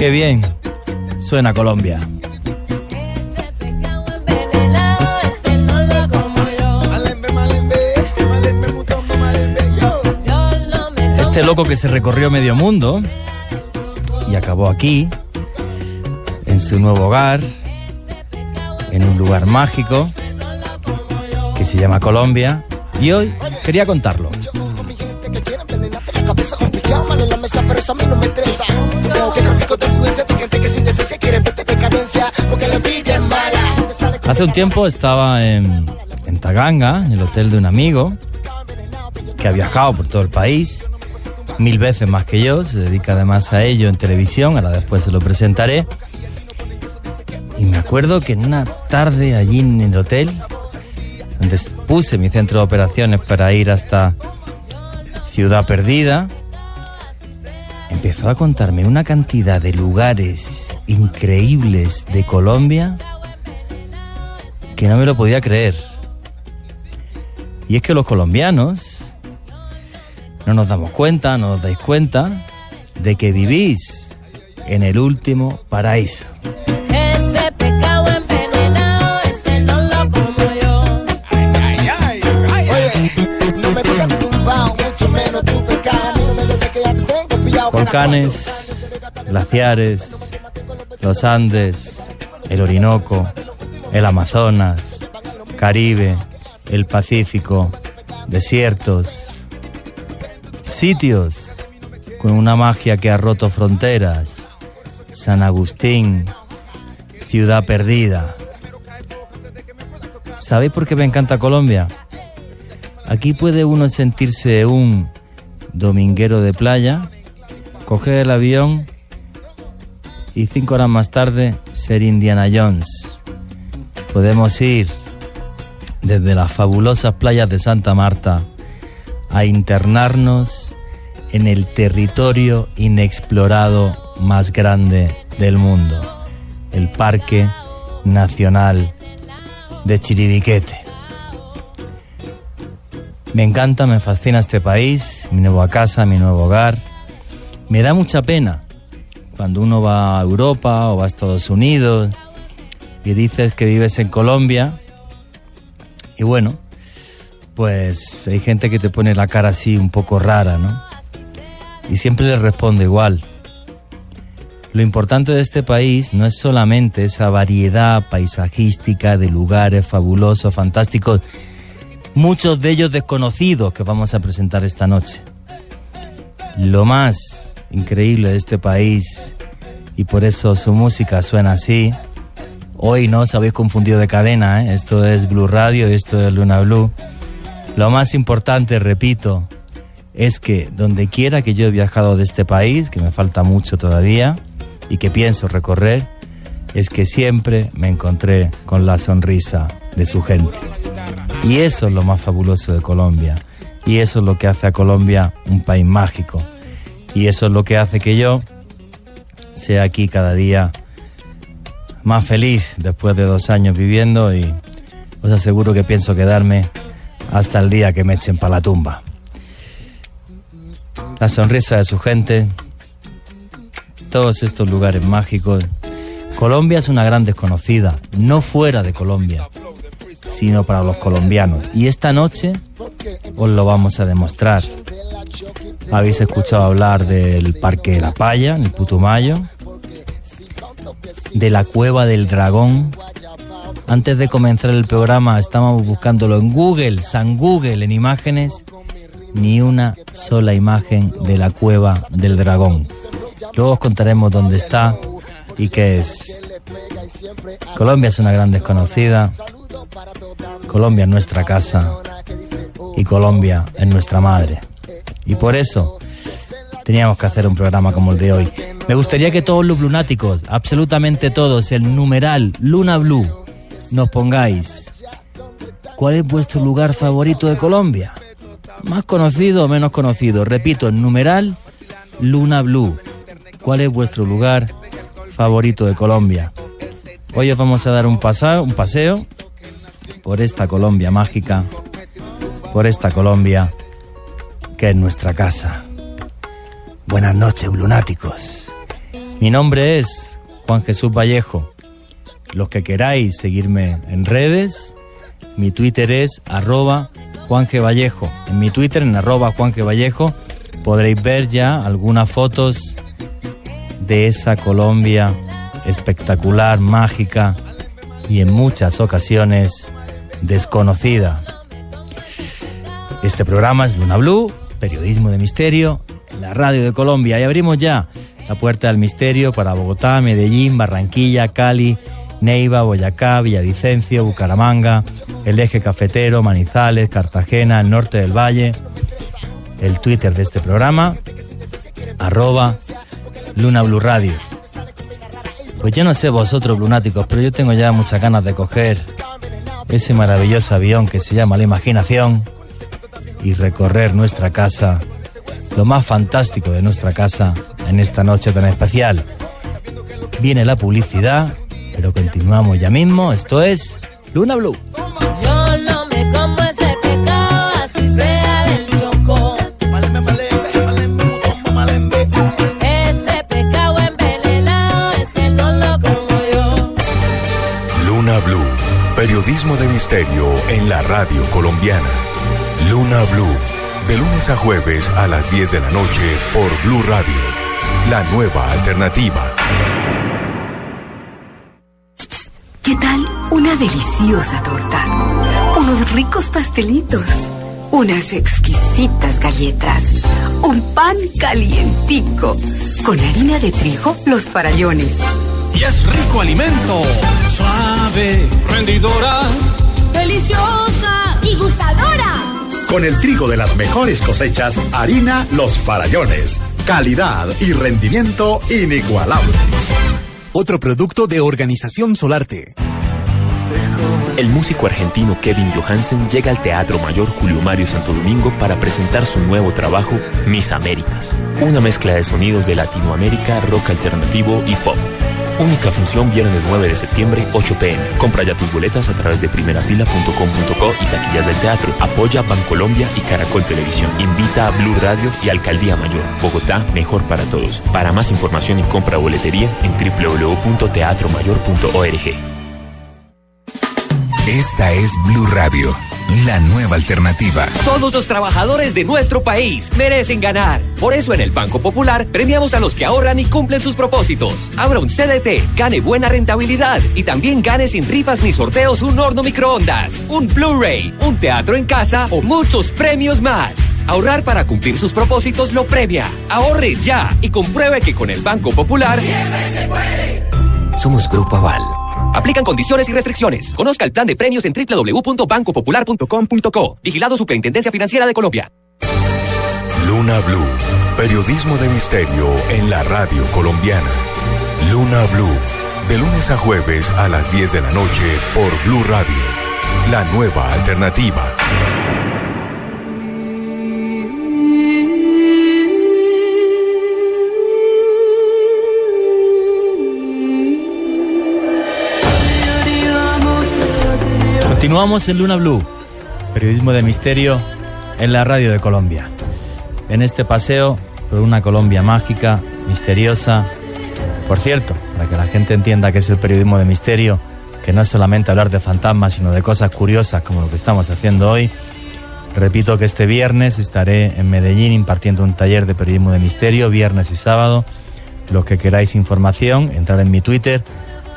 Qué bien suena Colombia. Este loco que se recorrió medio mundo y acabó aquí, en su nuevo hogar, en un lugar mágico que se llama Colombia, y hoy quería contarlo. Hace un tiempo estaba en Taganga, en el hotel de un amigo que ha viajado por todo el país, 1000 veces más que yo, se dedica además a ello en televisión, ahora después se lo presentaré. Y me acuerdo que en una tarde allí en el hotel, donde puse mi centro de operaciones para ir hasta Ciudad Perdida, empezó a contarme una cantidad de lugares increíbles de Colombia que no me lo podía creer. Y es que los colombianos no nos damos cuenta, no os dais cuenta de que vivís en el último paraíso. Volcanes, glaciares, los Andes, el Orinoco, el Amazonas, Caribe, el Pacífico, desiertos, sitios con una magia que ha roto fronteras, San Agustín, Ciudad Perdida. ¿Sabéis por qué me encanta Colombia? Aquí puede uno sentirse un dominguero de playa, coger el avión y 5 horas más tarde ser Indiana Jones. Podemos ir desde las fabulosas playas de Santa Marta a internarnos en el territorio inexplorado más grande del mundo, el Parque Nacional de Chiribiquete. Me encanta, me fascina este país, mi nueva casa, mi nuevo hogar. Me da mucha pena cuando uno va a Europa o va a Estados Unidos y dices que vives en Colombia y bueno, pues hay gente que te pone la cara así un poco rara, ¿no? Y siempre les respondo igual. Lo importante de este país no es solamente esa variedad paisajística de lugares fabulosos, fantásticos, muchos de ellos desconocidos que vamos a presentar esta noche. Lo más increíble de este país, y por eso su música suena así. Hoy no os habéis confundido de cadena, ¿eh? Esto es Blue Radio y esto es Luna Blue. Lo más importante, repito, es que donde quiera que yo he viajado de este país, que me falta mucho todavía y que pienso recorrer, es que siempre me encontré con la sonrisa de su gente. Y eso es lo más fabuloso de Colombia, y eso es lo que hace a Colombia un país mágico. Y eso es lo que hace que yo sea aquí cada día más feliz después de 2 años viviendo, y os aseguro que pienso quedarme hasta el día que me echen para la tumba. La sonrisa de su gente, todos estos lugares mágicos. Colombia es una gran desconocida, no fuera de Colombia, sino para los colombianos. Y esta noche os lo vamos a demostrar. Habéis escuchado hablar del Parque de la Paya, en el Putumayo, de la Cueva del Dragón. Antes de comenzar el programa estábamos buscándolo en Google, San Google, en imágenes, ni una sola imagen de la Cueva del Dragón. Luego os contaremos dónde está y qué es. Colombia es una gran desconocida, Colombia es nuestra casa y Colombia es nuestra madre. Y por eso teníamos que hacer un programa como el de hoy. Me gustaría que todos los lunáticos, absolutamente todos, el numeral Luna Blue, nos pongáis ¿cuál es vuestro lugar favorito de Colombia? Más conocido o menos conocido. Repito, el numeral Luna Blue. ¿Cuál es vuestro lugar favorito de Colombia? Hoy os vamos a dar un paseo por esta Colombia mágica, por esta Colombia que es nuestra casa. Buenas noches, lunáticos. Mi nombre es Juan Jesús Vallejo. Los que queráis seguirme en redes, mi Twitter es @JuanGVallejo. En mi Twitter, en @JuanGVallejo, podréis ver ya algunas fotos de esa Colombia espectacular, mágica y en muchas ocasiones desconocida. Este programa es Luna Blue, periodismo de misterio en la radio de Colombia, y abrimos ya la puerta del misterio para Bogotá, Medellín, Barranquilla, Cali, Neiva, Boyacá, Villavicencio, Bucaramanga, el eje cafetero, Manizales, Cartagena, el norte del Valle. El Twitter de este programa, @LunaBluRadio. Pues yo no sé vosotros, lunáticos, pero yo tengo ya muchas ganas de coger ese maravilloso avión que se llama la imaginación y recorrer nuestra casa, lo más fantástico de nuestra casa en esta noche tan especial. Viene la publicidad, pero continuamos ya mismo. Esto es Luna Blue. Yo no me como ese pecado, así sea del Chocó. Ese pecado envenenado, ese no lo como yo. Luna Blue, periodismo de misterio en la radio colombiana. Luna Blue, de lunes a jueves a las 10 de la noche por Blue Radio, la nueva alternativa. ¿Qué tal una deliciosa torta? Unos ricos pastelitos, unas exquisitas galletas, un pan calientico, con harina de trigo Los Farallones. Y es rico alimento, suave, rendidora, deliciosa y gustadora. Con el trigo de las mejores cosechas, harina Los Farallones. Calidad y rendimiento inigualable. Otro producto de Organización Solarte. El músico argentino Kevin Johansen llega al Teatro Mayor Julio Mario Santo Domingo para presentar su nuevo trabajo, Mis Américas. Una mezcla de sonidos de Latinoamérica, rock alternativo y pop. Única función viernes 9 de septiembre, 8 p.m. Compra ya tus boletas a través de primeratila.com.co y taquillas del teatro. Apoya Bancolombia y Caracol Televisión. Invita a Blue Radio y Alcaldía Mayor. Bogotá, mejor para todos. Para más información y compra boletería en www.teatromayor.org. Esta es Blue Radio, la nueva alternativa. Todos los trabajadores de nuestro país merecen ganar. Por eso en el Banco Popular premiamos a los que ahorran y cumplen sus propósitos. Abra un CDT, gane buena rentabilidad y también gane sin rifas ni sorteos un horno microondas, un Blu-ray, un teatro en casa o muchos premios más. Ahorrar para cumplir sus propósitos lo premia. Ahorre ya y compruebe que con el Banco Popular siempre se puede. Somos Grupo Aval. Aplican condiciones y restricciones. Conozca el plan de premios en www.bancopopular.com.co. Vigilado Superintendencia Financiera de Colombia. Luna Blue, periodismo de misterio en la radio colombiana. Luna Blue, de lunes a jueves a las 10 de la noche por Blue Radio, la nueva alternativa. Continuamos en Luna Blue, periodismo de misterio en la radio de Colombia. En este paseo por una Colombia mágica, misteriosa. Por cierto, para que la gente entienda qué es el periodismo de misterio, que no es solamente hablar de fantasmas, sino de cosas curiosas como lo que estamos haciendo hoy. Repito que este viernes estaré en Medellín impartiendo un taller de periodismo de misterio, viernes y sábado. Los que queráis información, entrar en mi Twitter,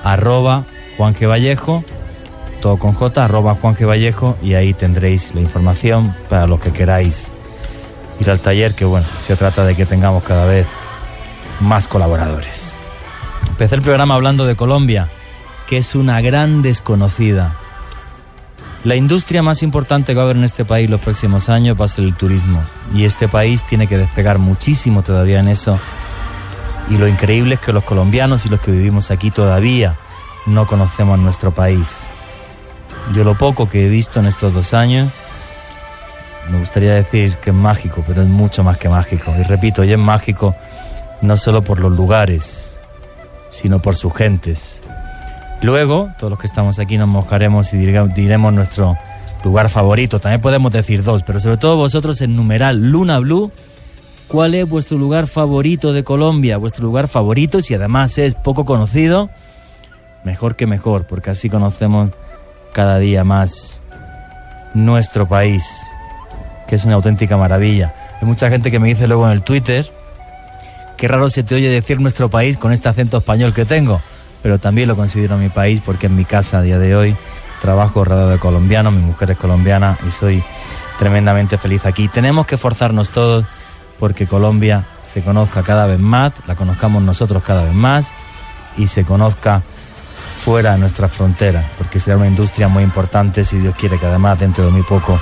@JuanGVallejo. Todo con J, @JuanGVallejo, y ahí tendréis la información para los que queráis ir al taller, que bueno, se trata de que tengamos cada vez más colaboradores. Empecé el programa hablando de Colombia, que es una gran desconocida. La industria más importante que va a haber en este país los próximos años va a ser el turismo, y este país tiene que despegar muchísimo todavía en eso, y lo increíble es que los colombianos y los que vivimos aquí todavía no conocemos nuestro país. Yo lo poco que he visto en estos 2 años, me gustaría decir que es mágico, pero es mucho más que mágico. Y repito, y es mágico no solo por los lugares, sino por sus gentes. Luego, todos los que estamos aquí nos mojaremos y diremos nuestro lugar favorito. También podemos decir 2, pero sobre todo vosotros en numeral Luna Blue, ¿Cuál es vuestro lugar favorito de Colombia? Vuestro lugar favorito, si además es poco conocido, mejor que mejor, porque así conocemos cada día más nuestro país, que es una auténtica maravilla. Hay mucha gente que me dice luego en el Twitter, qué raro se te oye decir nuestro país con este acento español que tengo, pero también lo considero mi país porque en mi casa a día de hoy trabajo rodeado de colombianos, mi mujer es colombiana y soy tremendamente feliz aquí. Tenemos que esforzarnos todos porque Colombia se conozca cada vez más, la conozcamos nosotros cada vez más y se conozca fuera de nuestras fronteras, porque será una industria muy importante, si Dios quiere, que además dentro de muy poco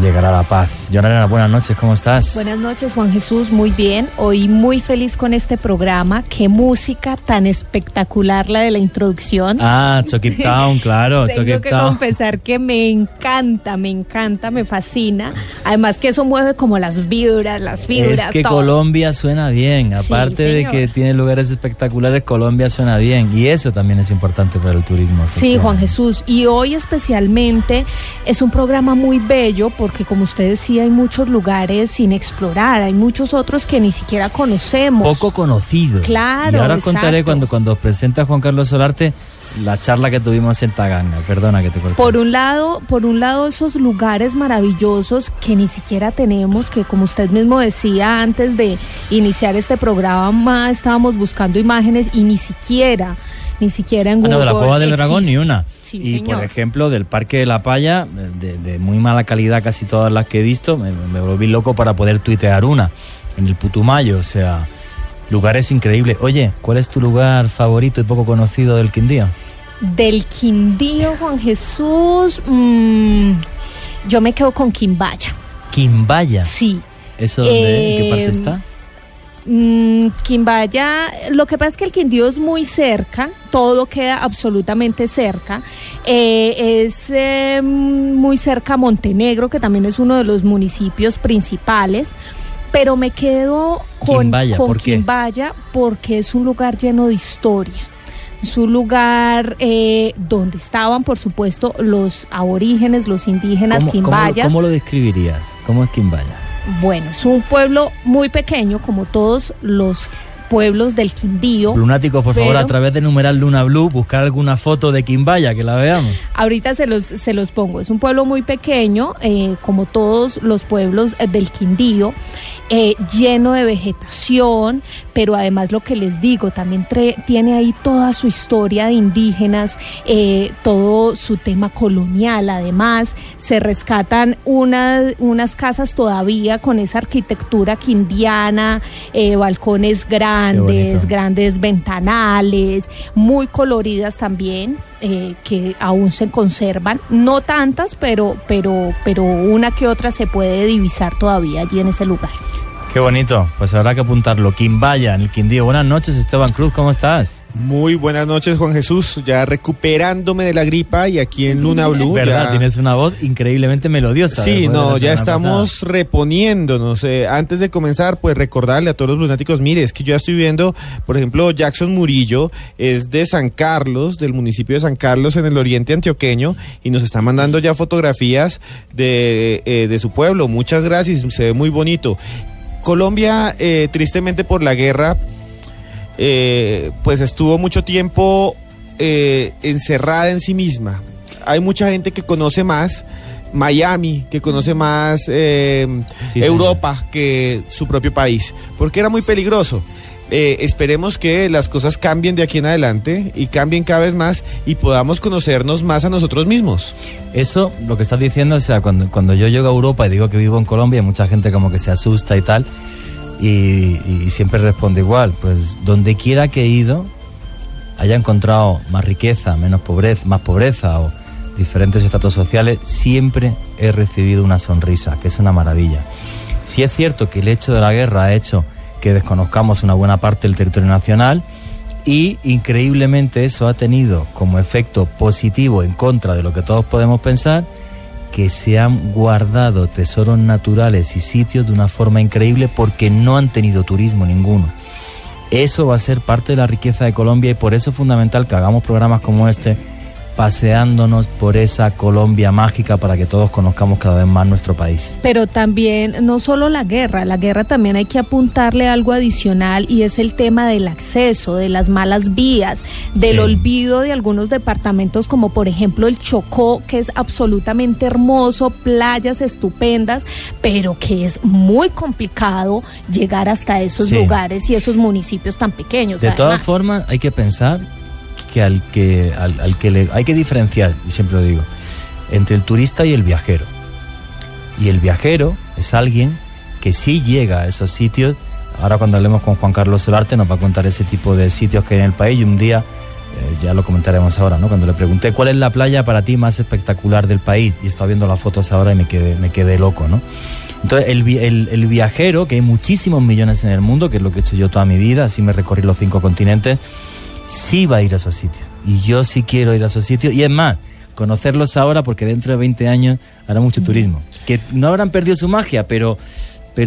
llegará la paz. Yolanda, buenas noches, ¿cómo estás? Buenas noches, Juan Jesús, muy bien. Hoy muy feliz con este programa. Qué música tan espectacular la de la introducción. Ah, Chuck It Down, claro. Tengo que confesar que me encanta, me fascina. Además que eso mueve como las fibras. Es que todo. Colombia suena bien. Aparte sí, de que tiene lugares espectaculares, Colombia suena bien. Y eso también es importante para el turismo. Sí, Juan Jesús. Y hoy especialmente es un programa muy bello, porque como usted decía, hay muchos lugares sin explorar, hay muchos otros que ni siquiera conocemos. Poco conocidos. Claro, y ahora exacto. Contaré cuando presenta Juan Carlos Solarte la charla que tuvimos en Taganga. Perdona que te corté. Por un lado esos lugares maravillosos que ni siquiera tenemos, que como usted mismo decía antes de iniciar este programa, estábamos buscando imágenes y ni siquiera en Google. No, de la Cueva del Dragón ni una. Sí, y señor. Por ejemplo, del Parque de la Paya, de muy mala calidad casi todas las que he visto, me volví loco para poder tuitear una, en el Putumayo, o sea, lugares increíbles. Oye, ¿cuál es tu lugar favorito y poco conocido del Quindío? Del Quindío, Juan Jesús, yo me quedo con Quimbaya. ¿Quimbaya? Sí. ¿Eso dónde, en qué parte está? Quimbaya, lo que pasa es que el Quindío es muy cerca, todo queda absolutamente cerca, es muy cerca Montenegro, que también es uno de los municipios principales, pero me quedo con Quimbaya porque es un lugar lleno de historia. Es un lugar donde estaban, por supuesto, los aborígenes, los indígenas. ¿Cómo lo describirías? ¿Cómo es Quimbaya? Bueno, es un pueblo muy pequeño, como todos los pueblos del Quindío. Lunáticos, por favor, a través de numeral Luna Blue, buscar alguna foto de Quimbaya, que la veamos. Ahorita se los pongo. Es un pueblo muy pequeño, como todos los pueblos del Quindío, lleno de vegetación, pero además lo que les digo, también tiene ahí toda su historia de indígenas, todo su tema colonial. Además, se rescatan unas casas todavía con esa arquitectura quindiana, balcones grandes ventanales, muy coloridas también, que aún se conservan, no tantas, pero una que otra se puede divisar todavía allí en ese lugar. Qué bonito, pues habrá que apuntarlo, Quimbaya, en el Quindío. Buenas noches, Esteban Cruz, ¿cómo estás? Muy buenas noches, Juan Jesús, ya recuperándome de la gripa y aquí en Luna Blue. Verdad, ya... tienes una voz increíblemente melodiosa. Sí, no, ya estamos reponiéndonos. Antes de comenzar, pues recordarle a todos los lunáticos, mire, es que yo ya estoy viendo, por ejemplo, Jackson Murillo es de San Carlos, del municipio de San Carlos en el oriente antioqueño, y nos está mandando ya fotografías de su pueblo. Muchas gracias, se ve muy bonito. Colombia, tristemente por la guerra, pues estuvo mucho tiempo encerrada en sí misma. Hay mucha gente que conoce más Miami, que conoce más Europa, señor, que su propio país, porque era muy peligroso. Esperemos que las cosas cambien de aquí en adelante y cambien cada vez más y podamos conocernos más a nosotros mismos. Eso, lo que estás diciendo, o sea, cuando yo llego a Europa y digo que vivo en Colombia, mucha gente como que se asusta y tal, y siempre respondo igual, pues donde quiera que he ido haya encontrado más riqueza, menos pobreza, más pobreza o diferentes estratos sociales, siempre he recibido una sonrisa, que es una maravilla. Sí es cierto que el hecho de la guerra ha hecho que desconozcamos una buena parte del territorio nacional y increíblemente eso ha tenido como efecto positivo, en contra de lo que todos podemos pensar, que se han guardado tesoros naturales y sitios de una forma increíble porque no han tenido turismo ninguno. Eso va a ser parte de la riqueza de Colombia y por eso es fundamental que hagamos programas como este, paseándonos por esa Colombia mágica para que todos conozcamos cada vez más nuestro país. Pero también, no solo la guerra también hay que apuntarle algo adicional, y es el tema del acceso, de las malas vías, del olvido de algunos departamentos como por ejemplo el Chocó, que es absolutamente hermoso, playas estupendas, pero que es muy complicado llegar hasta esos lugares y esos municipios tan pequeños. De todas formas, hay que pensar que hay que diferenciar, y siempre lo digo, entre el turista y el viajero. Y el viajero es alguien que sí llega a esos sitios. Ahora cuando hablemos con Juan Carlos Solarte nos va a contar ese tipo de sitios que hay en el país, y un día, ya lo comentaremos ahora, ¿no? Cuando le pregunté cuál es la playa para ti más espectacular del país, y estaba viendo las fotos ahora y me quedé loco, ¿no? Entonces el viajero, que hay muchísimos millones en el mundo, que es lo que he hecho yo toda mi vida, así me recorrí los 5 continentes, sí va a ir a esos sitios, y yo sí quiero ir a esos sitios, y es más, conocerlos ahora, porque dentro de 20 años hará mucho turismo, que no habrán perdido su magia, pero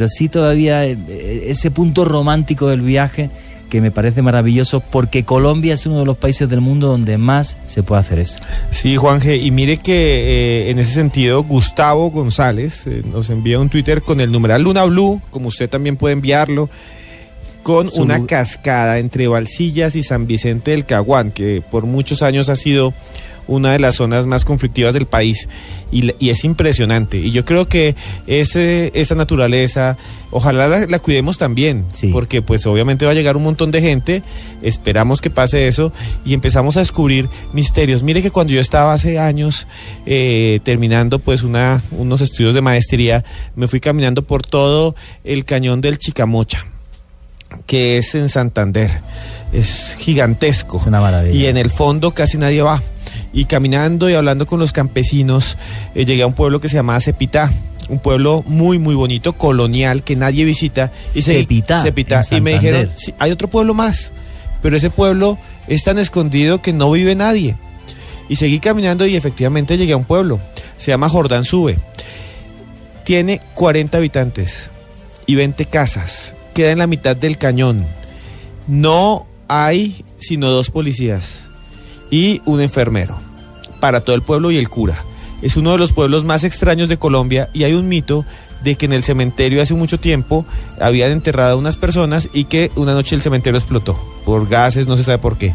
sí todavía ese punto romántico del viaje, que me parece maravilloso, porque Colombia es uno de los países del mundo donde más se puede hacer eso. Sí, Juanje, y mire que en ese sentido Gustavo González nos envía un Twitter con el numeral Luna Blue, como usted también puede enviarlo, con una cascada entre Balsillas y San Vicente del Caguán, que por muchos años ha sido una de las zonas más conflictivas del país, y es impresionante, y yo creo que esa naturaleza, ojalá la cuidemos también, porque pues obviamente va a llegar un montón de gente, esperamos que pase eso, y empezamos a descubrir misterios. Mire que cuando yo estaba hace años terminando pues unos estudios de maestría, me fui caminando por todo el cañón del Chicamocha, que es en Santander, es gigantesco, es una maravilla, y en el fondo casi nadie va, y caminando y hablando con los campesinos llegué a un pueblo que se llamaba Cepitá, un pueblo muy muy bonito, colonial, que nadie visita, y Cepitá, y me dijeron, sí, hay otro pueblo más, pero ese pueblo es tan escondido que no vive nadie, y seguí caminando y efectivamente llegué a un pueblo, se llama Jordán Sube, tiene 40 habitantes y 20 casas, queda en la mitad del cañón, no hay sino 2 policías y un enfermero para todo el pueblo y el cura. Es uno de los pueblos más extraños de Colombia, y hay un mito de que en el cementerio hace mucho tiempo habían enterrado a unas personas y que una noche el cementerio explotó por gases, no se sabe por qué,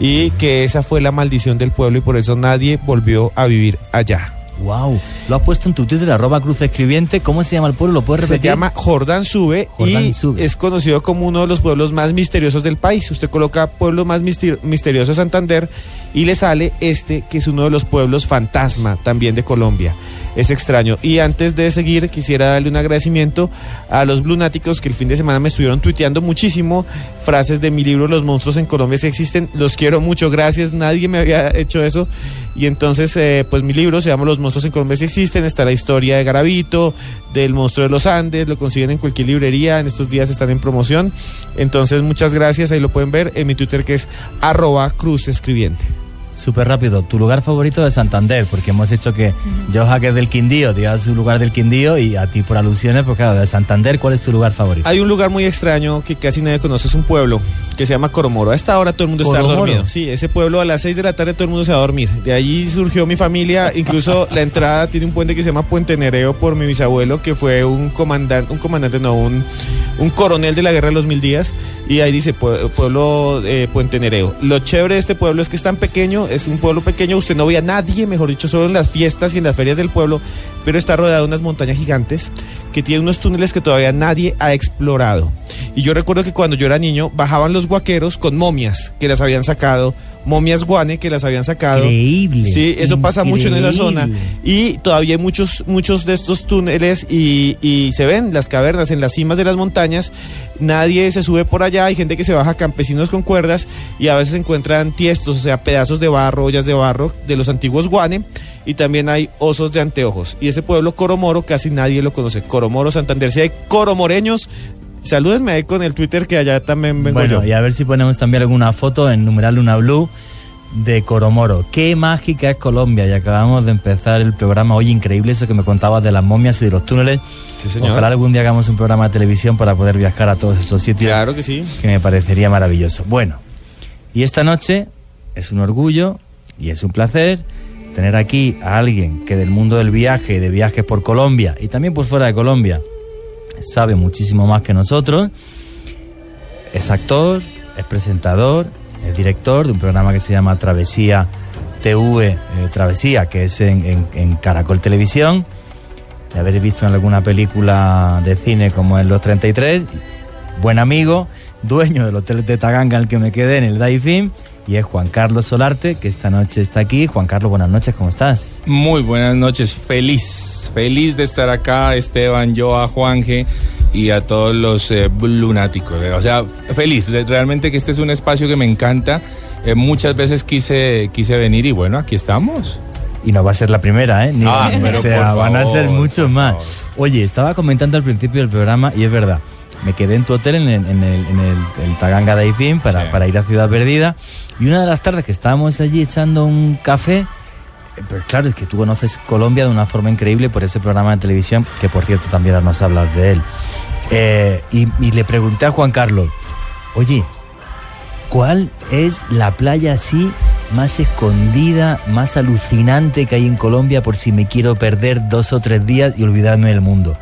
y que esa fue la maldición del pueblo y por eso nadie volvió a vivir allá. Wow, lo has puesto en tu Twitter, @cruzescribiente. ¿Cómo se llama el pueblo? ¿Lo puedes repetir? Se llama Jordán Sube, y es conocido como uno de los pueblos más misteriosos del país. Usted coloca pueblo más misterioso de Santander y le sale este, que es uno de los pueblos fantasma también de Colombia. Es extraño. Y antes de seguir, quisiera darle un agradecimiento a los Blunáticos, que el fin de semana me estuvieron tuiteando muchísimo frases de mi libro Los monstruos en Colombia si existen. Los quiero mucho, gracias, nadie me había hecho eso. Y entonces, pues mi libro se llama Los monstruos en Colombia si existen. Está la historia de Garavito, del monstruo de los Andes, lo consiguen en cualquier librería, en estos días están en promoción. Entonces, muchas gracias, ahí lo pueden ver en mi Twitter, que es @cruzescribiente. Súper rápido, tu lugar favorito de Santander, porque hemos hecho que Johan, que es del Quindío, diga su lugar del Quindío, y a ti por alusiones, porque claro, de Santander, ¿cuál es tu lugar favorito? Hay un lugar muy extraño que casi nadie conoce, es un pueblo que se llama Coromoro. A esta hora todo el mundo está dormido. Sí, ese pueblo a las 6 de la tarde todo el mundo se va a dormir. De allí surgió mi familia, incluso la entrada tiene un puente que se llama Puente Nereo por mi bisabuelo, que fue un coronel de la Guerra de los Mil Días, y ahí dice pueblo Puente Nereo. Lo chévere de este pueblo es que es tan pequeño, es un pueblo pequeño, usted no ve a nadie, mejor dicho, solo en las fiestas y en las ferias del pueblo, pero está rodeado de unas montañas gigantes que tienen unos túneles que todavía nadie ha explorado. Y yo recuerdo que cuando yo era niño bajaban los guaqueros con momias que las habían sacado, momias guane que las habían sacado. Increíble. Sí, eso pasa mucho en esa zona, y todavía hay muchos de estos túneles, y se ven las cavernas en las cimas de las montañas, nadie se sube por allá, hay gente que se baja, campesinos con cuerdas, y a veces encuentran tiestos, o sea, pedazos de barro, ollas de barro de los antiguos guane, y también hay osos de anteojos, y ese pueblo Coromoro casi nadie lo conoce. Coromoro, Santander, si hay coromoreños, salúdenme ahí con el Twitter, que allá también vengo yo. Y a ver si ponemos también alguna foto en numeral Luna Blue de Coromoro. Qué mágica es Colombia, y acabamos de empezar el programa hoy, increíble eso que me contabas de las momias y de los túneles. Sí, señor. Ojalá algún día hagamos un programa de televisión para poder viajar a todos esos sitios. Claro que sí. Que me parecería maravilloso. Bueno, y esta noche es un orgullo Y es un placer tener aquí a alguien que del mundo del viaje y de viajes por Colombia y también por fuera de Colombia sabe muchísimo más que nosotros. Es actor, es presentador, es director de un programa que se llama Travesía TV, Travesía, que es en Caracol Televisión. De haber visto en alguna película de cine como en Los 33, buen amigo, dueño del hotel de Taganga en el que me quedé, en el Daifin, y es Juan Carlos Solarte, que esta noche está aquí. Juan Carlos, buenas noches, ¿cómo estás? Muy buenas noches, feliz de estar acá, Esteban, yo, a Juanje y a todos los lunáticos, o sea, feliz, realmente que este es un espacio que me encanta, muchas veces quise venir y bueno, aquí estamos. Y no va a ser la primera, ¿eh? Pero o sea, van a ser muchos más. Oye, estaba comentando al principio del programa, y es verdad, me quedé en tu hotel, en el Taganga Daifin, para ir a Ciudad Perdida, y una de las tardes que estábamos allí echando un café, pues claro, es que tú conoces Colombia de una forma increíble por ese programa de televisión, que por cierto también nos hablas de él. Y le pregunté a Juan Carlos, oye, ¿cuál es la playa así más escondida, más alucinante que hay en Colombia por si me quiero perder 2 o 3 días y olvidarme del mundo?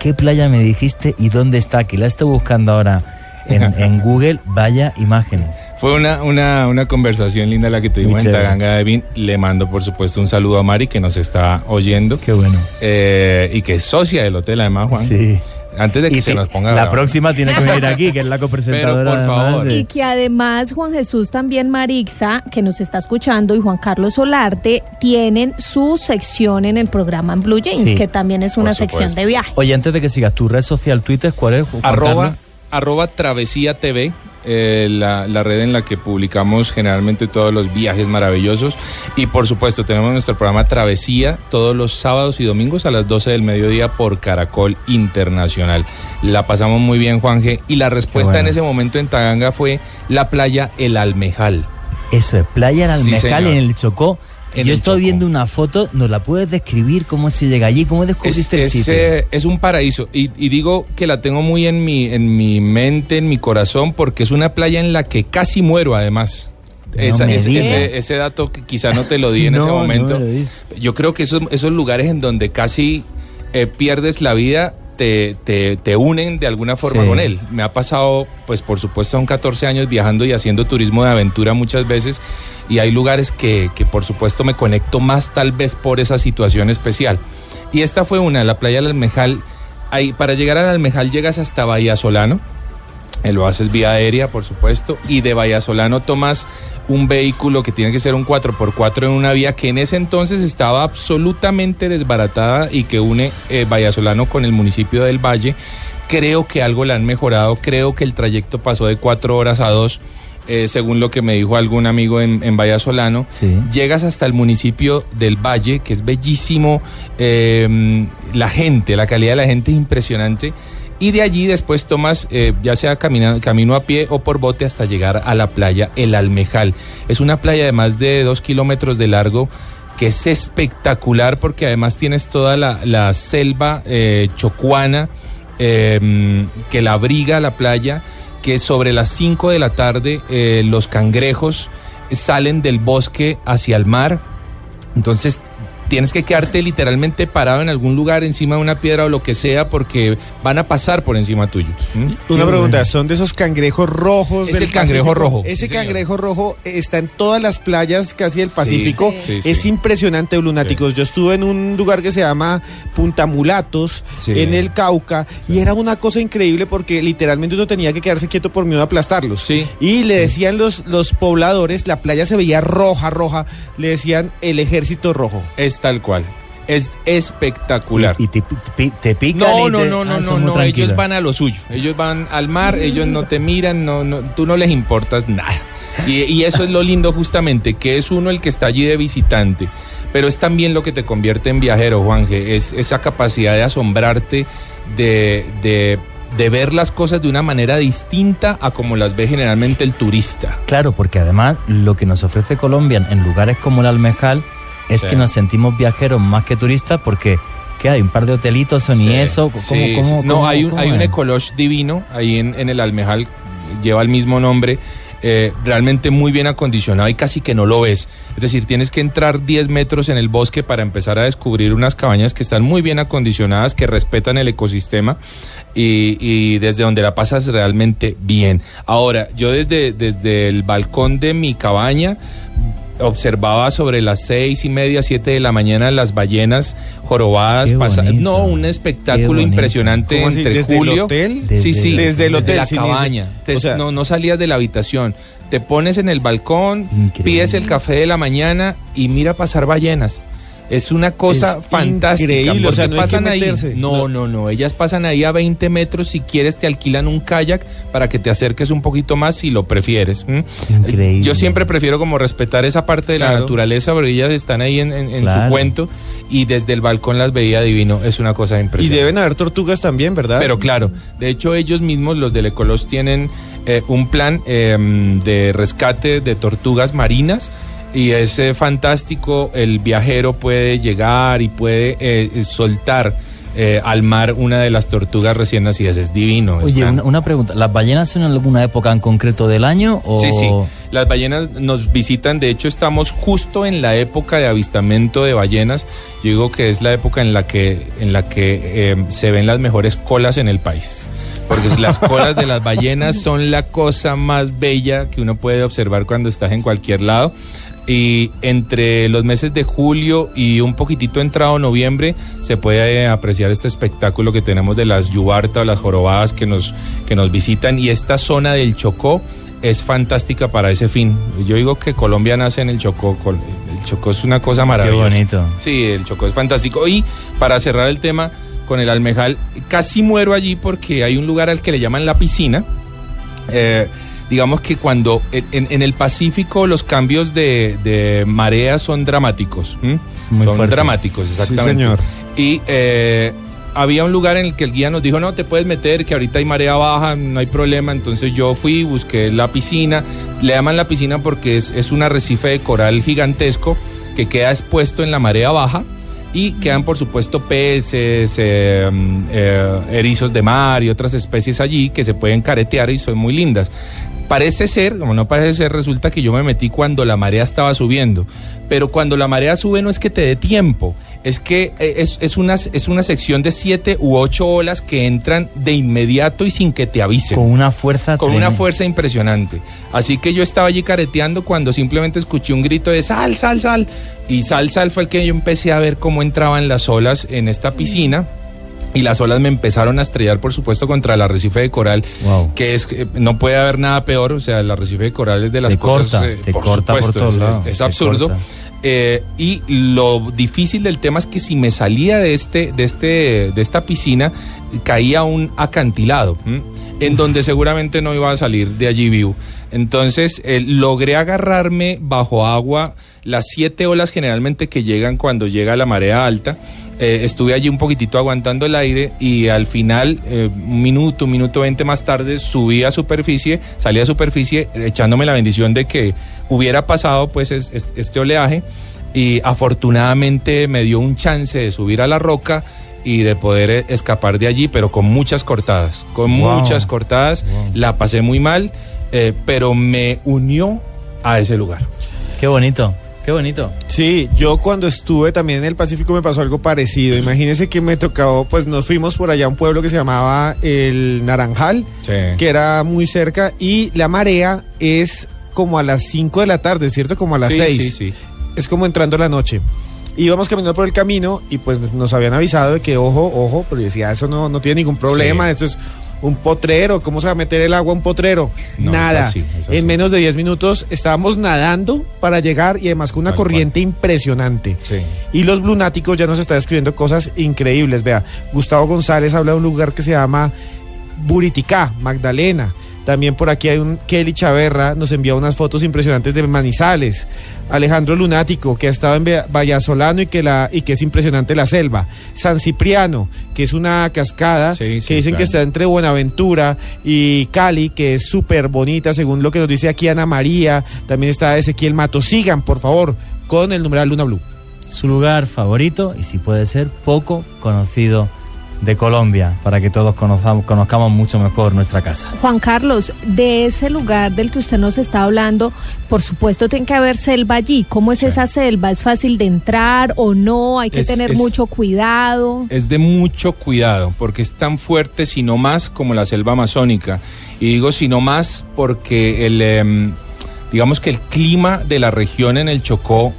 ¿Qué playa me dijiste y dónde está? Que la estoy buscando ahora en Google, vaya imágenes. Fue una conversación linda la que tuvimos en Taganga Daifin. Le mando, por supuesto, un saludo a Mari, que nos está oyendo. Qué bueno. Y que es socia del hotel, además, Juan. Sí. Antes de que se nos ponga la próxima hora. Tiene que venir aquí, que es la copresentadora. Pero por favor. Y que además Juan Jesús también Marixa, que nos está escuchando, y Juan Carlos Solarte tienen su sección en el programa en Blue Jeans, sí, que también es una sección de viaje. Oye, antes de que sigas, tu red social Twitter, ¿cuál es? @ Travesía TV. La red en la que publicamos generalmente todos los viajes maravillosos, y por supuesto tenemos nuestro programa Travesía todos los sábados y domingos a las 12 del mediodía por Caracol Internacional. La pasamos muy bien, Juanje, y la respuesta en ese momento en Taganga fue la playa El Almejal. Eso es, playa El Almejal, sí, en el Chocó. Yo estoy viendo una foto, ¿nos la puedes describir? ¿Cómo se llega allí? ¿Cómo descubriste el sitio? Es un paraíso, y digo que la tengo muy en mi mente, en mi corazón, porque es una playa en la que casi muero, además. Ese dato que quizá no te lo di en ese momento. No, yo creo que esos lugares en donde casi pierdes la vida te unen de alguna forma con él. Me ha pasado, pues por supuesto, son 14 años viajando y haciendo turismo de aventura muchas veces, y hay lugares que por supuesto me conecto más tal vez por esa situación especial. Y esta fue una, la playa del Almejal. Para llegar al Almejal llegas hasta Vallasolano, lo haces vía aérea, por supuesto, y de Vallasolano tomas un vehículo que tiene que ser un 4x4 en una vía que en ese entonces estaba absolutamente desbaratada y que une Vallasolano con el municipio del Valle. Creo que algo la han mejorado, creo que el trayecto pasó de 4 horas a 2, según lo que me dijo algún amigo en Vallasolano. Sí. Llegas hasta el municipio del Valle, que es bellísimo, la calidad de la gente es impresionante, y de allí después tomas ya sea camino a pie o por bote hasta llegar a la playa El Almejal. Es una playa de más de 2 kilómetros de largo, que es espectacular porque además tienes toda la selva chocuana que la abriga la playa, que sobre las 5 de la tarde los cangrejos salen del bosque hacia el mar. Entonces tienes que quedarte literalmente parado en algún lugar encima de una piedra o lo que sea, porque van a pasar por encima tuyo. Una pregunta, ¿son de esos cangrejos rojos? Es el cangrejo rojo. Ese cangrejo rojo está en todas las playas casi del Pacífico. Sí, sí, es impresionante, lunáticos. Sí. Yo estuve en un lugar que se llama Punta Mulatos, en el Cauca, y era una cosa increíble porque literalmente uno tenía que quedarse quieto por miedo a aplastarlos. Sí. Y le decían los pobladores, la playa se veía roja, le decían el Ejército Rojo. Tal cual, es espectacular. ¿Y te pican? No, ellos van a lo suyo, ellos van al mar, ellos no te miran, tú no les importas nada. Y eso es lo lindo justamente, que es uno el que está allí de visitante, pero es también lo que te convierte en viajero, Juanje, es esa capacidad de asombrarte, de ver las cosas de una manera distinta a como las ve generalmente el turista. Claro, porque además lo que nos ofrece Colombia en lugares como el Almejal es que nos sentimos viajeros más que turistas, porque ¿qué hay? Un par de hotelitos o ni eso. ¿Cómo, hay un ecolodge divino ahí en el Almejal, lleva el mismo nombre. realmente muy bien acondicionado y casi que no lo ves. Es decir, tienes que entrar 10 metros en el bosque para empezar a descubrir unas cabañas que están muy bien acondicionadas, que respetan el ecosistema y desde donde la pasas realmente bien. Ahora, yo desde el balcón de mi cabaña observaba sobre las 6:30, 7:00 de la mañana las ballenas jorobadas pasadas. No, un espectáculo impresionante. ¿Cómo entre así, julio. ¿Desde el hotel? Sí, desde el hotel. Desde la cabaña. No salías de la habitación. Te pones en el balcón, increíble. Pides el café de la mañana y mira pasar ballenas. Es una cosa fantástica. Increíble, o sea, no pasan hay que meterse. Ahí. No, ellas pasan ahí a 20 metros, si quieres te alquilan un kayak para que te acerques un poquito más si lo prefieres. Increíble. Yo siempre prefiero como respetar esa parte de la naturaleza, pero ellas están ahí en su cuento y desde el balcón las veía divino, es una cosa impresionante. Y deben haber tortugas también, ¿verdad? Pero claro, de hecho ellos mismos, los del Ecolos, tienen un plan de rescate de tortugas marinas. Y es fantástico, el viajero puede llegar y puede soltar al mar una de las tortugas recién nacidas, es divino. Oye, una pregunta, ¿las ballenas en alguna época en concreto del año? O... Sí, las ballenas nos visitan, de hecho estamos justo en la época de avistamiento de ballenas, yo digo que es la época en la que se ven las mejores colas en el país. Porque las colas de las ballenas son la cosa más bella que uno puede observar cuando estás en cualquier lado. Y entre los meses de julio y un poquitito entrado noviembre se puede apreciar este espectáculo que tenemos de las yubarta o las jorobadas que nos visitan, y esta zona del Chocó es fantástica para ese fin. Yo digo que Colombia nace en el Chocó. El Chocó es una cosa maravillosa. Qué bonito. Sí, el Chocó es fantástico. Y para cerrar el tema con el Almejal, casi muero allí porque hay un lugar al que le llaman la piscina. Digamos que cuando en el Pacífico los cambios de marea son dramáticos. Son fuerte. Dramáticos, exactamente. Sí, señor. Y había un lugar en el que el guía nos dijo, no, te puedes meter, que ahorita hay marea baja, no hay problema. Entonces yo fui, busqué la piscina. Le llaman la piscina porque es un arrecife de coral gigantesco que queda expuesto en la marea baja. Y quedan, por supuesto, peces, erizos de mar y otras especies allí que se pueden caretear y son muy lindas. Parece ser, como no parece ser, resulta que yo me metí cuando la marea estaba subiendo. Pero cuando la marea sube no es que te dé tiempo, es que es una sección de 7 u 8 olas que entran de inmediato y sin que te avisen. Con una fuerza impresionante. Así que yo estaba allí careteando cuando simplemente escuché un grito de sal, sal, sal. Y sal, sal fue el que yo empecé a ver cómo entraban las olas en esta piscina. Y las olas me empezaron a estrellar, por supuesto, contra el arrecife de coral, wow. Que es no puede haber nada peor, o sea, el arrecife de coral es de las es absurdo. Y lo difícil del tema es que si me salía de esta piscina, caía un acantilado, en donde seguramente no iba a salir de allí vivo. Entonces, logré agarrarme bajo agua las 7 olas generalmente que llegan cuando llega la marea alta. Estuve allí un poquitito aguantando el aire y al final, un minuto 20 más tarde, subí a superficie, salí a superficie echándome la bendición de que hubiera pasado pues este oleaje, y afortunadamente me dio un chance de subir a la roca y de poder escapar de allí, pero con muchas cortadas, wow. La pasé muy mal, pero me unió a ese lugar. Qué bonito. Qué bonito. Sí, yo cuando estuve también en el Pacífico me pasó algo parecido. Imagínense que me tocó, pues nos fuimos por allá a un pueblo que se llamaba El Naranjal, sí. Que era muy cerca, y la marea es como a las 5 de la tarde, ¿cierto? Como a las 6. Sí. Es como entrando la noche. Íbamos caminando por el camino y pues nos habían avisado de que ojo, pero yo decía, eso no tiene ningún problema, sí. Esto es... un potrero, ¿cómo se va a meter el agua a un potrero? No, nada, es así. En menos de 10 minutos estábamos nadando para llegar, y además con una corriente impresionante. Sí. Y los blunáticos ya nos están escribiendo cosas increíbles. Vea, Gustavo González habla de un lugar que se llama Buriticá, Magdalena. También por aquí hay un Kelly Chaverra, nos envía unas fotos impresionantes de Manizales. Alejandro Lunático, que ha estado en Vallasolano y que es impresionante la selva. San Cipriano, que es una cascada, que dicen, claro, que está entre Buenaventura y Cali, que es súper bonita, según lo que nos dice aquí Ana María. También está Ezequiel Mato. Sigan, por favor, con el numeral Luna Blue. Su lugar favorito, y si puede ser, poco conocido de Colombia, para que todos conozcamos mucho mejor nuestra casa. Juan Carlos, de ese lugar del que usted nos está hablando, por supuesto tiene que haber selva allí. ¿Cómo es esa selva? ¿Es fácil de entrar o no? ¿Hay que tener mucho cuidado? Es de mucho cuidado, porque es tan fuerte, si no más, como la selva amazónica. Y digo si no más porque digamos que el clima de la región en el Chocó,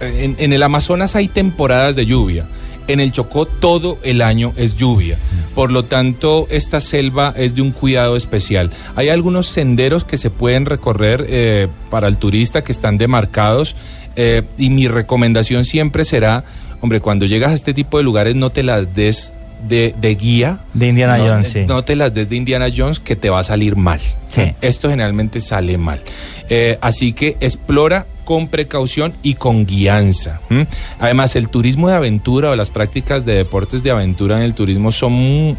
en el Amazonas hay temporadas de lluvia. En el Chocó todo el año es lluvia, por lo tanto esta selva es de un cuidado especial. Hay algunos senderos que se pueden recorrer para el turista que están demarcados y mi recomendación siempre será, hombre, cuando llegas a este tipo de lugares no te las des de guía. De Indiana Jones, sí. No te las des de Indiana Jones, que te va a salir mal. Sí. Esto generalmente sale mal. Así que explora con precaución y con guianza. Además, el turismo de aventura o las prácticas de deportes de aventura en el turismo son,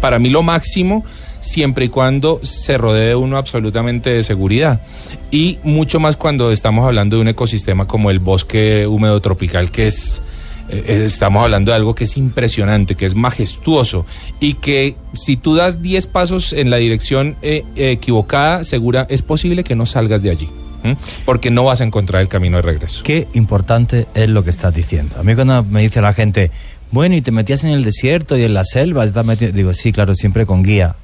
para mí, lo máximo, siempre y cuando se rodee uno absolutamente de seguridad. Y mucho más cuando estamos hablando de un ecosistema como el bosque húmedo tropical, que es... Estamos hablando de algo que es impresionante, que es majestuoso y que si tú das 10 pasos en la dirección equivocada, segura, es posible que no salgas de allí, porque no vas a encontrar el camino de regreso. Qué importante es lo que estás diciendo. A mí cuando me dice la gente, bueno, y te metías en el desierto y en la selva, digo, sí, claro, siempre con guía.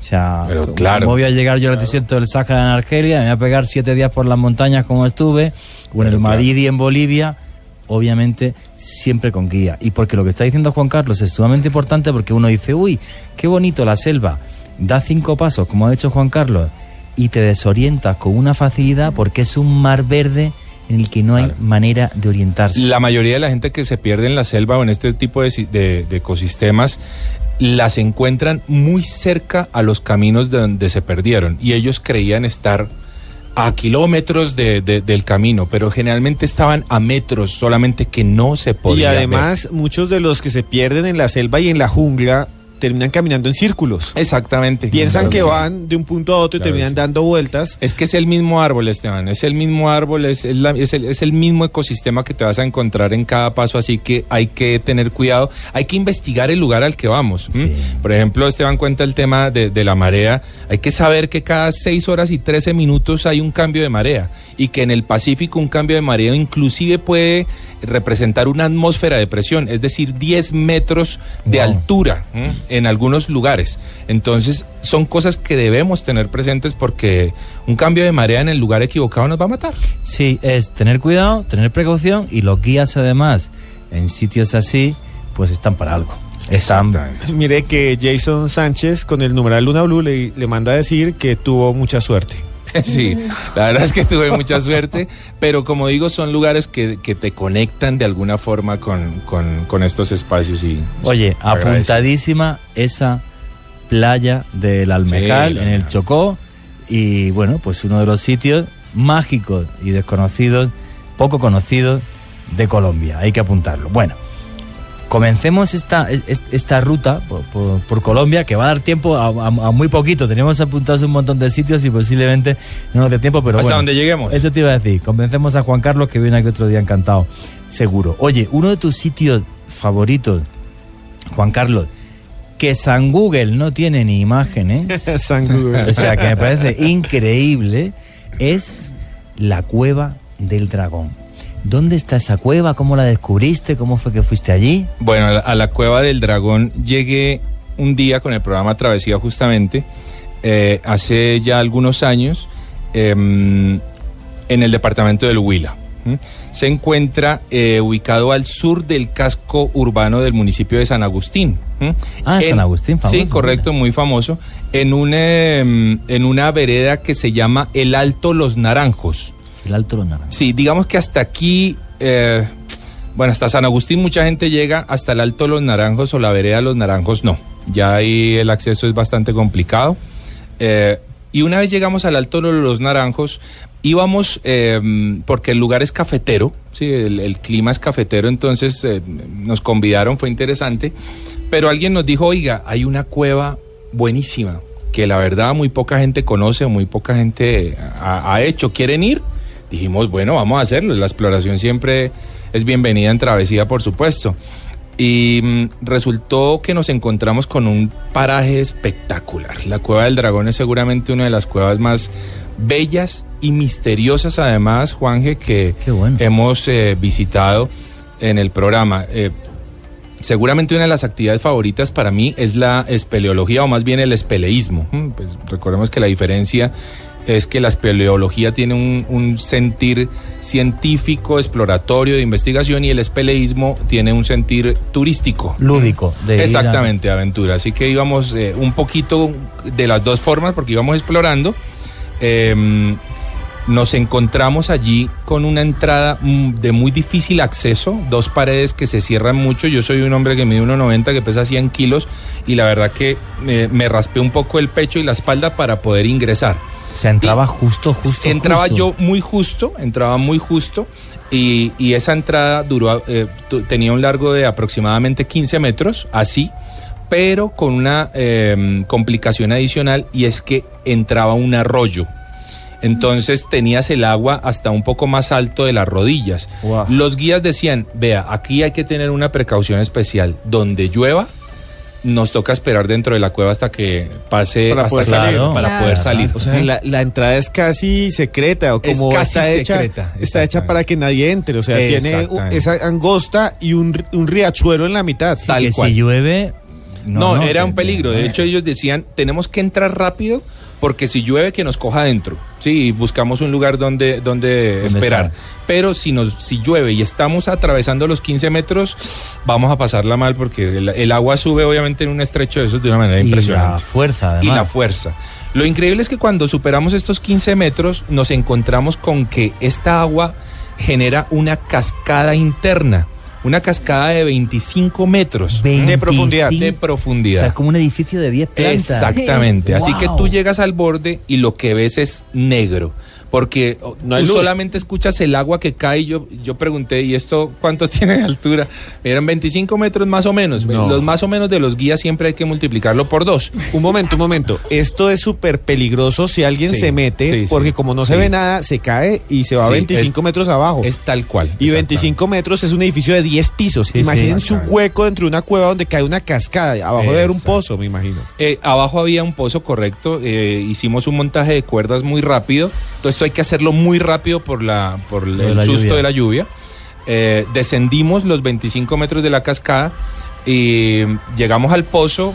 O sea, pero claro, ¿cómo voy a llegar yo al desierto del Sahara en Argelia? Me voy a pegar 7 días por las montañas como estuve, o en el Maridi en Bolivia... Obviamente, siempre con guía. Y porque lo que está diciendo Juan Carlos es sumamente importante, porque uno dice, uy, qué bonito la selva, da 5 pasos, como ha hecho Juan Carlos, y te desorientas con una facilidad porque es un mar verde en el que no hay manera de orientarse. La mayoría de la gente que se pierde en la selva o en este tipo de ecosistemas, las encuentran muy cerca a los caminos de donde se perdieron, y ellos creían estar a kilómetros del camino, pero generalmente estaban a metros, solamente que no se podía. Y además, muchos de los que se pierden en la selva y en la jungla terminan caminando en círculos. Exactamente. Piensan que van de un punto a otro y terminan dando vueltas. Es que es el mismo árbol, Esteban, es el mismo árbol, es el mismo ecosistema que te vas a encontrar en cada paso, así que hay que tener cuidado, hay que investigar el lugar al que vamos. Sí. Por ejemplo, Esteban cuenta el tema de la marea, hay que saber que cada 6 horas y 13 minutos hay un cambio de marea, y que en el Pacífico un cambio de marea inclusive puede representar una atmósfera de presión, es decir, 10 metros de altura, en algunos lugares. Entonces son cosas que debemos tener presentes, porque un cambio de marea en el lugar equivocado nos va a matar. Sí, es tener cuidado, tener precaución, y los guías además en sitios así pues están para algo. Mire que Jason Sánchez con el numeral Luna Blue le manda a decir que tuvo mucha suerte. Sí, la verdad es que tuve mucha suerte, pero como digo, son lugares que te conectan de alguna forma con estos espacios. Y oye, apuntadísima esa playa del Almecal, en el Chocó, y bueno, pues uno de los sitios mágicos y desconocidos, poco conocidos de Colombia, hay que apuntarlo. Bueno, comencemos esta ruta por Colombia, que va a dar tiempo a muy poquito. Tenemos apuntados un montón de sitios y posiblemente no nos dé tiempo, pero hasta donde lleguemos. Eso te iba a decir. Convencemos a Juan Carlos, que viene aquí otro día encantado, seguro. Oye, uno de tus sitios favoritos, Juan Carlos, que San Google no tiene ni imágenes. San Google. O sea, que me parece increíble, es la Cueva del Dragón. ¿Dónde está esa cueva? ¿Cómo la descubriste? ¿Cómo fue que fuiste allí? Bueno, a la Cueva del Dragón llegué un día con el programa Travesía, justamente, hace ya algunos años, en el departamento del Huila. Se encuentra ubicado al sur del casco urbano del municipio de San Agustín. San Agustín, famoso. Sí, correcto, muy famoso, en una vereda que se llama El Alto Los Naranjos. El Alto Los Naranjos. Sí, digamos que hasta aquí, hasta San Agustín mucha gente llega, hasta el Alto Los Naranjos o la vereda Los Naranjos no. Ya ahí el acceso es bastante complicado. Y una vez llegamos al Alto Los Naranjos, íbamos, porque el lugar es cafetero, sí, el clima es cafetero, entonces nos convidaron, fue interesante. Pero alguien nos dijo, oiga, hay una cueva buenísima, que la verdad muy poca gente conoce, muy poca gente ha hecho, ¿quieren ir? Dijimos, bueno, vamos a hacerlo, la exploración siempre es bienvenida en Travesía, por supuesto. Y resultó que nos encontramos con un paraje espectacular. La Cueva del Dragón es seguramente una de las cuevas más bellas y misteriosas, además, Juanje, que hemos visitado en el programa. Seguramente una de las actividades favoritas para mí es la espeleología, o más bien el espeleísmo. Pues recordemos que la diferencia es que la espeleología tiene un sentir científico, exploratorio, de investigación, y el espeleísmo tiene un sentir turístico. Lúdico. Exactamente, aventura. Así que íbamos un poquito de las dos formas, porque íbamos explorando. Nos encontramos allí con una entrada de muy difícil acceso, dos paredes que se cierran mucho. Yo soy un hombre que mide 1,90, que pesa 100 kilos, y la verdad que me raspé un poco el pecho y la espalda para poder ingresar. Se entraba justo. Entraba muy justo, y esa entrada duró, tenía un largo de aproximadamente 15 metros, así, pero con una complicación adicional, y es que entraba un arroyo. Entonces tenías el agua hasta un poco más alto de las rodillas. Wow. Los guías decían, vea, aquí hay que tener una precaución especial, donde llueva, nos toca esperar dentro de la cueva hasta que pase para poder salir. O sea, la entrada es casi secreta, o como está hecha para que nadie entre. O sea, tiene esa angosta y un riachuelo en la mitad. Sí, tal que cual. Si llueve... No, era un peligro. De hecho, ellos decían, tenemos que entrar rápido, porque si llueve que nos coja adentro. Sí, buscamos un lugar donde esperar. Está. Pero si llueve y estamos atravesando los 15 metros, vamos a pasarla mal, porque el agua sube obviamente en un estrecho de esos de una manera impresionante. Y la fuerza. Lo increíble es que cuando superamos estos 15 metros, nos encontramos con que esta agua genera una cascada interna. Una cascada de 25 metros. De profundidad. O sea, es como un edificio de 10 plantas. Exactamente. Así que tú llegas al borde y lo que ves es negro. Porque no tú solamente escuchas el agua que cae. Yo pregunté, ¿y esto cuánto tiene de altura? Eran 25 metros más o menos. No. Los más o menos de los guías siempre hay que multiplicarlo por 2. Un momento. Esto es súper peligroso si alguien se mete, porque como no se ve nada, se cae y se va 25 metros abajo. Es tal cual. Y 25 metros es un edificio de 10 pisos. Sí, imaginen su hueco dentro de una cueva donde cae una cascada. Abajo debe haber un pozo, me imagino. Abajo había un pozo, correcto. Hicimos un montaje de cuerdas muy rápido. Entonces, hay que hacerlo muy rápido por el susto de la lluvia. Descendimos los 25 metros de la cascada y llegamos al pozo,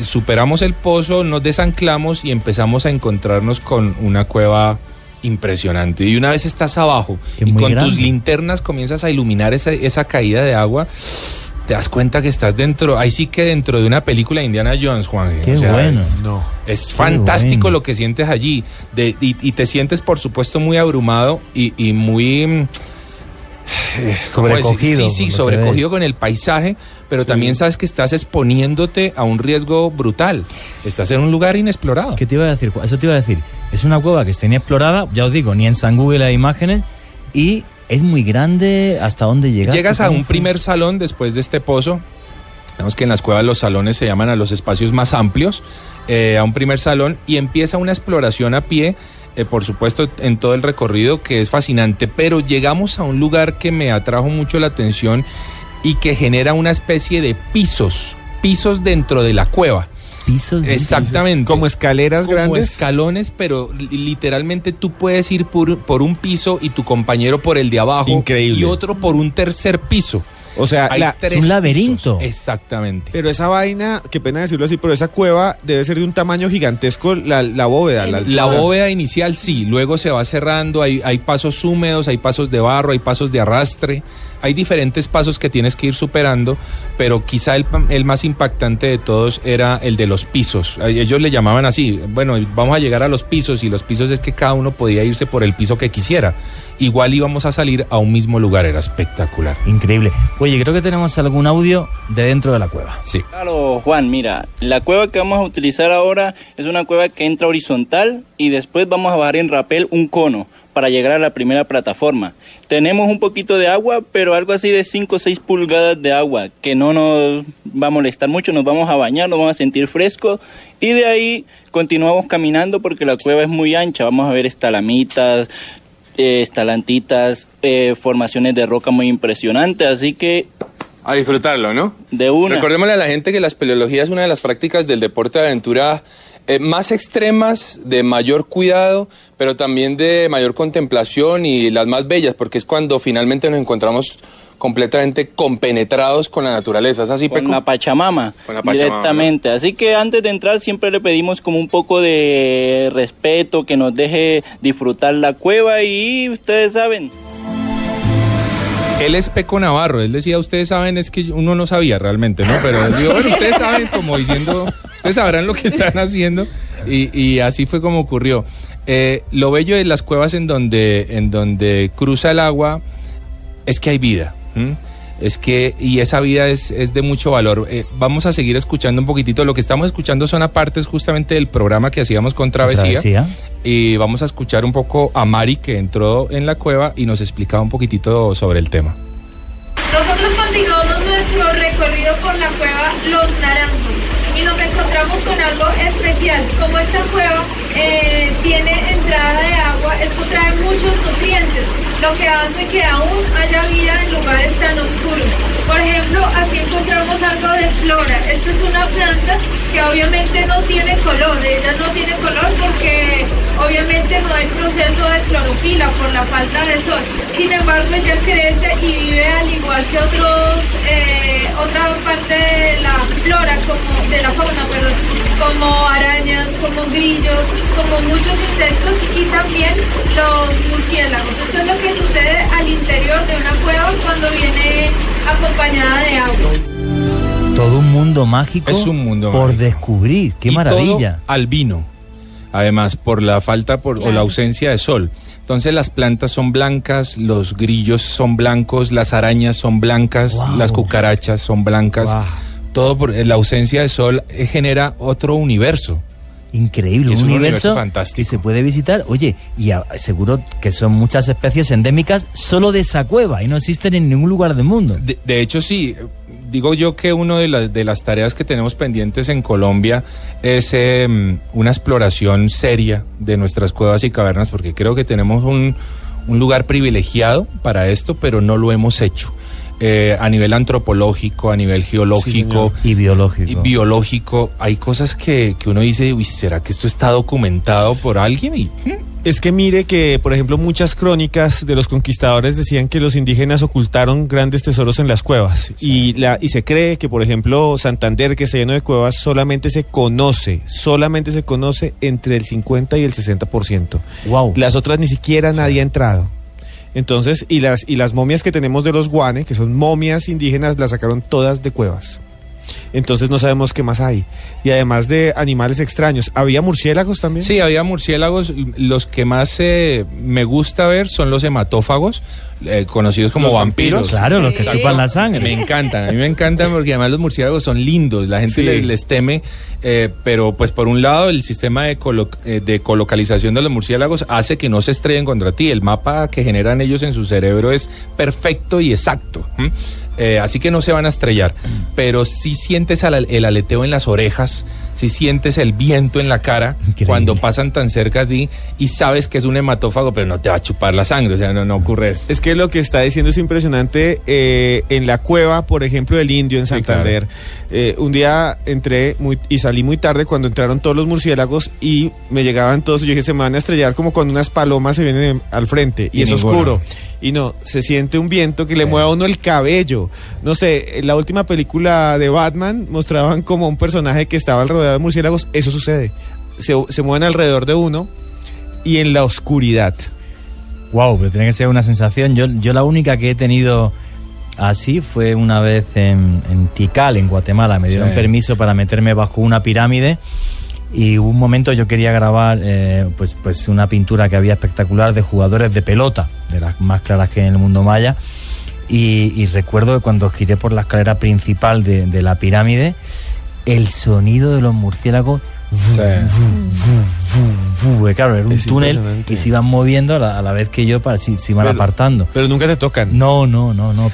superamos el pozo, nos desanclamos y empezamos a encontrarnos con una cueva impresionante. Y una vez estás abajo y con tus linternas comienzas a iluminar esa caída de agua, te das cuenta que estás dentro de una película de Indiana Jones, Juan. Qué bueno. Es fantástico lo que sientes allí. Y te sientes, por supuesto, muy abrumado y muy... sobrecogido. Sí, sobrecogido con el paisaje, pero también sabes que estás exponiéndote a un riesgo brutal. Estás en un lugar inexplorado. ¿Qué te iba a decir? Eso te iba a decir. Es una cueva que está inexplorada, ya os digo, ni en San Google hay imágenes, y... es muy grande. ¿Hasta dónde llegas? Llegas a un primer salón después de este pozo. Sabemos que en las cuevas los salones se llaman a los espacios más amplios. A un primer salón, y empieza una exploración a pie, por supuesto, en todo el recorrido, que es fascinante. Pero llegamos a un lugar que me atrajo mucho la atención y que genera una especie de pisos dentro de la cueva. Exactamente. Como escaleras grandes. Como escalones, pero literalmente tú puedes ir por un piso y tu compañero por el de abajo. Increíble. Y otro por un tercer piso. O sea, es un laberinto. Pisos. Exactamente. Pero esa vaina, qué pena decirlo así, pero esa cueva debe ser de un tamaño gigantesco, la bóveda. La bóveda inicial, sí. Luego se va cerrando, hay pasos húmedos, hay pasos de barro, hay pasos de arrastre. Hay diferentes pasos que tienes que ir superando, pero quizá el más impactante de todos era el de los pisos. Ellos le llamaban así, bueno, vamos a llegar a los pisos, y los pisos es que cada uno podía irse por el piso que quisiera. Igual íbamos a salir a un mismo lugar, era espectacular. Increíble. Oye, creo que tenemos algún audio de dentro de la cueva. Sí. Claro, Juan, mira, la cueva que vamos a utilizar ahora es una cueva que entra horizontal y después vamos a bajar en rapel un cono para llegar a la primera plataforma. Tenemos un poquito de agua, pero algo así de 5 o 6 pulgadas de agua, que no nos va a molestar mucho, nos vamos a bañar, nos vamos a sentir frescos, y de ahí continuamos caminando porque la cueva es muy ancha. Vamos a ver estalamitas, estalactitas, formaciones de roca muy impresionantes, así que A disfrutarlo, ¿no? De una. Recordémosle a la gente que la espeleología es una de las prácticas del deporte de aventura más extremas, de mayor cuidado, pero también de mayor contemplación y las más bellas, porque es cuando finalmente nos encontramos completamente compenetrados con la naturaleza, ¿es así, Peco? Con la Pachamama, directamente, ¿no? Así que antes de entrar siempre le pedimos como un poco de respeto, que nos deje disfrutar la cueva y ustedes saben. Él es Peco Navarro, él decía, ustedes saben, es que uno no sabía realmente, ¿no? Pero él dijo, bueno, ustedes saben, como diciendo, ustedes sabrán lo que están haciendo, y así fue como ocurrió. Lo bello de las cuevas en donde cruza el agua es que hay vida, ¿m? Es que, y esa vida es de mucho valor. Vamos a seguir escuchando un poquitito. Lo que estamos escuchando son apartes justamente del programa que hacíamos con Travesía. Y vamos a escuchar un poco a Mari, que entró en la cueva y nos explicaba un poquitito sobre el tema. Nosotros continuamos nuestro recorrido por la cueva Los Naranjos y nos encontramos con algo especial. Como esta cueva tiene entrada de agua, esto trae muchos nutrientes, lo que hace que aún haya vida en lugares tan oscuros. Por ejemplo, aquí encontramos algo de flora. Esta es una planta que obviamente no tiene color, ella no tiene color porque obviamente no hay proceso de clorofila por la falta de sol. Sin embargo, ella crece y vive al igual que otra parte de la flora, como de la fauna, perdón, como arañas, como grillos, como muchos insectos y también los murciélagos. Esto es lo que sucede al interior de una cueva cuando viene acompañada de agua. Todo un mundo mágico, es un mundo por mágico descubrir, qué y maravilla. Todo albino, además, por la falta o la ausencia de sol. Entonces las plantas son blancas, los grillos son blancos, las arañas son blancas, las cucarachas son blancas. Wow. Todo por la ausencia de sol genera otro universo. Increíble, un universo fantástico que se puede visitar. Oye, y seguro que son muchas especies endémicas solo de esa cueva y no existen en ningún lugar del mundo. De hecho, sí. Digo yo que una de las tareas que tenemos pendientes en Colombia es una exploración seria de nuestras cuevas y cavernas, porque creo que tenemos un lugar privilegiado para esto, pero no lo hemos hecho. A nivel antropológico, a nivel geológico, sí, y biológico. Hay cosas que uno dice, uy, ¿será que esto está documentado por alguien? Es que mire que, por ejemplo, muchas crónicas de los conquistadores decían que los indígenas ocultaron grandes tesoros en las cuevas. Sí. Y se cree que, por ejemplo, Santander, que está lleno de cuevas, solamente se conoce entre el 50 y el 60%. Wow. Las otras ni siquiera nadie ha entrado. Entonces, y las momias que tenemos de los Guane, que son momias indígenas, las sacaron todas de cuevas. Entonces no sabemos qué más hay. Y además de animales extraños, ¿había murciélagos también? Sí, había murciélagos. Los que más me gusta ver son los hematófagos, conocidos como vampiros. Claro, los que chupan la sangre. Me encantan, a mí me encantan porque además los murciélagos son lindos. La gente les teme, pero pues por un lado el sistema de colocalización de los murciélagos hace que no se estrellen contra ti. El mapa que generan ellos en su cerebro es perfecto y exacto. Así que no se van a estrellar, pero sí sientes el aleteo en las orejas, sí sientes el viento en la cara. Increíble. Cuando pasan tan cerca de ti y sabes que es un hematófago, pero no te va a chupar la sangre, o sea, no ocurre eso. Es que lo que está diciendo es impresionante. En la cueva, por ejemplo, del Indio en Santander, sí, claro. Un día entré y salí muy tarde cuando entraron todos los murciélagos y me llegaban todos y yo dije, se me van a estrellar como cuando unas palomas se vienen al frente y es oscuro. Y no, se siente un viento que le mueve a uno el cabello. No sé, en la última película de Batman mostraban como un personaje que estaba rodeado de murciélagos. Eso sucede, se mueven alrededor de uno y en la oscuridad. Wow, pero tiene que ser una sensación. Yo la única que he tenido así fue una vez en Tikal, en Guatemala. Me dieron permiso para meterme bajo una pirámide. Y hubo un momento yo quería grabar pues una pintura que había espectacular de jugadores de pelota, de las más claras que hay en el mundo maya. Y recuerdo que cuando giré por la escalera principal de la pirámide, el sonido de los murciélagos... Sí. Claro, era un túnel y se iban moviendo a la vez que yo, se iban apartando. Pero nunca te tocan. No,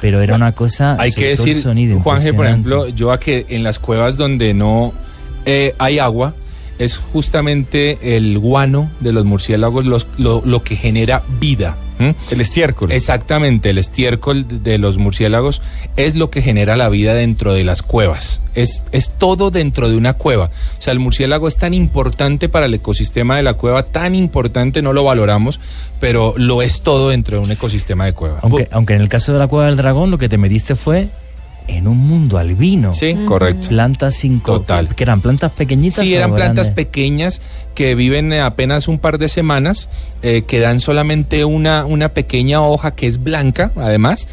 pero era una cosa... Hay que decir, Juanje, por ejemplo, yo a que en las cuevas donde no hay agua... Es justamente el guano de los murciélagos lo que genera vida. El estiércol. Exactamente, el estiércol de los murciélagos es lo que genera la vida dentro de las cuevas. Es todo dentro de una cueva. O sea, el murciélago es tan importante para el ecosistema de la cueva, tan importante, no lo valoramos, pero lo es todo dentro de un ecosistema de cueva. Aunque en el caso de la Cueva del Dragón lo que te metiste fue en un mundo albino. Sí, correcto. Plantas total. Que eran plantas pequeñitas. Sí, eran plantas pequeñas que viven apenas un par de semanas, que dan solamente una pequeña hoja que es blanca, además,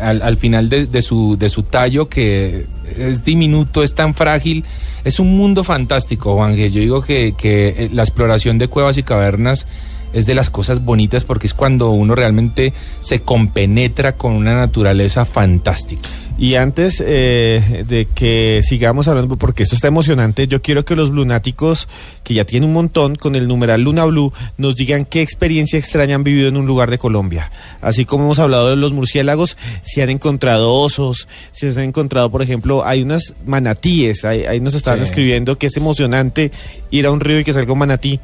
al final de su tallo, que es diminuto, es tan frágil. Es un mundo fantástico, Juanje. Yo digo que la exploración de cuevas y cavernas es de las cosas bonitas porque es cuando uno realmente se compenetra con una naturaleza fantástica. Y antes de que sigamos hablando, porque esto está emocionante, yo quiero que los lunáticos, que ya tienen un montón, con el numeral Luna Blue, nos digan qué experiencia extraña han vivido en un lugar de Colombia. Así como hemos hablado de los murciélagos, si han encontrado osos, si han encontrado, por ejemplo, hay unas manatíes, ahí nos están escribiendo que es emocionante ir a un río y que salga un manatí.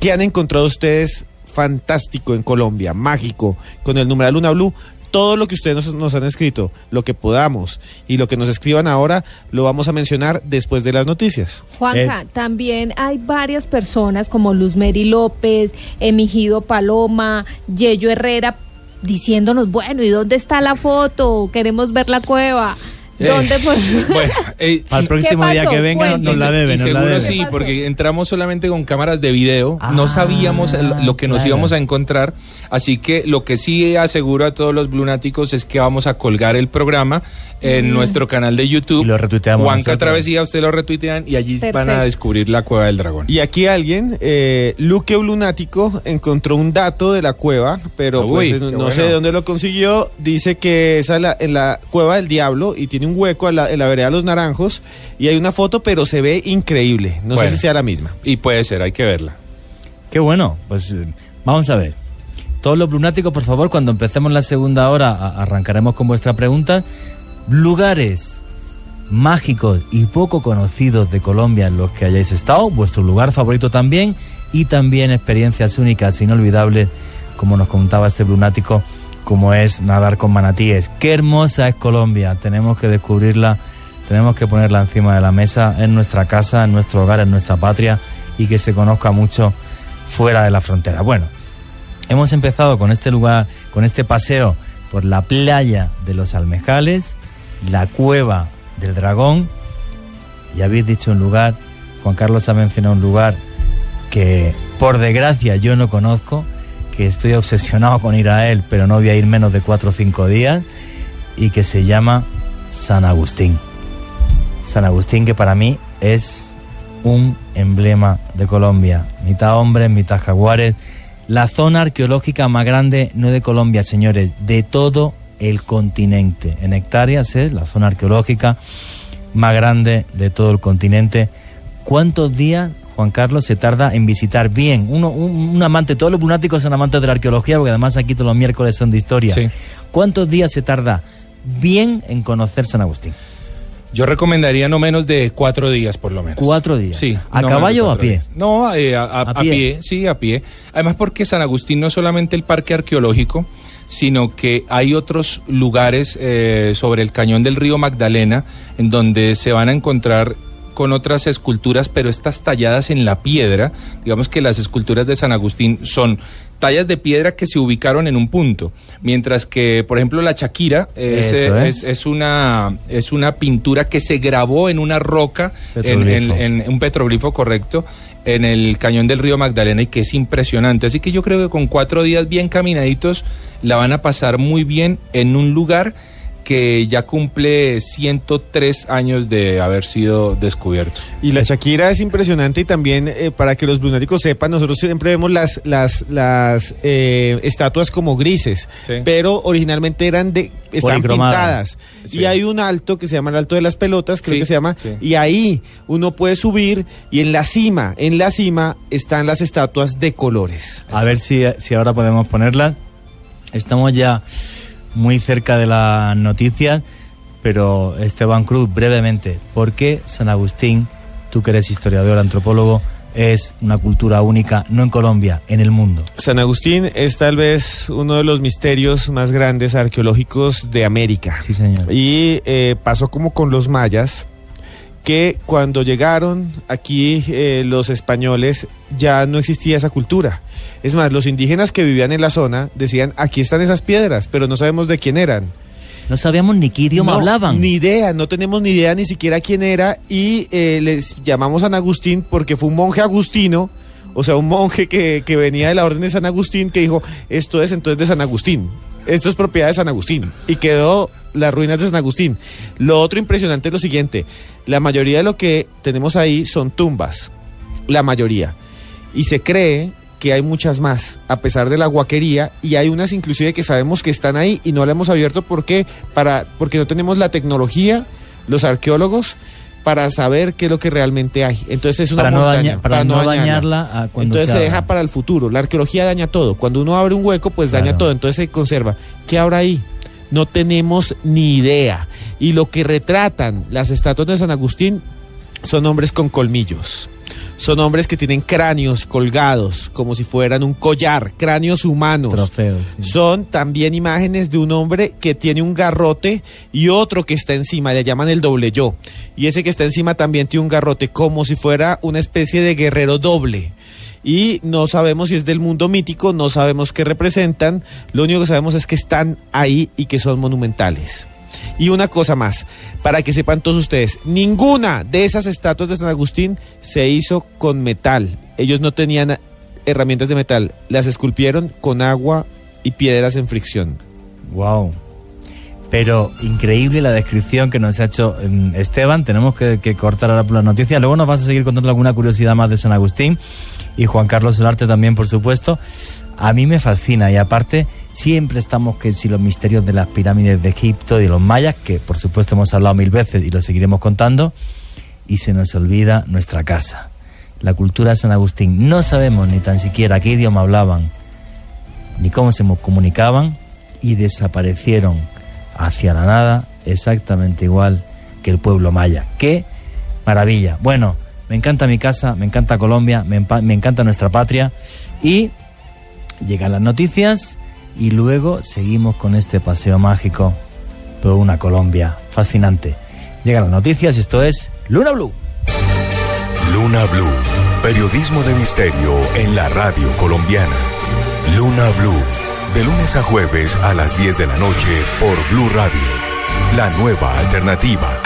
¿Qué han encontrado ustedes fantástico en Colombia, mágico, con el numeral Luna Blue? Todo lo que ustedes nos han escrito, lo que podamos y lo que nos escriban ahora, lo vamos a mencionar después de las noticias. Juanca, también hay varias personas como Luz Mary López, Emigido Paloma, Yello Herrera, diciéndonos, bueno, ¿y dónde está la foto? Queremos ver la cueva. ¿Dónde? Bueno, al próximo día que venga nos la deben. Seguro sí, porque entramos solamente con cámaras de video, no sabíamos lo que nos íbamos a encontrar, así que lo que sí aseguro a todos los lunáticos es que vamos a colgar el programa en nuestro canal de YouTube. Y lo retuiteamos. Juanca Travesía, usted lo retuitean y allí van a descubrir la Cueva del Dragón. Y aquí alguien, Luque Lunático, encontró un dato de la cueva, pero no sé de dónde lo consiguió. Dice que es en la Cueva del Diablo y tiene un hueco en la vereda de los Naranjos y hay una foto, pero se ve increíble. No sé si sea la misma. Y puede ser, hay que verla. Qué bueno, pues vamos a ver. Todos los lunáticos, por favor, cuando empecemos la segunda hora, arrancaremos con vuestra pregunta. Lugares mágicos y poco conocidos de Colombia en los que hayáis estado, vuestro lugar favorito también, y también experiencias únicas e inolvidables, como nos contaba este lunático, como es nadar con manatíes. Qué hermosa es Colombia, tenemos que descubrirla, tenemos que ponerla encima de la mesa, en nuestra casa, en nuestro hogar, en nuestra patria, y que se conozca mucho fuera de la frontera. Bueno, hemos empezado con este lugar, con este paseo por la playa de los Almejales, la Cueva del Dragón, y habéis dicho un lugar, Juan Carlos ha mencionado un lugar que por desgracia yo no conozco, que estoy obsesionado con ir a él, pero no voy a ir menos de 4 o 5 días, y que se llama San Agustín. San Agustín, que para mí es un emblema de Colombia, mitad hombres, mitad jaguares, la zona arqueológica más grande, no de Colombia, señores, de todo el continente. En hectáreas es la zona arqueológica más grande de todo el continente. ¿Cuántos días, Juan Carlos, se tarda en visitar bien? Un amante, todos los lunáticos son amantes de la arqueología, porque además aquí todos los miércoles son de historia. Sí. ¿Cuántos días se tarda bien en conocer San Agustín? Yo recomendaría no menos de 4 días, por lo menos. 4 días. Sí. ¿A caballo o a pie? No, a pie, sí, a pie. Además, porque San Agustín no es solamente el parque arqueológico, sino que hay otros lugares sobre el cañón del río Magdalena, en donde se van a encontrar con otras esculturas, pero estas talladas en la piedra. Digamos que las esculturas de San Agustín son tallas de piedra que se ubicaron en un punto, mientras que, por ejemplo, la Shakira es una pintura que se grabó en una roca, en un petroglifo, correcto, en el cañón del río Magdalena, y que es impresionante. Así que yo creo que con 4 días bien caminaditos la van a pasar muy bien en un lugar que ya cumple 103 años de haber sido descubierto. Y la Shakira es impresionante, y también para que los lunáticos sepan, nosotros siempre vemos las estatuas como grises, pero originalmente están pintadas. Sí. Y hay un alto que se llama el Alto de las Pelotas, creo que se llama, y ahí uno puede subir, y en la cima están las estatuas de colores. A ver si ahora podemos ponerlas. Estamos ya muy cerca de las noticias, pero Esteban Cruz, brevemente, ¿por qué San Agustín, tú que eres historiador, antropólogo, es una cultura única, no en Colombia, en el mundo. San Agustín es tal vez uno de los misterios más grandes arqueológicos de América. Sí, señor. Y pasó como con los mayas, que cuando llegaron aquí los españoles ya no existía esa cultura. Es más, los indígenas que vivían en la zona decían, aquí están esas piedras, pero no sabemos de quién eran. No sabíamos ni qué idioma hablaban. Ni idea, no tenemos ni idea ni siquiera quién era, y les llamamos San Agustín porque fue un monje agustino, o sea, un monje que venía de la orden de San Agustín, que dijo, esto es entonces de San Agustín, esto es propiedad de San Agustín, y quedó las ruinas de San Agustín. Lo otro impresionante es lo siguiente, la mayoría de lo que tenemos ahí son tumbas, la mayoría, y se cree que hay muchas más, a pesar de la huaquería, y hay unas inclusive que sabemos que están ahí y no la hemos abierto porque no tenemos la tecnología, los arqueólogos, para saber qué es lo que realmente hay. Entonces es una montaña, para no dañarla. Entonces se deja para el futuro. La arqueología daña todo. Cuando uno abre un hueco, pues daña todo. Entonces se conserva. ¿Qué habrá ahí? No tenemos ni idea. Y lo que retratan las estatuas de San Agustín son hombres con colmillos. Son hombres que tienen cráneos colgados, como si fueran un collar, cráneos humanos. Trofeos, sí. Son también imágenes de un hombre que tiene un garrote y otro que está encima, le llaman el doble yo. Y ese que está encima también tiene un garrote, como si fuera una especie de guerrero doble. Y no sabemos si es del mundo mítico, no sabemos qué representan. Lo único que sabemos es que están ahí y que son monumentales. Y una cosa más, para que sepan todos ustedes, ninguna de esas estatuas de San Agustín se hizo con metal. Ellos no tenían herramientas de metal, las esculpieron con agua y piedras en fricción. Wow. Pero increíble la descripción que nos ha hecho Esteban. Tenemos que cortar ahora por las noticias. Luego nos vas a seguir contando alguna curiosidad más de San Agustín. Y Juan Carlos Solarte también, por supuesto. A mí me fascina, y aparte siempre estamos que si los misterios de las pirámides de Egipto y de los mayas, que por supuesto hemos hablado mil veces y lo seguiremos contando, y se nos olvida nuestra casa, la cultura de San Agustín. No sabemos ni tan siquiera qué idioma hablaban, ni cómo se comunicaban, y desaparecieron hacia la nada, exactamente igual que el pueblo maya. ¡Qué maravilla! Bueno, me encanta mi casa, me encanta Colombia, me encanta nuestra patria, y llegan las noticias y luego seguimos con este paseo mágico por una Colombia fascinante. Llegan las noticias, esto es Luna Blue. Luna Blue, periodismo de misterio en la radio colombiana. Luna Blue, de lunes a jueves a las 10 de la noche por Blue Radio, la nueva alternativa.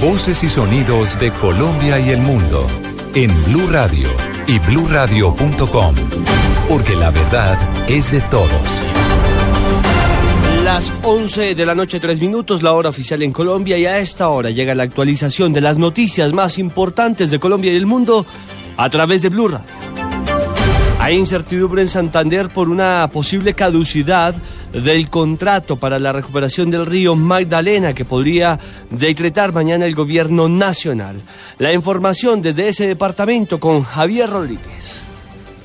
Voces y sonidos de Colombia y el mundo en Blue Radio y bluradio.com, porque la verdad es de todos. Las 11 de la noche, 3 minutos, la hora oficial en Colombia, y a esta hora llega la actualización de las noticias más importantes de Colombia y el mundo a través de Blu Radio. Hay incertidumbre en Santander por una posible caducidad del contrato para la recuperación del río Magdalena que podría decretar mañana el gobierno nacional. La información desde ese departamento con Javier Rodríguez.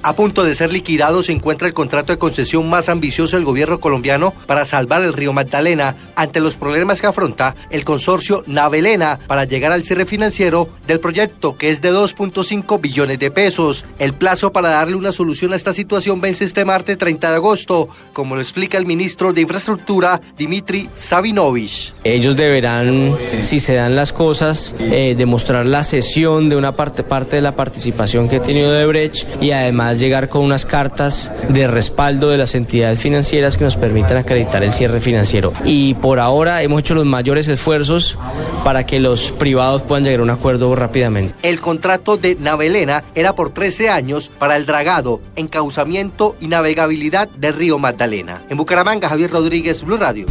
A punto de ser liquidado se encuentra el contrato de concesión más ambicioso del gobierno colombiano para salvar el río Magdalena ante los problemas que afronta el consorcio Navelena para llegar al cierre financiero del proyecto, que es de 2.5 billones de pesos. El plazo para darle una solución a esta situación vence este martes 30 de agosto, como lo explica el ministro de Infraestructura, Dimitri Savinovich. Ellos deberán, si se dan las cosas, demostrar la cesión de una parte de la participación que ha tenido Odebrecht, y además llegar con unas cartas de respaldo de las entidades financieras que nos permitan acreditar el cierre financiero. Y por ahora hemos hecho los mayores esfuerzos para que los privados puedan llegar a un acuerdo rápidamente. El contrato de Navelena era por 13 años para el dragado, encauzamiento y navegabilidad del río Magdalena. En Bucaramanga, Javier Rodríguez, Blue Radio.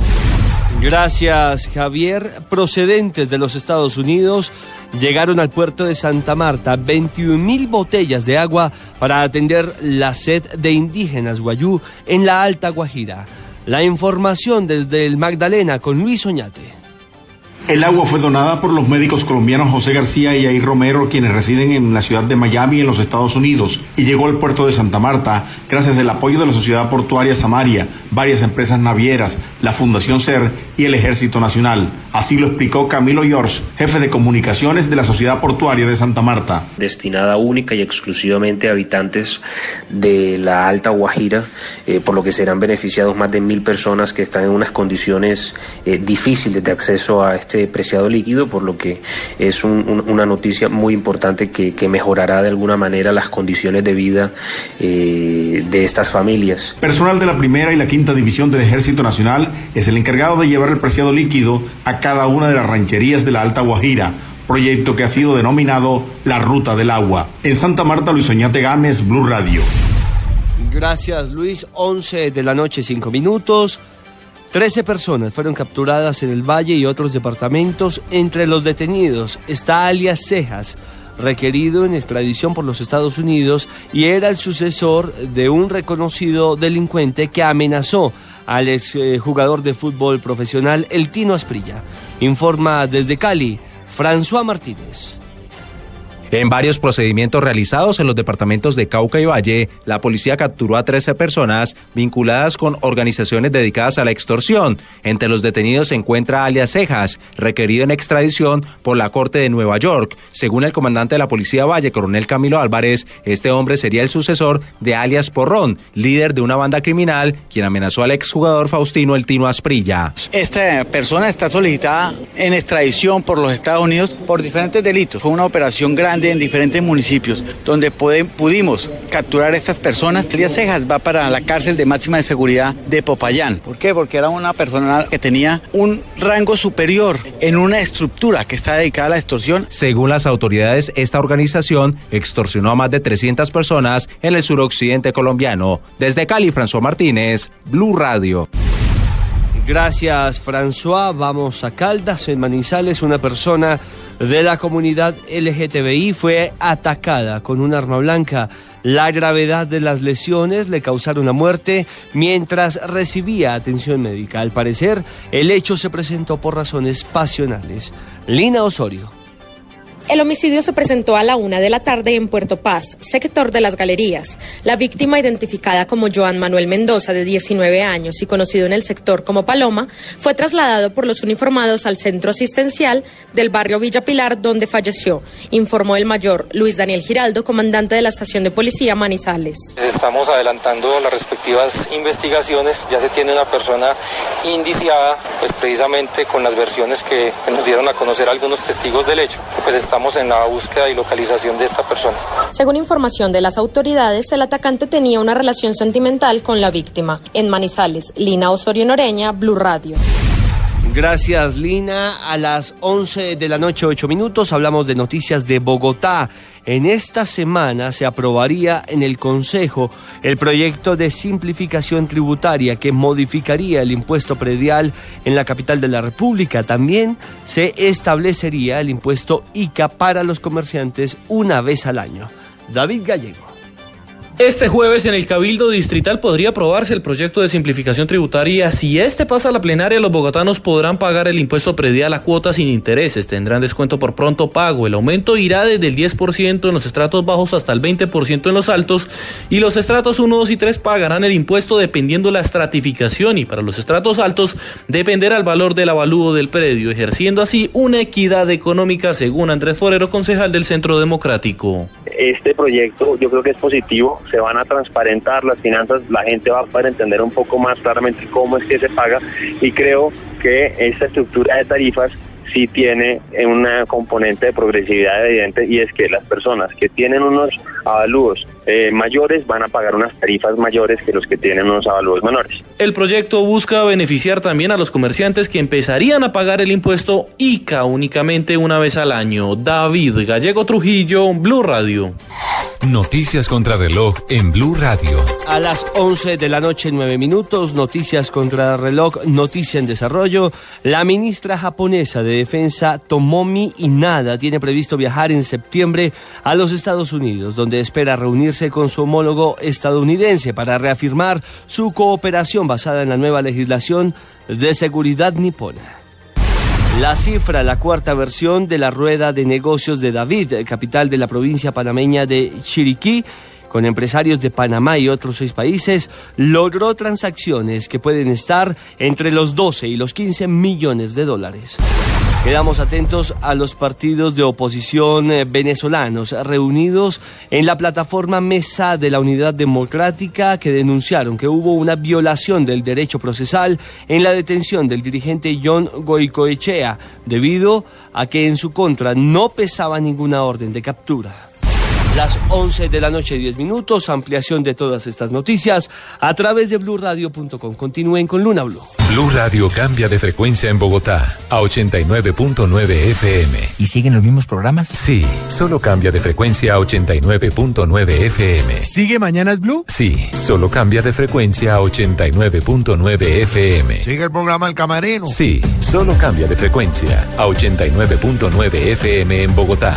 Gracias, Javier. Procedentes de los Estados Unidos llegaron al puerto de Santa Marta 21.000 botellas de agua para atender la sed de indígenas wayú en la Alta Guajira. La información desde el Magdalena con Luis Oñate. El agua fue donada por los médicos colombianos José García y Jair Romero, quienes residen en la ciudad de Miami, en los Estados Unidos, y llegó al puerto de Santa Marta gracias al apoyo de la Sociedad Portuaria Samaria, varias empresas navieras, la Fundación SER y el Ejército Nacional. Así lo explicó Camilo George, jefe de comunicaciones de la Sociedad Portuaria de Santa Marta. Destinada única y exclusivamente a habitantes de la Alta Guajira, por lo que serán beneficiados más de 1.000 personas que están en unas condiciones difíciles de acceso a este preciado líquido, por lo que es una noticia muy importante que mejorará de alguna manera las condiciones de vida de estas familias. Personal de la primera y la quinta división del Ejército Nacional es el encargado de llevar el preciado líquido a cada una de las rancherías de la Alta Guajira, proyecto que ha sido denominado La Ruta del Agua. En Santa Marta, Luis Oñate Gámez, Blue Radio. Gracias, Luis. 11:05 p.m. 13 personas fueron capturadas en el Valle y otros departamentos. Entre los detenidos está alias Cejas, requerido en extradición por los Estados Unidos, y era el sucesor de un reconocido delincuente que amenazó al exjugador de fútbol profesional El Tino Asprilla. Informa desde Cali, François Martínez. En varios procedimientos realizados en los departamentos de Cauca y Valle, la policía capturó a 13 personas vinculadas con organizaciones dedicadas a la extorsión. Entre los detenidos se encuentra alias Cejas, requerido en extradición por la Corte de Nueva York. Según el comandante de la policía Valle, coronel Camilo Álvarez, este hombre sería el sucesor de alias Porrón, líder de una banda criminal, quien amenazó al exjugador Faustino El Tino Asprilla. Esta persona está solicitada en extradición por los Estados Unidos por diferentes delitos. Fue una operación grande en diferentes municipios, donde pudimos capturar a estas personas. Elías Cejas va para la cárcel de máxima de seguridad de Popayán. ¿Por qué? Porque era una persona que tenía un rango superior en una estructura que está dedicada a la extorsión. Según las autoridades, esta organización extorsionó a más de 300 personas en el suroccidente colombiano. Desde Cali, François Martínez, Blue Radio. Gracias, François. Vamos a Caldas. En Manizales, una persona de la comunidad LGTBI fue atacada con un arma blanca. La gravedad de las lesiones le causaron la muerte mientras recibía atención médica. Al parecer, el hecho se presentó por razones pasionales. Lina Osorio. El homicidio se presentó a la 1:00 p.m. en Puerto Paz, sector de Las Galerías. La víctima, identificada como Joan Manuel Mendoza, de 19 años y conocido en el sector como Paloma, fue trasladado por los uniformados al centro asistencial del barrio Villa Pilar, donde falleció, informó el mayor Luis Daniel Giraldo, comandante de la estación de policía Manizales. Estamos adelantando las respectivas investigaciones. Ya se tiene una persona indiciada, pues precisamente con las versiones que nos dieron a conocer algunos testigos del hecho. Pues estamos en la búsqueda y localización de esta persona. Según información de las autoridades, el atacante tenía una relación sentimental con la víctima. En Manizales, Lina Osorio Noreña, Blue Radio. Gracias, Lina. A las 11:08 p.m, hablamos de noticias de Bogotá. En esta semana se aprobaría en el Consejo el proyecto de simplificación tributaria que modificaría el impuesto predial en la capital de la República. También se establecería el impuesto ICA para los comerciantes una vez al año. David Gallego. Este jueves en el Cabildo Distrital podría aprobarse el proyecto de simplificación tributaria. Si este pasa a la plenaria, los bogotanos podrán pagar el impuesto predial a cuotas sin intereses, tendrán descuento por pronto pago. El aumento irá desde el 10% en los estratos bajos hasta el 20% en los altos, y los estratos 1, 2 y 3 pagarán el impuesto dependiendo la estratificación, y para los estratos altos dependerá el valor del avalúo del predio, ejerciendo así una equidad económica, según Andrés Forero, concejal del Centro Democrático. Este proyecto yo creo que es positivo. Se van a transparentar las finanzas, la gente va a poder entender un poco más claramente cómo es que se paga, y creo que esta estructura de tarifas sí tiene una componente de progresividad evidente, y es que las personas que tienen unos avalúos mayores van a pagar unas tarifas mayores que los que tienen unos avalúos menores. El proyecto busca beneficiar también a los comerciantes, que empezarían a pagar el impuesto ICA únicamente una vez al año. David Gallego Trujillo, Blue Radio. Noticias contra reloj en Blue Radio. A las 11:09 p.m, noticias contra reloj, noticia en desarrollo. La ministra japonesa de Defensa, Tomomi Inada, tiene previsto viajar en septiembre a los Estados Unidos, donde espera reunirse con su homólogo estadounidense para reafirmar su cooperación basada en la nueva legislación de seguridad nipona. La cifra, la cuarta versión de la rueda de negocios de David, capital de la provincia panameña de Chiriquí, con empresarios de Panamá y otros 6 países, logró transacciones que pueden estar entre los 12 y los 15 millones de dólares. Quedamos atentos a los partidos de oposición venezolanos reunidos en la plataforma Mesa de la Unidad Democrática, que denunciaron que hubo una violación del derecho procesal en la detención del dirigente John Goicoechea, debido a que en su contra no pesaba ninguna orden de captura. Las 11:10 p.m, ampliación de todas estas noticias a través de blurradio.com. Continúen con Luna Blue. Blue Radio cambia de frecuencia en Bogotá a 89.9 FM. ¿Y siguen los mismos programas? Sí, solo cambia de frecuencia a 89.9 FM. ¿Sigue Mañanas Blue? Sí, solo cambia de frecuencia a 89.9 FM. ¿Sigue el programa El Camarero? Sí, solo cambia de frecuencia a 89.9 FM en Bogotá.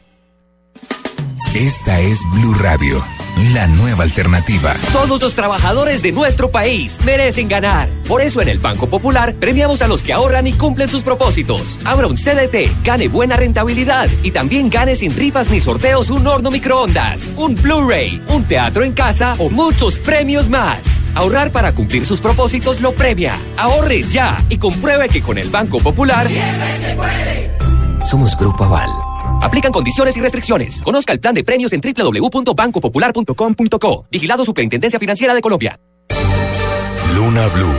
Esta es Blue Radio, la nueva alternativa. Todos los trabajadores de nuestro país merecen ganar. Por eso en el Banco Popular premiamos a los que ahorran y cumplen sus propósitos. Abra un CDT, gane buena rentabilidad y también gane sin rifas ni sorteos un horno microondas, un Blu-ray, un teatro en casa o muchos premios más. Ahorrar para cumplir sus propósitos lo premia. Ahorre ya y compruebe que con el Banco Popular siempre se puede. Somos Grupo Aval. Aplican condiciones y restricciones. Conozca el plan de premios en www.bancopopular.com.co. Vigilado Superintendencia Financiera de Colombia. Luna Blue,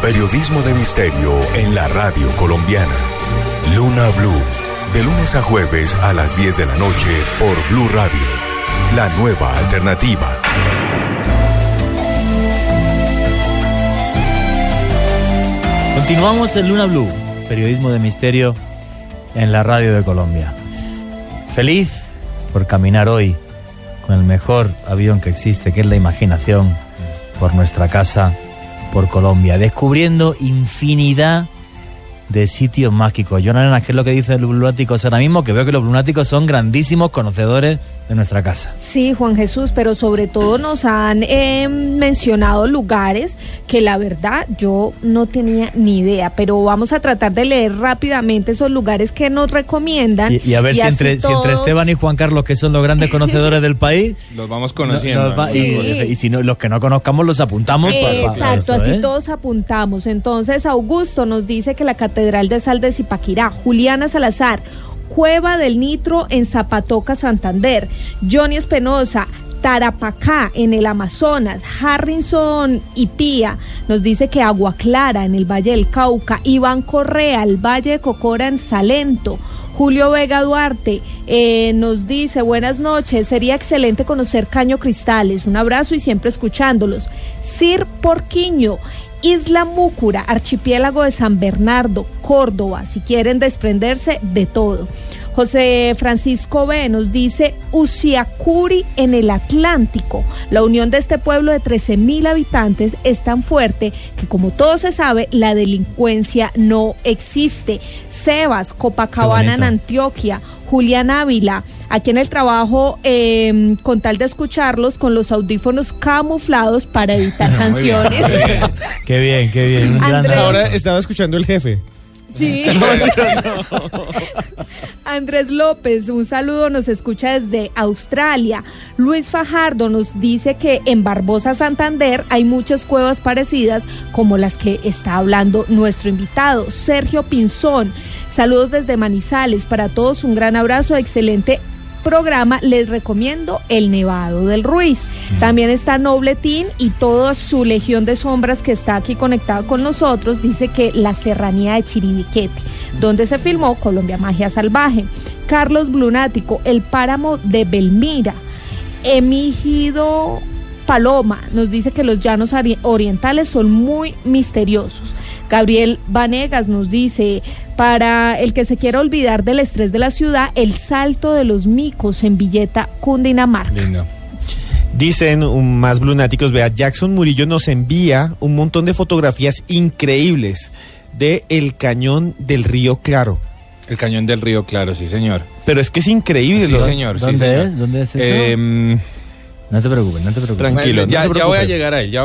periodismo de misterio en la radio colombiana. Luna Blue, de lunes a jueves a las 10 de la noche por Blue Radio, la nueva alternativa. Continuamos en Luna Blue, periodismo de misterio en la radio de Colombia. Feliz por caminar hoy con el mejor avión que existe, que es la imaginación, por nuestra casa, por Colombia, descubriendo infinidad de sitios mágicos. Yo no sé qué es lo que dicen los lunáticos ahora mismo, que veo que los lunáticos son grandísimos conocedores de nuestra casa. Sí, Juan Jesús, pero sobre todo nos han mencionado lugares que la verdad yo no tenía ni idea, pero vamos a tratar de leer rápidamente esos lugares que nos recomiendan. Y a ver si entre, todos... si entre Esteban y Juan Carlos, que son los grandes conocedores del país, los vamos conociendo. Y si no, los que no conozcamos los apuntamos. Exacto, para eso, así todos apuntamos. Entonces, Augusto nos dice que la Catedral de Sal de Zipaquirá, Juliana Salazar, Cueva del Nitro en Zapatoca, Santander, Johnny Espinosa, Tarapacá en el Amazonas, Harrison y Pía, nos dice que Agua Clara en el Valle del Cauca, Iván Correa, el Valle de Cocora en Salento, Julio Vega Duarte nos dice, buenas noches, sería excelente conocer Caño Cristales, un abrazo y siempre escuchándolos. Sir Porquiño, Isla Múcura, Archipiélago de San Bernardo, Córdoba, si quieren desprenderse de todo. José Francisco B. nos dice Usiacuri en el Atlántico. La unión de este pueblo de 13.000 habitantes es tan fuerte que, como todo se sabe, la delincuencia no existe. Sebas, Copacabana en Antioquia, Julián Ávila, aquí en el trabajo, con tal de escucharlos con los audífonos camuflados para evitar sanciones. Bien. Qué bien, qué bien. Ahora estaba escuchando el jefe. Sí. Andrés López, un saludo, nos escucha desde Australia. Luis Fajardo nos dice que en Barbosa, Santander, hay muchas cuevas parecidas como las que está hablando nuestro invitado. Sergio Pinzón, saludos desde Manizales, para todos un gran abrazo, excelente programa, les recomiendo el Nevado del Ruiz. También está Nobletín y toda su legión de sombras que está aquí conectado con nosotros, dice que la serranía de Chiribiquete, donde se filmó Colombia Magia Salvaje. Carlos Blunático, el páramo de Belmira. Emigido Paloma nos dice que los llanos orientales son muy misteriosos. Gabriel Vanegas nos dice, para el que se quiera olvidar del estrés de la ciudad, el Salto de los Micos en Villeta, Cundinamarca. Lindo. Dicen más blunáticos, vea, Jackson Murillo nos envía un montón de fotografías increíbles de el cañón del Río Claro. El Cañón del Río, claro, sí, señor. Pero es que es increíble. Sí, señor. ¿Dónde, sí, señor. Es? ¿Dónde es eso? No te preocupes, no te preocupes. Tranquilo, ya, no te preocupes. Ya voy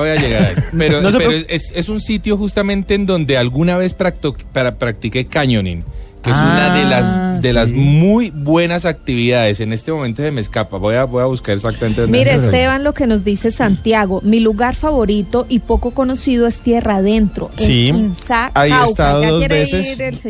a llegar a él, Pero, no pero es un sitio justamente en donde alguna vez practiqué canyoning, que es una de las muy buenas actividades. En este momento se me escapa, voy a buscar exactamente. Mire, Esteban, lo que nos dice Santiago, mi lugar favorito y poco conocido es Tierra Adentro. Sí, ahí he estado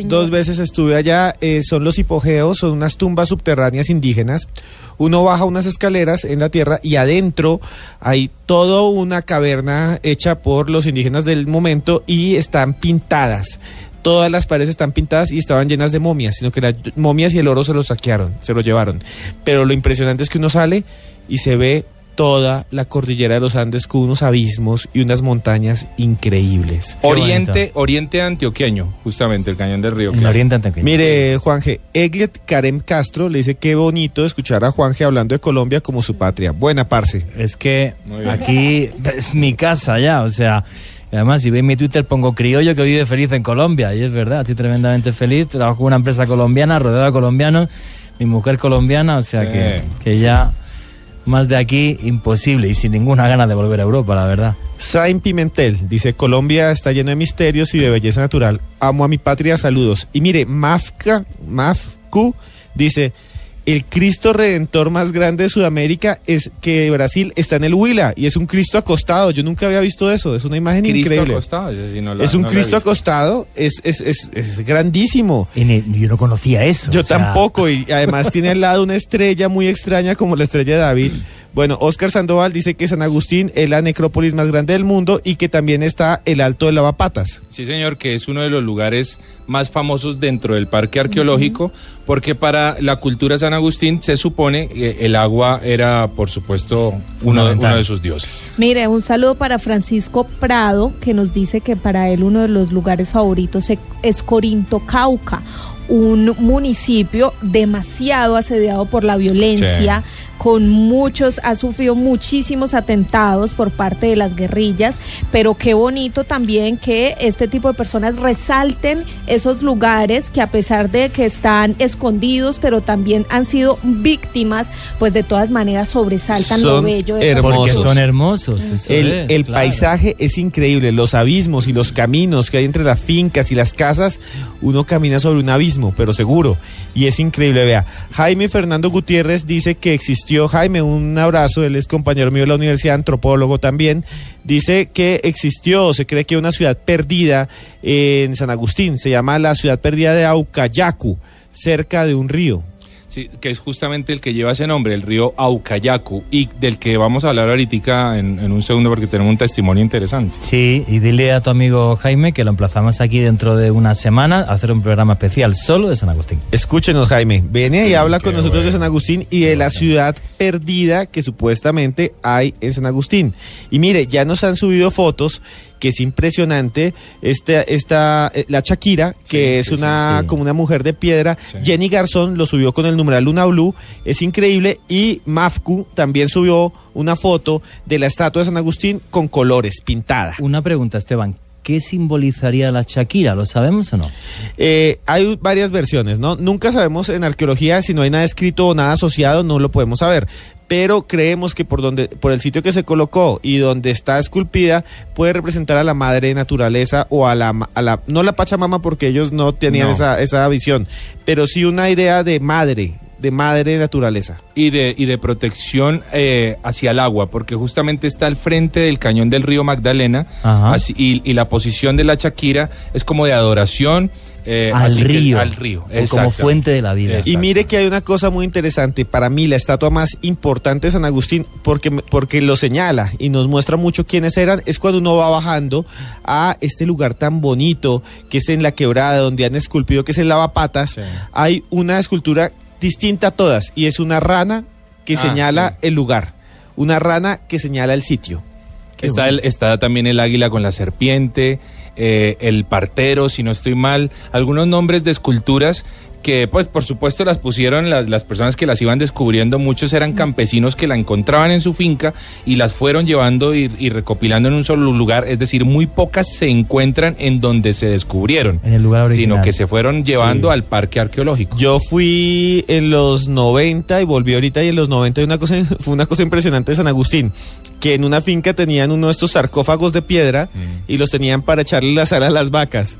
dos veces estuve allá, son los hipogeos, son unas tumbas subterráneas indígenas. Uno baja unas escaleras en la tierra y adentro hay toda una caverna hecha por los indígenas del momento y están pintadas. Todas las paredes están pintadas y estaban llenas de momias, sino que las momias y el oro se lo saquearon, se lo llevaron. Pero lo impresionante es que uno sale y se ve toda la cordillera de los Andes con unos abismos y unas montañas increíbles. Oriente antioqueño, justamente, el Cañón del Río. Claro. Oriente antioqueño. Mire, Juanje, Eglet Karem Castro le dice qué bonito escuchar a Juanje hablando de Colombia como su patria. Buena, parce. Es que aquí es mi casa ya, o sea... Además, si veis mi Twitter, pongo criollo que vive feliz en Colombia. Y es verdad, estoy tremendamente feliz. Trabajo con una empresa colombiana, rodeada de colombianos. Mi mujer colombiana, o sea sí, que sí. Ya más de aquí, imposible. Y sin ninguna gana de volver a Europa, la verdad. Sain Pimentel dice, Colombia está lleno de misterios y de belleza natural. Amo a mi patria, saludos. Y mire, Mafku dice... El Cristo Redentor más grande de Sudamérica es que Brasil está en el Huila y es un Cristo acostado. Yo nunca había visto eso. Es una imagen increíble. Acostado, sí, no la, es un no Cristo acostado. Es grandísimo. Yo no conocía eso. Yo tampoco. Y además tiene al lado una estrella muy extraña como la estrella de David. Bueno, Óscar Sandoval dice que San Agustín es la necrópolis más grande del mundo y que también está el Alto de Lavapatas. Sí, señor, que es uno de los lugares más famosos dentro del parque arqueológico, porque para la cultura San Agustín se supone que el agua era, por supuesto, uno de sus dioses. Mire, un saludo para Francisco Prado, que nos dice que para él uno de los lugares favoritos es Corinto, Cauca. Un municipio demasiado asediado por la violencia, ha sufrido muchísimos atentados por parte de las guerrillas, pero qué bonito también que este tipo de personas resalten esos lugares que a pesar de que están escondidos, pero también han sido víctimas, pues de todas maneras sobresaltan lo bello. Porque son hermosos. El paisaje es increíble, los abismos y los caminos que hay entre las fincas y las casas, uno camina sobre un abismo, pero seguro, y es increíble. Vea, Jaime Fernando Gutiérrez dice que existió, Jaime, un abrazo, él es compañero mío de la universidad, antropólogo también, dice que existió, se cree que una ciudad perdida en San Agustín, se llama la ciudad perdida de Aucayacu, cerca de un río. Sí, que es justamente el que lleva ese nombre, el río Aucayacu, y del que vamos a hablar ahorita en un segundo porque tenemos un testimonio interesante. Sí, y dile a tu amigo Jaime que lo emplazamos aquí dentro de una semana a hacer un programa especial solo de San Agustín. Escúchenos, Jaime, viene y habla con nosotros de San Agustín y de la ciudad perdida que supuestamente hay en San Agustín. Y mire, ya nos han subido fotos que es impresionante, la Shakira, que como una mujer de piedra, Jenny Garzón lo subió con el numeral Luna Blue, es increíble, y Mafku también subió una foto de la estatua de San Agustín con colores, pintada. Una pregunta, Esteban, ¿qué simbolizaría la Shakira? ¿Lo sabemos o no? Hay varias versiones, ¿no? Nunca sabemos en arqueología, si no hay nada escrito o nada asociado, no lo podemos saber. Pero creemos que por el sitio que se colocó y donde está esculpida puede representar a la madre naturaleza o a la no la Pachamama porque ellos no tenían esa visión, pero sí una idea de madre naturaleza. Y de protección hacia el agua, porque justamente está al frente del cañón del río Magdalena, así, y la posición de la Shakira es como de adoración. Al río, como fuente de la vida. Y mire que hay una cosa muy interesante, para mí la estatua más importante de San Agustín, porque lo señala y nos muestra mucho quiénes eran, es cuando uno va bajando a este lugar tan bonito que es en la quebrada donde han esculpido, que es el Lavapatas, hay una escultura distinta a todas y es una rana que señala el lugar, una rana que señala el sitio. Está también el águila con la serpiente, el partero, si no estoy mal, algunos nombres de esculturas que pues por supuesto las pusieron las personas que las iban descubriendo. Muchos eran campesinos que la encontraban en su finca y las fueron llevando y recopilando en un solo lugar, es decir, muy pocas se encuentran en donde se descubrieron, en el lugar original, sino que se fueron llevando al parque arqueológico. Yo fui en los 90 y volví ahorita, y en los 90 fue una cosa impresionante de San Agustín, que en una finca tenían uno de estos sarcófagos de piedra y los tenían para echarle la sal a las vacas.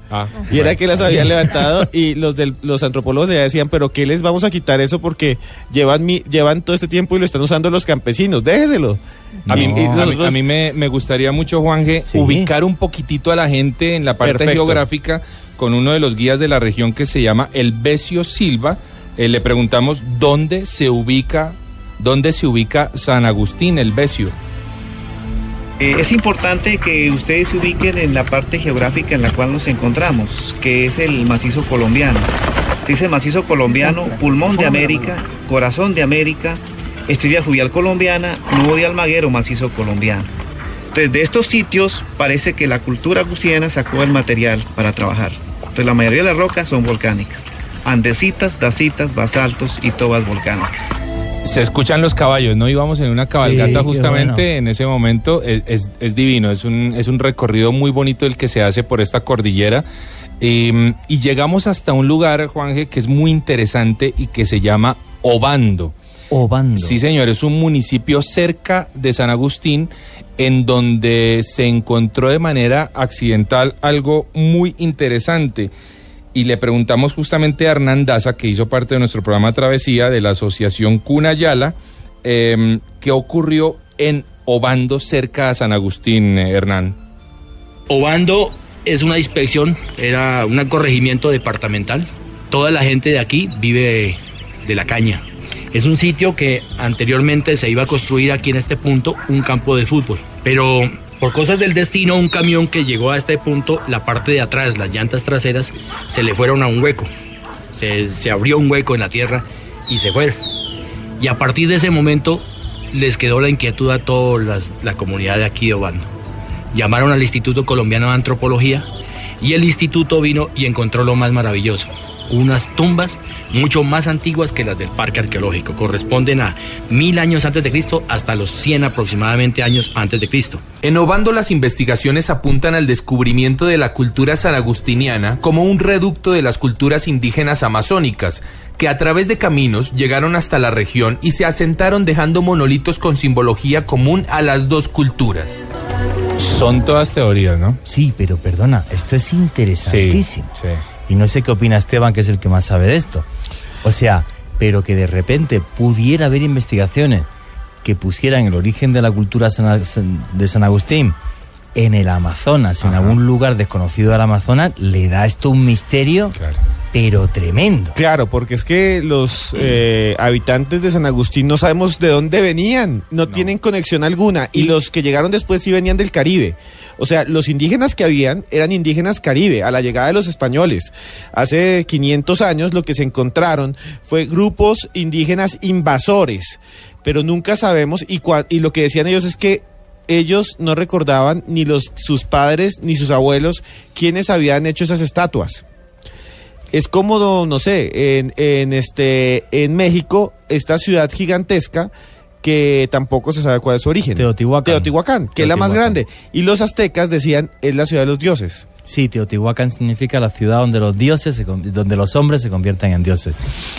Y era que las habían levantado y los antropólogos ya decían, pero ¿qué les vamos a quitar eso? Porque llevan todo este tiempo y lo están usando los campesinos, déjeselo. A mí me gustaría mucho, Juanje, ubicar un poquitito a la gente en la parte geográfica con uno de los guías de la región que se llama Elvesio Silva. Le preguntamos dónde se ubica San Agustín, Elvesio. Es importante que ustedes se ubiquen en la parte geográfica en la cual nos encontramos, que es el macizo colombiano. Se dice macizo colombiano, pulmón de América, corazón de América, estrella fluvial colombiana, nudo de Almaguer o macizo colombiano. Entonces, de estos sitios parece que la cultura agustiana sacó el material para trabajar. Entonces, la mayoría de las rocas son volcánicas, andesitas, dacitas, basaltos y tobas volcánicas. Se escuchan los caballos, ¿no? Íbamos en una cabalgata justamente en ese momento. Es divino, es un recorrido muy bonito el que se hace por esta cordillera. Y llegamos hasta un lugar, Juanje, que es muy interesante y que se llama Obando. Obando. Sí, señor, es un municipio cerca de San Agustín en donde se encontró de manera accidental algo muy interesante. Y le preguntamos justamente a Hernán Daza, que hizo parte de nuestro programa Travesía de la Asociación Cuna Yala, qué ocurrió en Obando cerca a San Agustín, Hernán. Obando es una inspección, era un corregimiento departamental. Toda la gente de aquí vive de la caña. Es un sitio que anteriormente se iba a construir aquí en este punto un campo de fútbol, pero por cosas del destino, un camión que llegó a este punto, la parte de atrás, las llantas traseras, se le fueron a un hueco. Se abrió un hueco en la tierra y se fueron. Y a partir de ese momento les quedó la inquietud a toda la comunidad de aquí de Obando. Llamaron al Instituto Colombiano de Antropología y el instituto vino y encontró lo más maravilloso. Unas tumbas mucho más antiguas que las del parque arqueológico, corresponden a 1000 años antes de Cristo hasta los 100 aproximadamente años antes de Cristo. En Obando las investigaciones apuntan al descubrimiento de la cultura sanagustiniana como un reducto de las culturas indígenas amazónicas, que a través de caminos llegaron hasta la región y se asentaron dejando monolitos con simbología común a las dos culturas. Son todas teorías, ¿no? Sí, pero perdona, esto es interesantísimo. Sí. Y no sé qué opina Esteban, que es el que más sabe de esto. O sea, pero que de repente pudiera haber investigaciones que pusieran el origen de la cultura de San Agustín en el Amazonas, en algún lugar desconocido del Amazonas, le da esto un misterio, pero tremendo. Claro, porque es que los habitantes de San Agustín no sabemos de dónde venían, no tienen conexión alguna, y los que llegaron después sí venían del Caribe. O sea, los indígenas que habían eran indígenas Caribe, a la llegada de los españoles. Hace 500 años lo que se encontraron fue grupos indígenas invasores, pero nunca sabemos, y lo que decían ellos es que ellos no recordaban ni sus padres ni sus abuelos quiénes habían hecho esas estatuas. Es como, no sé, en México, esta ciudad gigantesca, que tampoco se sabe cuál es su origen. Teotihuacán, que es la más grande. Y los aztecas decían, es la ciudad de los dioses. Sí, Teotihuacán significa la ciudad donde donde los hombres se convierten en dioses.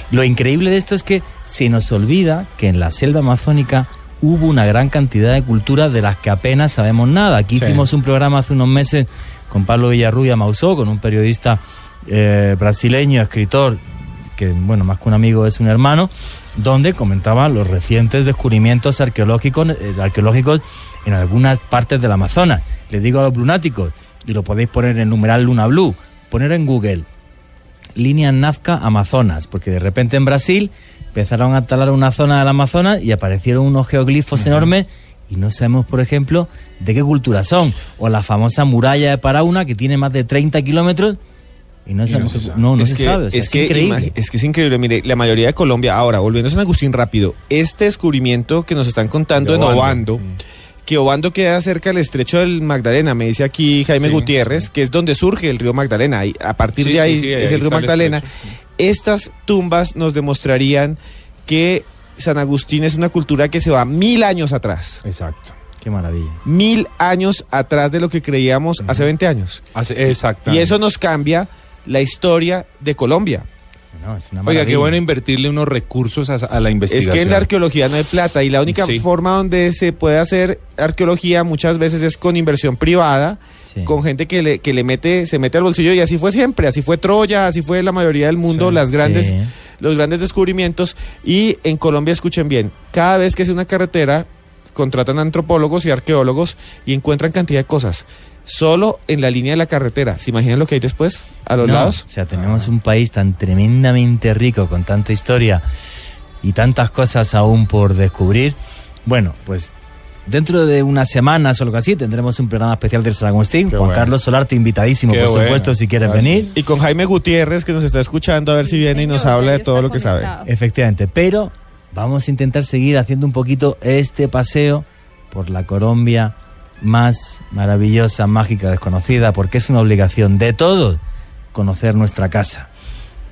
Lo increíble de esto es que se nos olvida que en la selva amazónica hubo una gran cantidad de culturas de las que apenas sabemos nada. Aquí hicimos un programa hace unos meses con Pablo Villarrubia Mausó, con un periodista brasileño, escritor, que bueno, más que un amigo es un hermano, donde comentaba los recientes descubrimientos arqueológicos en algunas partes del Amazonas. Les digo a los lunáticos, y lo podéis poner en el numeral Luna Blue, poner en Google, línea Nazca Amazonas, porque de repente en Brasil empezaron a talar una zona del Amazonas y aparecieron unos geoglifos enormes, y no sabemos, por ejemplo, de qué cultura son, o la famosa muralla de Paraúna, que tiene más de 30 kilómetros, y no se sabe. O sea, es increíble. Es que es increíble. Mire, la mayoría de Colombia. Ahora, volviendo a San Agustín rápido, este descubrimiento que nos están contando en Obando, que Obando queda cerca del estrecho del Magdalena, me dice aquí Jaime Gutiérrez, que es donde surge el río Magdalena, y a partir de ahí es el río Magdalena. Estas tumbas nos demostrarían que San Agustín es una cultura que se va 1000 años atrás. Exacto. Qué maravilla. 1000 años atrás de lo que creíamos hace 20 años. Exactamente. Y eso nos cambia la historia de Colombia. No, es una maravilla. Oiga, qué bueno invertirle unos recursos a la investigación. Es que en la arqueología no hay plata y la única forma donde se puede hacer arqueología muchas veces es con inversión privada, con gente que se mete al bolsillo, y así fue siempre, así fue Troya, así fue la mayoría del mundo, los grandes descubrimientos. Y en Colombia, escuchen bien, cada vez que es una carretera contratan antropólogos y arqueólogos y encuentran cantidad de cosas. Solo en la línea de la carretera. ¿Se imaginan lo que hay después? A los lados. O sea, tenemos un país tan tremendamente rico, con tanta historia y tantas cosas aún por descubrir. Bueno, pues dentro de unas semanas o algo así tendremos un programa especial del San Agustín. Carlos Solarte, invitadísimo, por supuesto, si quieres venir. Y con Jaime Gutiérrez, que nos está escuchando, a ver si viene y nos habla de todo lo que sabe. Efectivamente, pero vamos a intentar seguir haciendo un poquito este paseo por la Colombia más maravillosa, mágica, desconocida, porque es una obligación de todos conocer nuestra casa.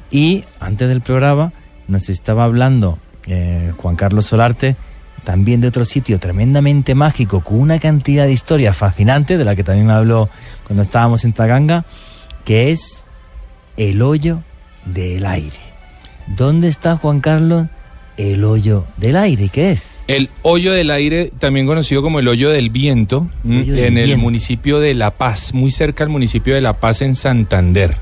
Y antes del programa nos estaba hablando Juan Carlos Solarte también de otro sitio tremendamente mágico, con una cantidad de historia fascinante, de la que también habló cuando estábamos en Taganga, que es el Hoyo del Aire. ¿Dónde está, Juan Carlos, el Hoyo del Aire? ¿Qué es? El Hoyo del Aire, también conocido como el Hoyo del Viento, en el municipio de La Paz, muy cerca al municipio de La Paz, en Santander.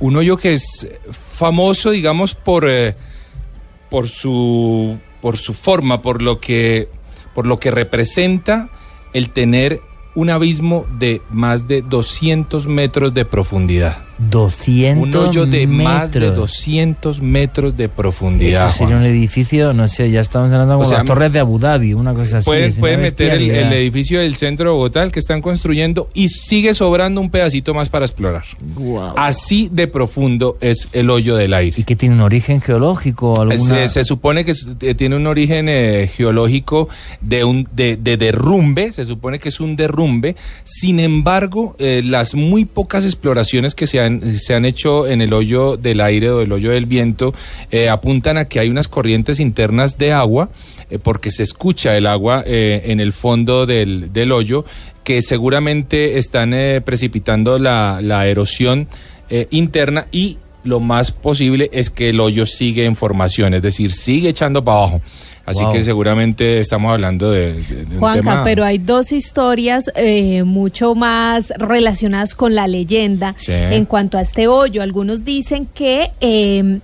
Un hoyo que es famoso, digamos, por su forma, por lo que representa el tener un abismo de más de 200 metros de profundidad. 200 un hoyo de metros. Más de 200 metros de profundidad. Eso sería un edificio, no sé, ya estamos hablando como las torres de Abu Dhabi, una cosa así. Puede meter el edificio del centro de Bogotá, el que están construyendo, y sigue sobrando un pedacito más para explorar. Wow. Así de profundo es el Hoyo del Aire. ¿Y que tiene un origen geológico? Se supone que tiene un origen geológico de derrumbe, se supone que es un derrumbe. Sin embargo, las muy pocas exploraciones que se han hecho en el Hoyo del Aire o el Hoyo del Viento apuntan a que hay unas corrientes internas de agua, porque se escucha el agua en el fondo del hoyo, que seguramente están precipitando la erosión interna, y lo más posible es que el hoyo sigue en formación, es decir, sigue echando para abajo. Así que seguramente estamos hablando de Juanca, un tema. Pero hay dos historias mucho más relacionadas con la leyenda en cuanto a este hoyo. Algunos dicen que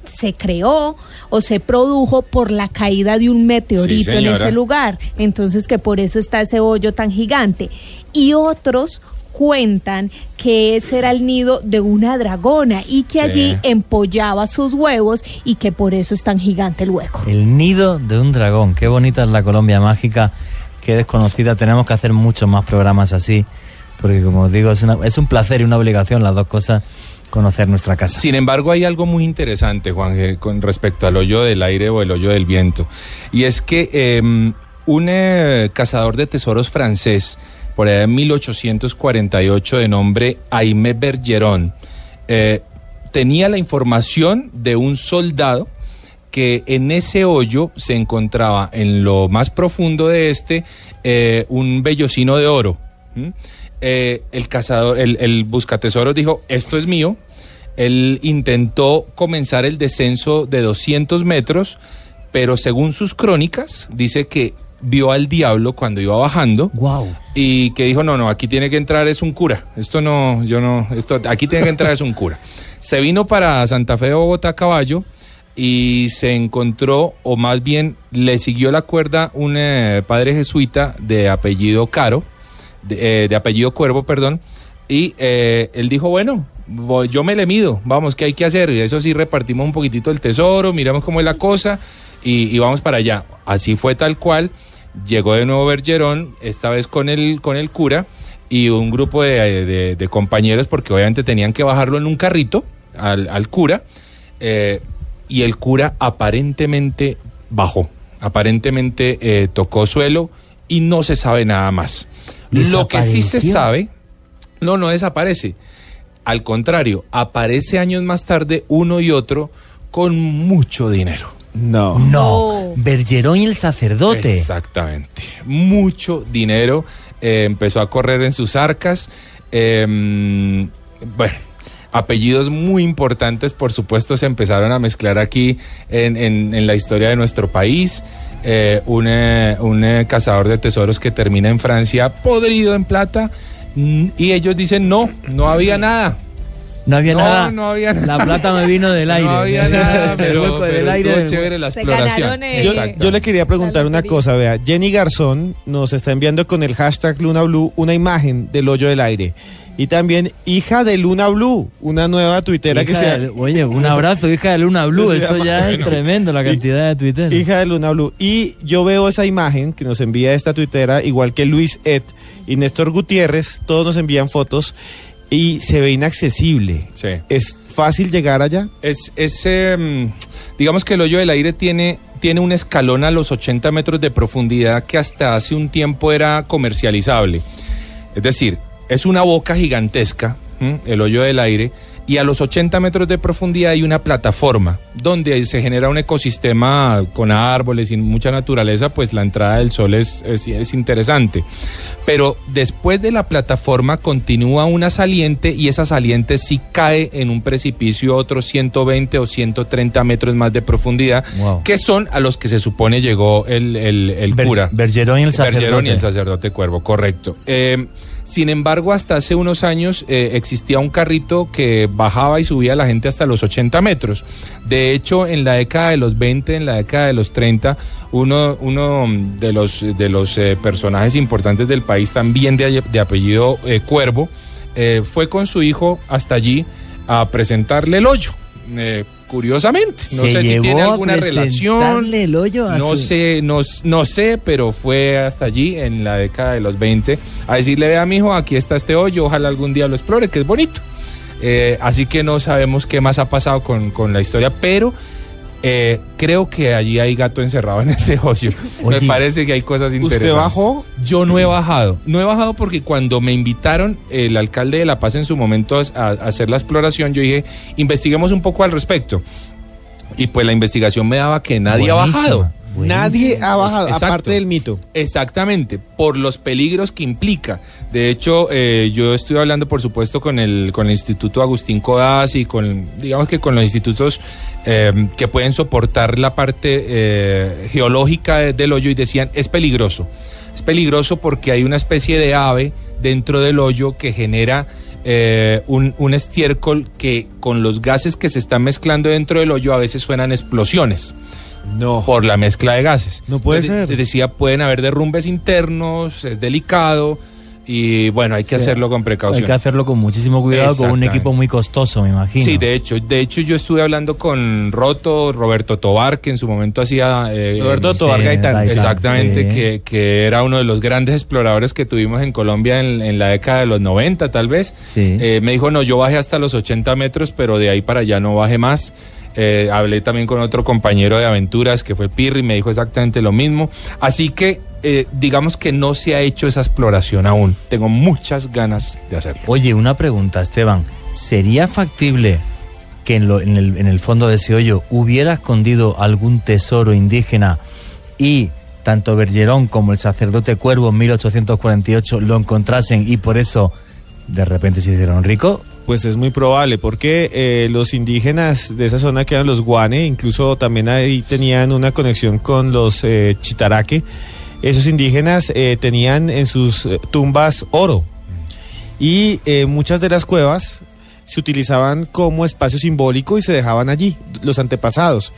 se creó o se produjo por la caída de un meteorito en ese lugar. Entonces, que por eso está ese hoyo tan gigante. Y otros cuentan que ese era el nido de una dragona y que allí empollaba sus huevos, y que por eso es tan gigante el hueco. El nido de un dragón. Qué bonita es la Colombia mágica, qué desconocida. Tenemos que hacer muchos más programas así, porque como digo, es un placer y una obligación, las dos cosas, conocer nuestra casa. Sin embargo, hay algo muy interesante, Juan, con respecto al Hoyo del Aire o el Hoyo del Viento, y es que un cazador de tesoros francés, por allá en 1848, de nombre Jaime Bergeron, tenía la información de un soldado que en ese hoyo se encontraba, en lo más profundo de este, un vellocino de oro. El cazador, el buscatesoros, dijo: esto es mío. Él intentó comenzar el descenso de 200 metros, pero según sus crónicas, dice que vio al diablo cuando iba bajando. Wow. Y que dijo: no, aquí tiene que entrar es un cura, aquí tiene que entrar es un cura. Se vino para Santa Fe de Bogotá a caballo y se encontró, o más bien le siguió la cuerda, un padre jesuita de apellido Caro, de apellido Cuervo, perdón, y él dijo: bueno, yo me le mido, vamos, ¿qué hay que hacer? Y eso sí, repartimos un poquitito el tesoro, miramos cómo es la cosa y vamos para allá. Así fue, tal cual. Llegó de nuevo Bergeron, esta vez con el cura y un grupo de compañeros, porque obviamente tenían que bajarlo en un carrito al cura, y el cura aparentemente bajó, tocó suelo y no se sabe nada más. Lo que sí se sabe, no desaparece, Al contrario, aparece años más tarde uno y otro con mucho dinero. No. No. Bergerón y el sacerdote. Exactamente. Mucho dinero. Empezó a correr en sus arcas. Bueno, apellidos muy importantes, por supuesto, se empezaron a mezclar aquí en la historia de nuestro país. Un cazador de tesoros que termina en Francia podrido en plata. Y ellos dicen, no había nada. No había nada. La plata me vino del aire. No había nada, pero estuvo chévere la exploración. Yo le quería preguntar una cosa, vea. Jenny Garzón nos está enviando con el hashtag Luna Blue una imagen del hoyo del aire. Y también hija de Luna Blue, una nueva tuitera que se... Oye, un abrazo, hija de Luna Blue, no, esto ya es tremendo la cantidad de tuiteros. Hija de Luna Blue. Y yo veo esa imagen que nos envía esta tuitera, igual que Luis Ed y Néstor Gutiérrez, todos nos envían fotos y se ve inaccesible. Sí. ¿Es fácil llegar allá? Digamos que el hoyo del aire tiene un escalón a los 80 metros de profundidad que hasta hace un tiempo era comercializable. Es decir, es una boca gigantesca, el hoyo del aire, y a los 80 metros de profundidad hay una plataforma donde se genera un ecosistema con árboles y mucha naturaleza, pues la entrada del sol es interesante. Pero después de la plataforma continúa una saliente y esa saliente sí cae en un precipicio otros 120 o 130 metros más de profundidad, wow, que son a los que se supone llegó el cura. Bergerón y el sacerdote. Bergerón y el sacerdote Cuervo, correcto. Sin embargo, hasta hace unos años existía un carrito que bajaba y subía a la gente hasta los 80 metros. De hecho, en la década de los 20, en la década de los 30, uno de los personajes importantes del país, también de apellido Cuervo, fue con su hijo hasta allí a presentarle el hoyo. Curiosamente, no sé si tiene alguna relación, el hoyo no sé, pero fue hasta allí en la década de los 20 a decirle, vea mijo, aquí está este hoyo, ojalá algún día lo explore, que es bonito. Así que no sabemos qué más ha pasado con la historia, pero creo que allí hay gato encerrado en ese hoyo. Oye, me parece que hay cosas interesantes. ¿Usted bajó? Yo no he bajado. No he bajado porque cuando me invitaron el alcalde de La Paz en su momento a hacer la exploración, yo dije, investiguemos un poco al respecto. Y pues la investigación me daba que nadie ha bajado. Nadie ha bajado, exacto, aparte del mito. Exactamente, por los peligros que implica. De hecho, yo estoy hablando, por supuesto, con el Instituto Agustín Codazzi y con los institutos que pueden soportar la parte geológica del hoyo, y decían, es peligroso. Es peligroso porque hay una especie de ave dentro del hoyo que genera un estiércol que, con los gases que se están mezclando dentro del hoyo, a veces suenan explosiones. No. Por la mezcla de gases. No puede ser. Te decía, pueden haber derrumbes internos, es delicado y bueno, hay que hacerlo con precaución. Hay que hacerlo con muchísimo cuidado, con un equipo muy costoso, me imagino. Sí, de hecho yo estuve hablando con Roberto Tobar, que en su momento hacía... Roberto Tobar Gaitán. Exactamente, sí. que era uno de los grandes exploradores que tuvimos en Colombia en la década de los 90, tal vez. Sí. Me dijo, no, yo bajé hasta los 80 metros, pero de ahí para allá no bajé más. Hablé también con otro compañero de aventuras que fue Pirri, me dijo exactamente lo mismo. Así que digamos que no se ha hecho esa exploración aún. Tengo muchas ganas de hacerlo. Oye, una pregunta, Esteban. ¿Sería factible que en el fondo de ese hoyo hubiera escondido algún tesoro indígena y tanto Bergerón como el sacerdote Cuervo en 1848 lo encontrasen y por eso de repente se hicieron ricos? Pues es muy probable, porque los indígenas de esa zona, que eran los Guane, incluso también ahí tenían una conexión con los Chitaraque. Esos indígenas tenían en sus tumbas oro, y muchas de las cuevas se utilizaban como espacio simbólico y se dejaban allí los antepasados.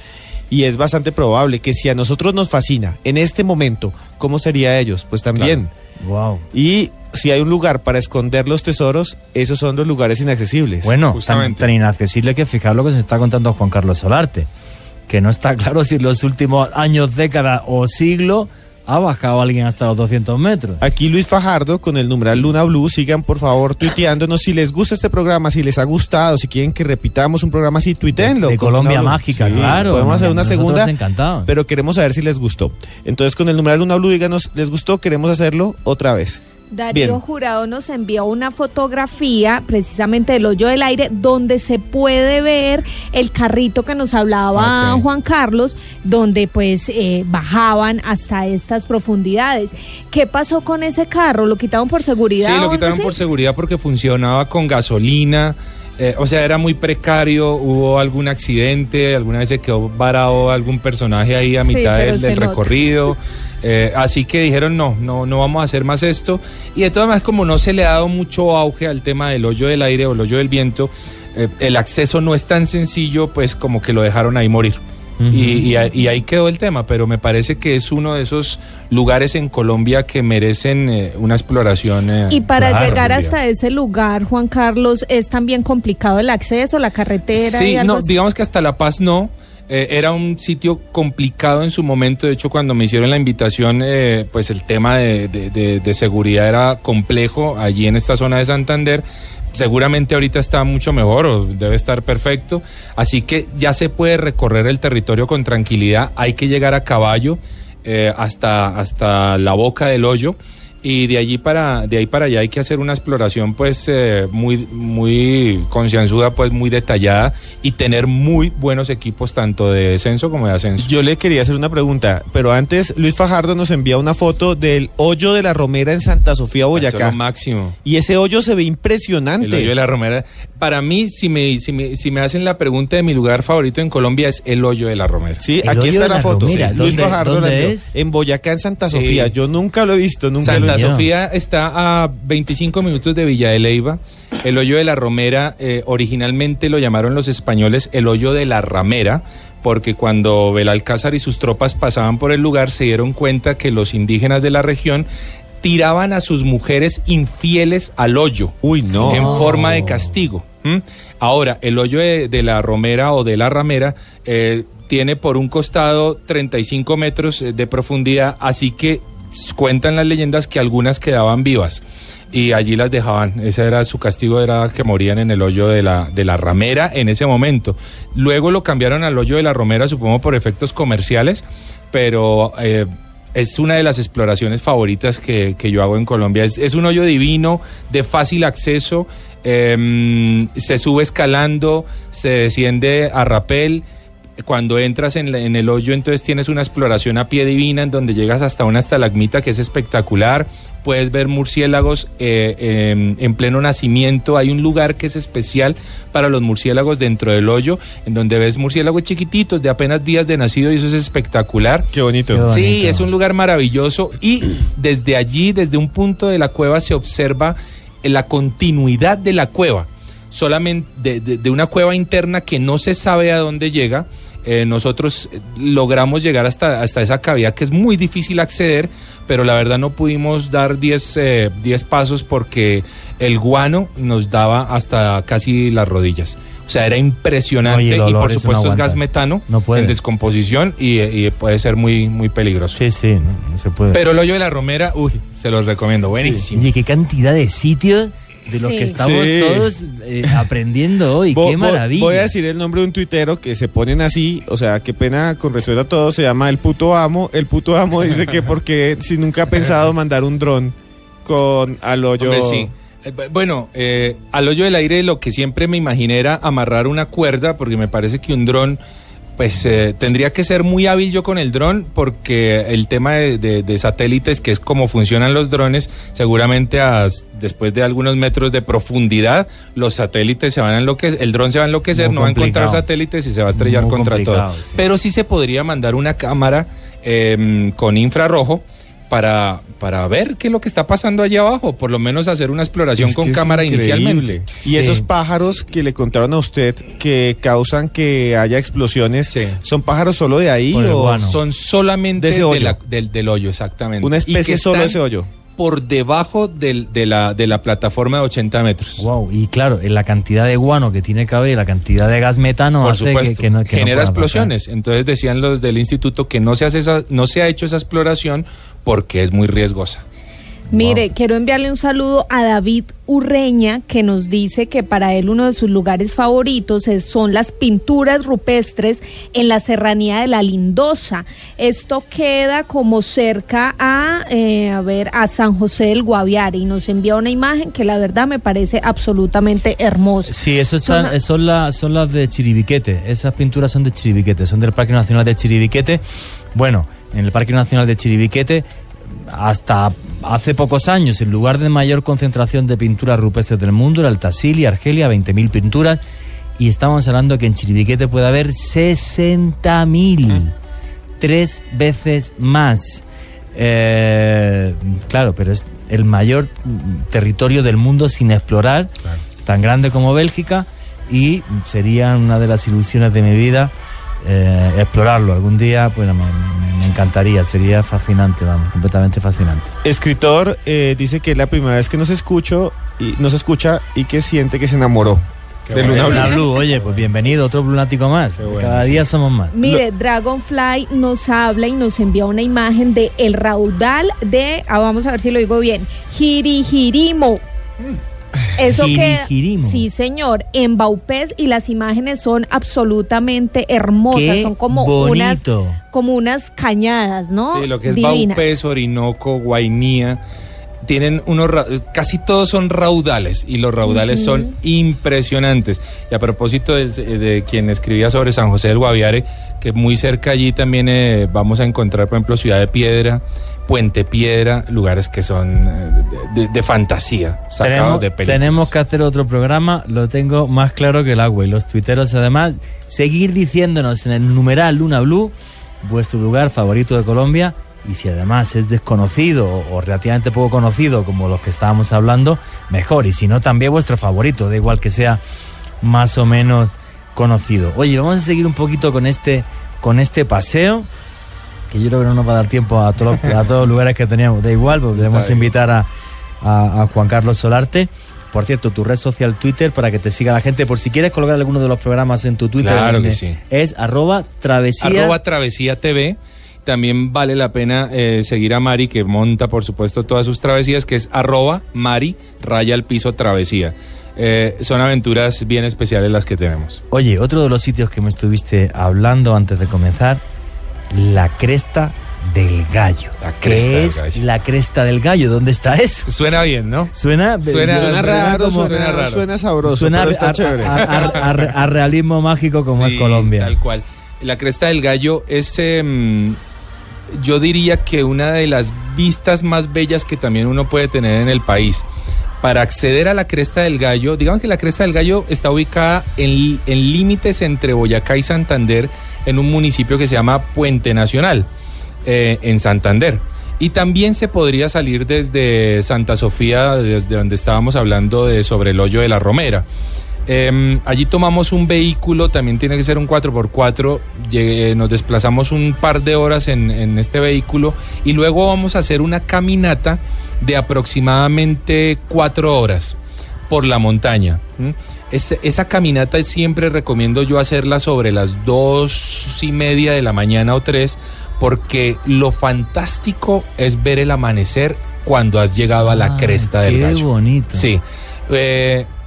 Y es bastante probable que, si a nosotros nos fascina en este momento, ¿cómo sería ellos? Pues también. Claro. Wow. Y si hay un lugar para esconder los tesoros, esos son los lugares inaccesibles. Bueno, tan inaccesible que fijar lo que se está contando Juan Carlos Solarte, que no está claro si en los últimos años, décadas o siglo ha bajado alguien hasta los 200 metros. Aquí Luis Fajardo con el numeral Luna Blue. Sigan por favor tuiteándonos si les gusta este programa, si les ha gustado, si quieren que repitamos un programa así, tuiteenlo. De Colombia Mágica, sí, claro. Podemos hacer una segunda, encantados, pero queremos saber si les gustó. Entonces con el numeral Luna Blue díganos, ¿les gustó? Queremos hacerlo otra vez. Darío Bien. Jurado nos envió una fotografía precisamente del hoyo del aire donde se puede ver el carrito que nos hablaba Juan Carlos, donde pues bajaban hasta estas profundidades. ¿Qué pasó con ese carro? ¿Lo quitaron por seguridad? Sí, lo quitaron por seguridad porque funcionaba con gasolina. O sea, era muy precario, hubo algún accidente, alguna vez se quedó varado algún personaje ahí a mitad del recorrido, así que dijeron no vamos a hacer más esto, y de todas maneras como no se le ha dado mucho auge al tema del hoyo del aire o el hoyo del viento, el acceso no es tan sencillo, pues como que lo dejaron ahí morir. Uh-huh. Y ahí quedó el tema, pero me parece que es uno de esos lugares en Colombia que merecen una exploración. Y para llegar hasta ese lugar, Juan Carlos, ¿es también complicado el acceso, la carretera? Sí, no, digamos que hasta La Paz no. Era un sitio complicado en su momento, de hecho cuando me hicieron la invitación, pues el tema de seguridad era complejo allí en esta zona de Santander. Seguramente ahorita está mucho mejor o debe estar perfecto, así que ya se puede recorrer el territorio con tranquilidad. Hay que llegar a caballo hasta la boca del hoyo, y de ahí para allá hay que hacer una exploración pues muy concienzuda, pues muy detallada, y tener muy buenos equipos tanto de descenso como de ascenso. Yo le quería hacer una pregunta, pero antes Luis Fajardo nos envía una foto del hoyo de la Romera en Santa Sofía, Boyacá. Eso es lo máximo. Y ese hoyo se ve impresionante. El hoyo de la Romera, para mí, si me hacen la pregunta de mi lugar favorito en Colombia, es el hoyo de la Romera. Sí, aquí está la foto. Sí. Luis Fajardo la envió. En Boyacá, en Santa Sofía. Yo nunca lo he visto, Santa Sofía está a 25 minutos de Villa de Leyva. El hoyo de la Romera, originalmente lo llamaron los españoles el hoyo de la Ramera, porque cuando Belalcázar y sus tropas pasaban por el lugar se dieron cuenta que los indígenas de la región tiraban a sus mujeres infieles al hoyo. Uy, no. En forma de castigo. Ahora, el hoyo de la Romera o de la Ramera tiene por un costado 35 metros de profundidad, así que cuentan las leyendas que algunas quedaban vivas y allí las dejaban. Ese era su castigo, era que morían en el hoyo de la Ramera en ese momento. Luego lo cambiaron al hoyo de la Romera, supongo por efectos comerciales, pero es una de las exploraciones favoritas que yo hago en Colombia. Es un hoyo divino, de fácil acceso, se sube escalando, se desciende a rapel. Cuando entras en el hoyo, entonces tienes una exploración a pie divina en donde llegas hasta una estalagmita que es espectacular. Puedes ver murciélagos en pleno nacimiento. Hay un lugar que es especial para los murciélagos dentro del hoyo, en donde ves murciélagos chiquititos de apenas días de nacido, y eso es espectacular. Qué bonito. Qué bonito. Sí, es un lugar maravilloso, y desde allí, desde un punto de la cueva, se observa la continuidad de la cueva, solamente de una cueva interna que no se sabe a dónde llega. Nosotros logramos llegar hasta esa cavidad que es muy difícil acceder, pero la verdad no pudimos dar 10 pasos porque el guano nos daba hasta casi las rodillas. O sea, era impresionante. Oye, y por supuesto es gas metano en descomposición y puede ser muy, muy peligroso. Sí, no se puede. Pero el hoyo de la Romera, se los recomiendo, buenísimo. Sí. Y qué cantidad de sitios de los que estamos todos aprendiendo hoy. Qué maravilla. Voy a decir el nombre de un tuitero que se ponen así, o sea, qué pena con respeto a todos, se llama El Puto Amo. El Puto Amo dice que porque si nunca ha pensado mandar un dron al hoyo. Hombre, sí. Bueno, al hoyo del aire lo que siempre me imaginé era amarrar una cuerda, porque me parece que un dron pues tendría que ser muy hábil yo con el dron, porque el tema de satélites, que es como funcionan los drones, seguramente después de algunos metros de profundidad los satélites se van a enloquecer, el dron se va a enloquecer, no va a encontrar satélites y se va a estrellar muy contra todo. Sí. Pero sí se podría mandar una cámara con infrarrojo para ver qué es lo que está pasando allá abajo, por lo menos hacer una exploración con cámara inicialmente. Y esos pájaros que le contaron a usted que causan que haya explosiones, ¿son pájaros solo de ahí o son solamente del hoyo? Exactamente. Una especie solo de ese hoyo. Por debajo de la plataforma de 80 metros. Wow, y claro, la cantidad de guano que tiene que haber, la cantidad de gas metano, por supuesto, que genera explosiones. Pasar. Entonces decían los del instituto que no se ha hecho esa exploración porque es muy riesgosa. Mire, wow. Quiero enviarle un saludo a David Urreña, que nos dice que para él uno de sus lugares favoritos son las pinturas rupestres en la serranía de La Lindosa. Esto queda como cerca a San José del Guaviare, y nos envía una imagen que la verdad me parece absolutamente hermosa. Sí, eso están, son las de Chiribiquete, esas pinturas son de Chiribiquete, son del Parque Nacional de Chiribiquete. Bueno, en el Parque Nacional de Chiribiquete, hasta hace pocos años, el lugar de mayor concentración de pinturas rupestres del mundo era el Tassili, Argelia, 20.000 pinturas, y estamos hablando que en Chiribiquete puede haber 60.000, 3 veces más. Claro, pero es el mayor territorio del mundo sin explorar, claro, tan grande como Bélgica, y sería una de las ilusiones de mi vida explorarlo. Algún día, pues me encantaría, sería fascinante, vamos, completamente fascinante. Escritor dice que es la primera vez que nos escucha y que siente que se enamoró. Qué de bueno. Luna Blue. Oye, pues bienvenido, otro lunático más. Bueno, cada día somos más. Mire, Dragonfly nos habla y nos envía una imagen de el raudal de, vamos a ver si lo digo bien, Jirijirimo. Eso queda, sí señor, en Baupés, y las imágenes son absolutamente hermosas. Qué son como bonito. unas cañadas, ¿no? Sí, lo que es divinas. Baupés, Orinoco, Guainía, tienen unos, casi todos son raudales, y los raudales son impresionantes. Y a propósito de quien escribía sobre San José del Guaviare, que muy cerca allí también vamos a encontrar, por ejemplo, Ciudad de Piedra, Puente Piedra, lugares que son de fantasía, sacados de películas. Tenemos que hacer otro programa, lo tengo más claro que el agua, y los tuiteros además, seguir diciéndonos en el numeral Luna Blue vuestro lugar favorito de Colombia, y si además es desconocido o relativamente poco conocido como los que estábamos hablando, mejor, y si no también vuestro favorito, da igual que sea más o menos conocido. Oye, vamos a seguir un poquito con este paseo, que yo creo que no nos va a dar tiempo a todos los lugares que teníamos, da igual, podemos invitar a Juan Carlos Solarte. Por cierto, tu red social Twitter, para que te siga la gente, por si quieres colocar alguno de los programas en tu Twitter, claro que sí, es @travesía TV. También vale la pena seguir a Mari, que monta, por supuesto, todas sus travesías, que es @Mari_travesía. Son aventuras bien especiales las que tenemos. Oye, otro de los sitios que me estuviste hablando antes de comenzar, la Cresta del Gallo. La Cresta del Gallo, ¿dónde está eso? Suena bien, ¿no? Suena raro, suena sabroso, suena, pero está chévere. A realismo mágico como sí, es Colombia. Tal cual. La Cresta del Gallo es, yo diría que una de las vistas más bellas que también uno puede tener en el país. Para acceder a la Cresta del Gallo, digamos que la Cresta del Gallo está ubicada en límites entre Boyacá y Santander, en un municipio que se llama Puente Nacional, en Santander. Y también se podría salir desde Santa Sofía, desde donde estábamos hablando sobre el hoyo de la Romera. Allí tomamos un vehículo, también tiene que ser un 4x4, nos desplazamos un par de horas en este vehículo, y luego vamos a hacer una caminata de aproximadamente 4 horas por la montaña. Esa caminata siempre recomiendo yo hacerla sobre las 2:30 de la mañana o 3, porque lo fantástico es ver el amanecer cuando has llegado a la Cresta del Gallo. Qué bonito. Sí.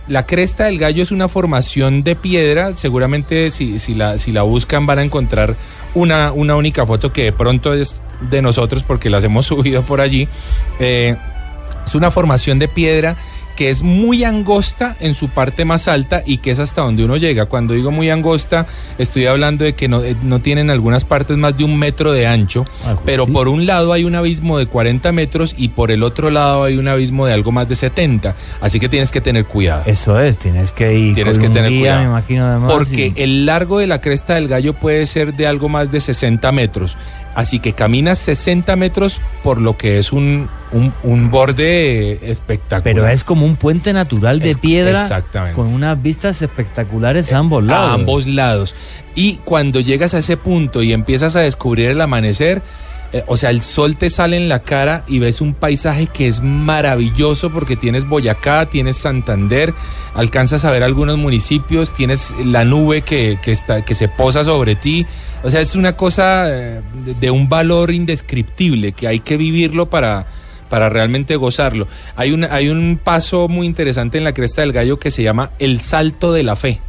La Cresta del Gallo es una formación de piedra, seguramente si la buscan van a encontrar una única foto, que de pronto es de nosotros porque las hemos subido por allí. Es una formación de piedra que es muy angosta en su parte más alta, y que es hasta donde uno llega. Cuando digo muy angosta, estoy hablando de que no tienen algunas partes más de 1 metro de ancho, pero sí, por un lado hay un abismo de 40 metros y por el otro lado hay un abismo de algo más de 70, así que tienes que tener cuidado. Eso es, tienes que tener cuidado, me imagino, además, porque el largo de la Cresta del Gallo puede ser de algo más de 60 metros, así que caminas 60 metros por lo que es un borde espectacular. Pero es como un puente natural de piedra, con unas vistas espectaculares a ambos lados. Y cuando llegas a ese punto y empiezas a descubrir el amanecer, el sol te sale en la cara y ves un paisaje que es maravilloso, porque tienes Boyacá, tienes Santander, alcanzas a ver algunos municipios, tienes la nube que se posa sobre ti. Es una cosa de un valor indescriptible, que hay que vivirlo para para realmente gozarlo. Hay un paso muy interesante en la Cresta del Gallo que se llama el salto de la fe.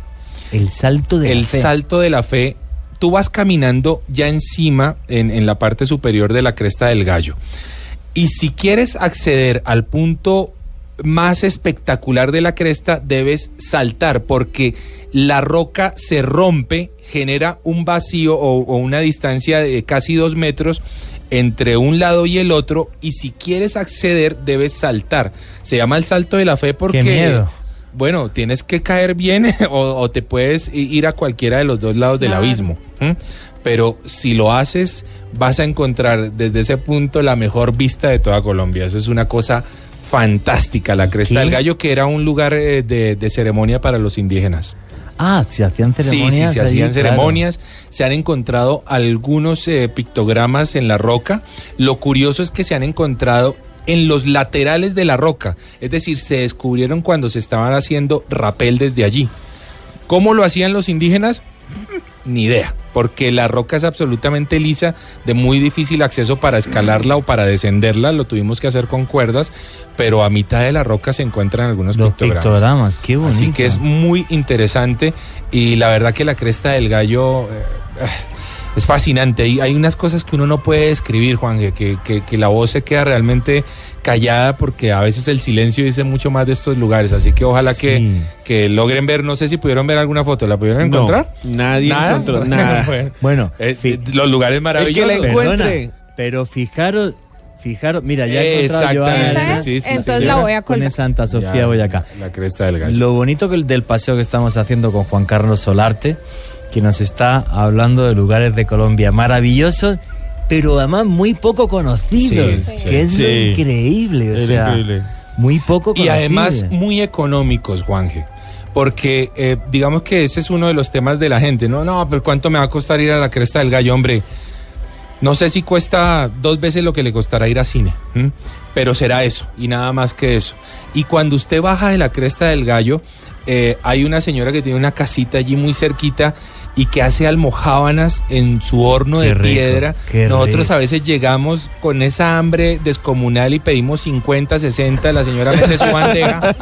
El salto de la fe. El salto de la fe. Tú vas caminando ya encima, en la parte superior de la Cresta del Gallo. Y si quieres acceder al punto más espectacular de la cresta, debes saltar, porque la roca se rompe, genera un vacío o una distancia de casi 2 metros entre un lado y el otro, y si quieres acceder, debes saltar. Se llama el salto de la fe porque... ¡Qué miedo! Bueno, tienes que caer bien o te puedes ir a cualquiera de los dos lados del abismo. ¿Mm? Pero si lo haces, vas a encontrar desde ese punto la mejor vista de toda Colombia. Eso es una cosa fantástica, la Cresta del Gallo, que era un lugar de ceremonia para los indígenas. Ah, ¿se hacían ceremonias? Sí, se hacían ceremonias. Claro. Se han encontrado algunos pictogramas en la roca. Lo curioso es que se han encontrado en los laterales de la roca. Es decir, se descubrieron cuando se estaban haciendo rapel desde allí. ¿Cómo lo hacían los indígenas? Ni idea, porque la roca es absolutamente lisa, de muy difícil acceso para escalarla o para descenderla, lo tuvimos que hacer con cuerdas, pero a mitad de la roca se encuentran algunos pictogramas. Qué bonito. Así que es muy interesante, y la verdad que la Cresta del Gallo es fascinante, y hay unas cosas que uno no puede describir, Juan, que la voz se queda realmente callada, porque a veces el silencio dice mucho más de estos lugares, así que ojalá que logren ver. No sé si pudieron ver alguna foto, ¿la pudieron encontrar? Nadie encontró nada. Bueno, los lugares maravillosos. El que la encuentre. Pero fijaros, mira, ya he encontrado yo entonces la voy a colgar. En Santa Sofía, ya, Boyacá. La Cresta del Gallo. Lo bonito del paseo que estamos haciendo con Juan Carlos Solarte, que nos está hablando de lugares de Colombia maravillosos, pero además muy poco conocidos, lo increíble, increíble. Muy poco conocidos. Y además muy económicos, Juanje, porque digamos que ese es uno de los temas de la gente, no, pero ¿cuánto me va a costar ir a la Cresta del Gallo? Hombre, no sé si cuesta 2 veces lo que le costará ir a cine, pero será eso, y nada más que eso. Y cuando usted baja de la Cresta del Gallo, hay una señora que tiene una casita allí muy cerquita y que hace almojábanas en su horno de piedra. Nosotros a veces llegamos con esa hambre descomunal y pedimos 50, 60, la señora mete su bandeja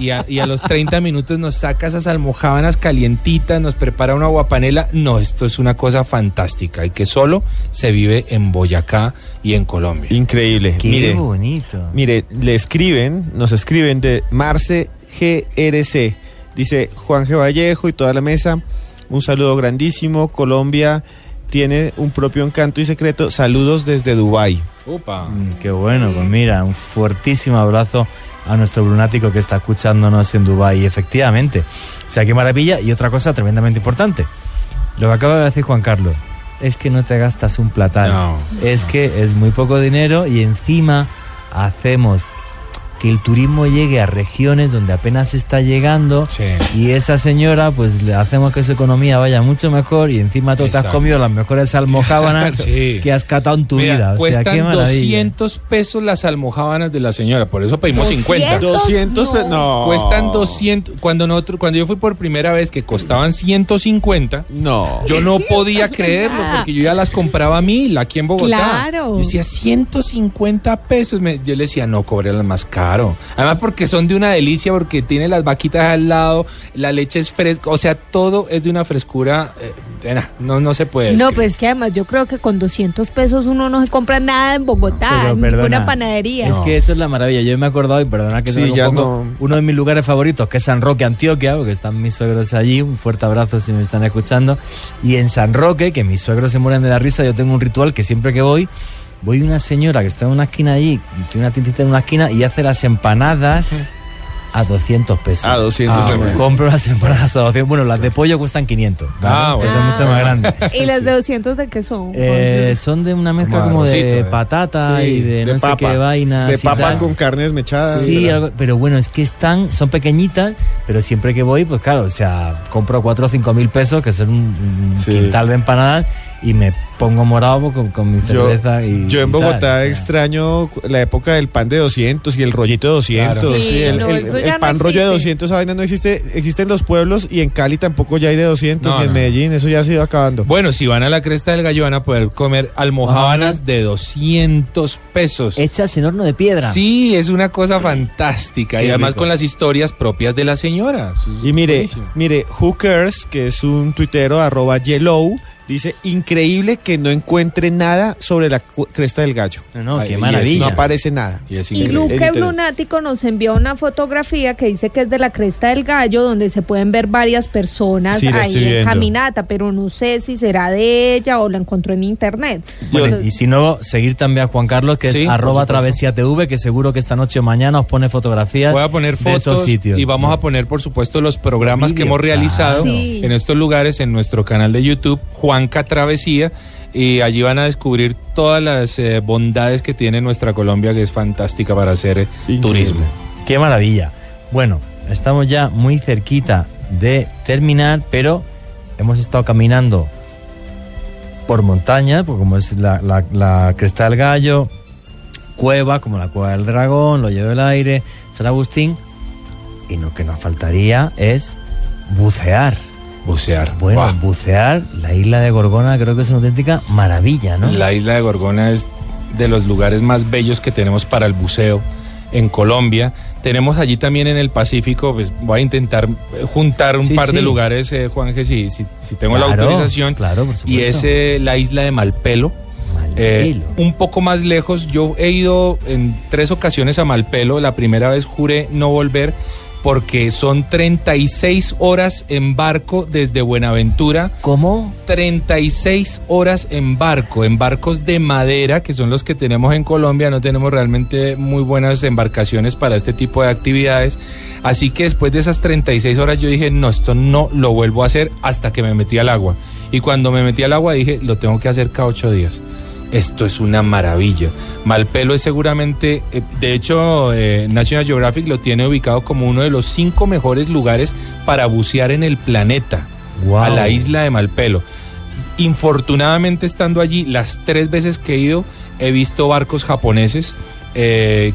y a los 30 minutos nos saca esas almojábanas calientitas, nos prepara una aguapanela. No, esto es una cosa fantástica y que solo se vive en Boyacá y en Colombia. Increíble. Qué bonito. Mire, nos escriben de Marce GRC. Dice: Juanje Vallejo y toda la mesa, un saludo grandísimo. Colombia tiene un propio encanto y secreto. Saludos desde Dubái. ¡Upa! Qué bueno, pues mira, un fuertísimo abrazo a nuestro lunático que está escuchándonos en Dubái. Efectivamente, o sea, qué maravilla. Y otra cosa tremendamente importante, lo que acaba de decir Juan Carlos, es que no te gastas un platal. Que es muy poco dinero y encima hacemos que el turismo llegue a regiones donde apenas está llegando, y esa señora, pues le hacemos que su economía vaya mucho mejor, y encima tú te has comido las mejores almojábanas que has catado en tu vida. Cuestan 200 pesos las almojábanas de la señora, por eso pedimos 50. ¿200 pesos? No. Cuestan 200. Cuando yo fui por primera vez, que costaban 150, yo no podía creerlo, porque yo ya las compraba a mil aquí en Bogotá. Claro. Yo decía, 150 pesos. Yo le decía, no, cobré las más caras. Claro, además porque son de una delicia, porque tiene las vaquitas al lado, la leche es fresca, o sea, todo es de una frescura, no se puede describir. No, pues que además yo creo que con 200 pesos uno no se compra nada en Bogotá, en ninguna panadería. Es que eso es la maravilla, yo me he acordado, y perdona que uno de mis lugares favoritos, que es San Roque, Antioquia, porque están mis suegros allí, un fuerte abrazo si me están escuchando, y en San Roque, que mis suegros se mueren de la risa, yo tengo un ritual que siempre que voy una señora que está en una esquina allí, tiene una tiendita en una esquina y hace las empanadas a 200 pesos. A 200 euros. Bueno. Compro las empanadas a 200. Bueno, las de pollo cuestan 500. ¿Vale? Bueno. Son mucho más grandes. ¿Y las de 200 de qué son? Son de una mezcla como de patata y de no papa, sé qué vainas. De papa con carnes mechadas. Sí, algo, pero bueno, es que son pequeñitas, pero siempre que voy, pues claro, o sea, compro 4 o 5 mil pesos, que son un quintal de empanadas. y me pongo morado con mi cerveza. Yo en Bogotá extraño la época del pan de 200 y el rollito de 200. Claro. Sí, el pan rollo de 200, esa vaina no existe. Existe en los pueblos y en Cali tampoco ya hay de 200, ni en Medellín, eso ya se iba acabando. Bueno, si van a la Cresta del Gallo van a poder comer almojábanas de 200 pesos. Hechas en horno de piedra. Sí, es una cosa fantástica. Qué y además rico. Con las historias propias de las señoras. Y mire, Hookers, que es un tuitero, @yellow, dice, increíble que no encuentre nada sobre la Cresta del Gallo. No, ay, qué maravilla. No aparece nada. Y Luca Brunático nos envió una fotografía que dice que es de la Cresta del Gallo, donde se pueden ver varias personas ahí en caminata, pero no sé si será de ella o la encontró en internet. Bueno, entonces, y si no, seguir también a Juan Carlos, que es @travesiatv, que seguro que esta noche o mañana os pone fotografías. Voy a poner fotos de esos sitios. Y vamos a poner, por supuesto, los programas que hemos realizado en estos lugares, en nuestro canal de YouTube, Juanca Travesía, y allí van a descubrir todas las bondades que tiene nuestra Colombia, que es fantástica para hacer turismo. Qué maravilla. Bueno, estamos ya muy cerquita de terminar, pero hemos estado caminando por montaña, porque como es la Cresta del Gallo, cueva, como la Cueva del Dragón, Lo Llevo del Aire, San Agustín, y lo que nos faltaría es bucear. Bueno, wow. Bucear, la isla de Gorgona creo que es una auténtica maravilla, ¿no? La isla de Gorgona es de los lugares más bellos que tenemos para el buceo en Colombia. Tenemos allí también en el Pacífico, pues voy a intentar juntar un par de lugares, Juanje, si tengo la autorización. Claro, por supuesto. Y es la isla de Malpelo. Un poco más lejos, yo he ido en 3 ocasiones a Malpelo, la primera vez juré no volver, porque son 36 horas en barco desde Buenaventura. ¿Cómo? 36 horas en barco, en barcos de madera, que son los que tenemos en Colombia. No tenemos realmente muy buenas embarcaciones para este tipo de actividades. Así que después de esas 36 horas yo dije, no, esto no lo vuelvo a hacer, hasta que me metí al agua. Y cuando me metí al agua dije, lo tengo que hacer cada 8 días. Esto es una maravilla. Malpelo es seguramente, de hecho, National Geographic lo tiene ubicado como uno de los 5 mejores lugares para bucear en el planeta. Wow. A la isla de Malpelo. Infortunadamente, estando allí, las 3 veces que he ido, he visto barcos japoneses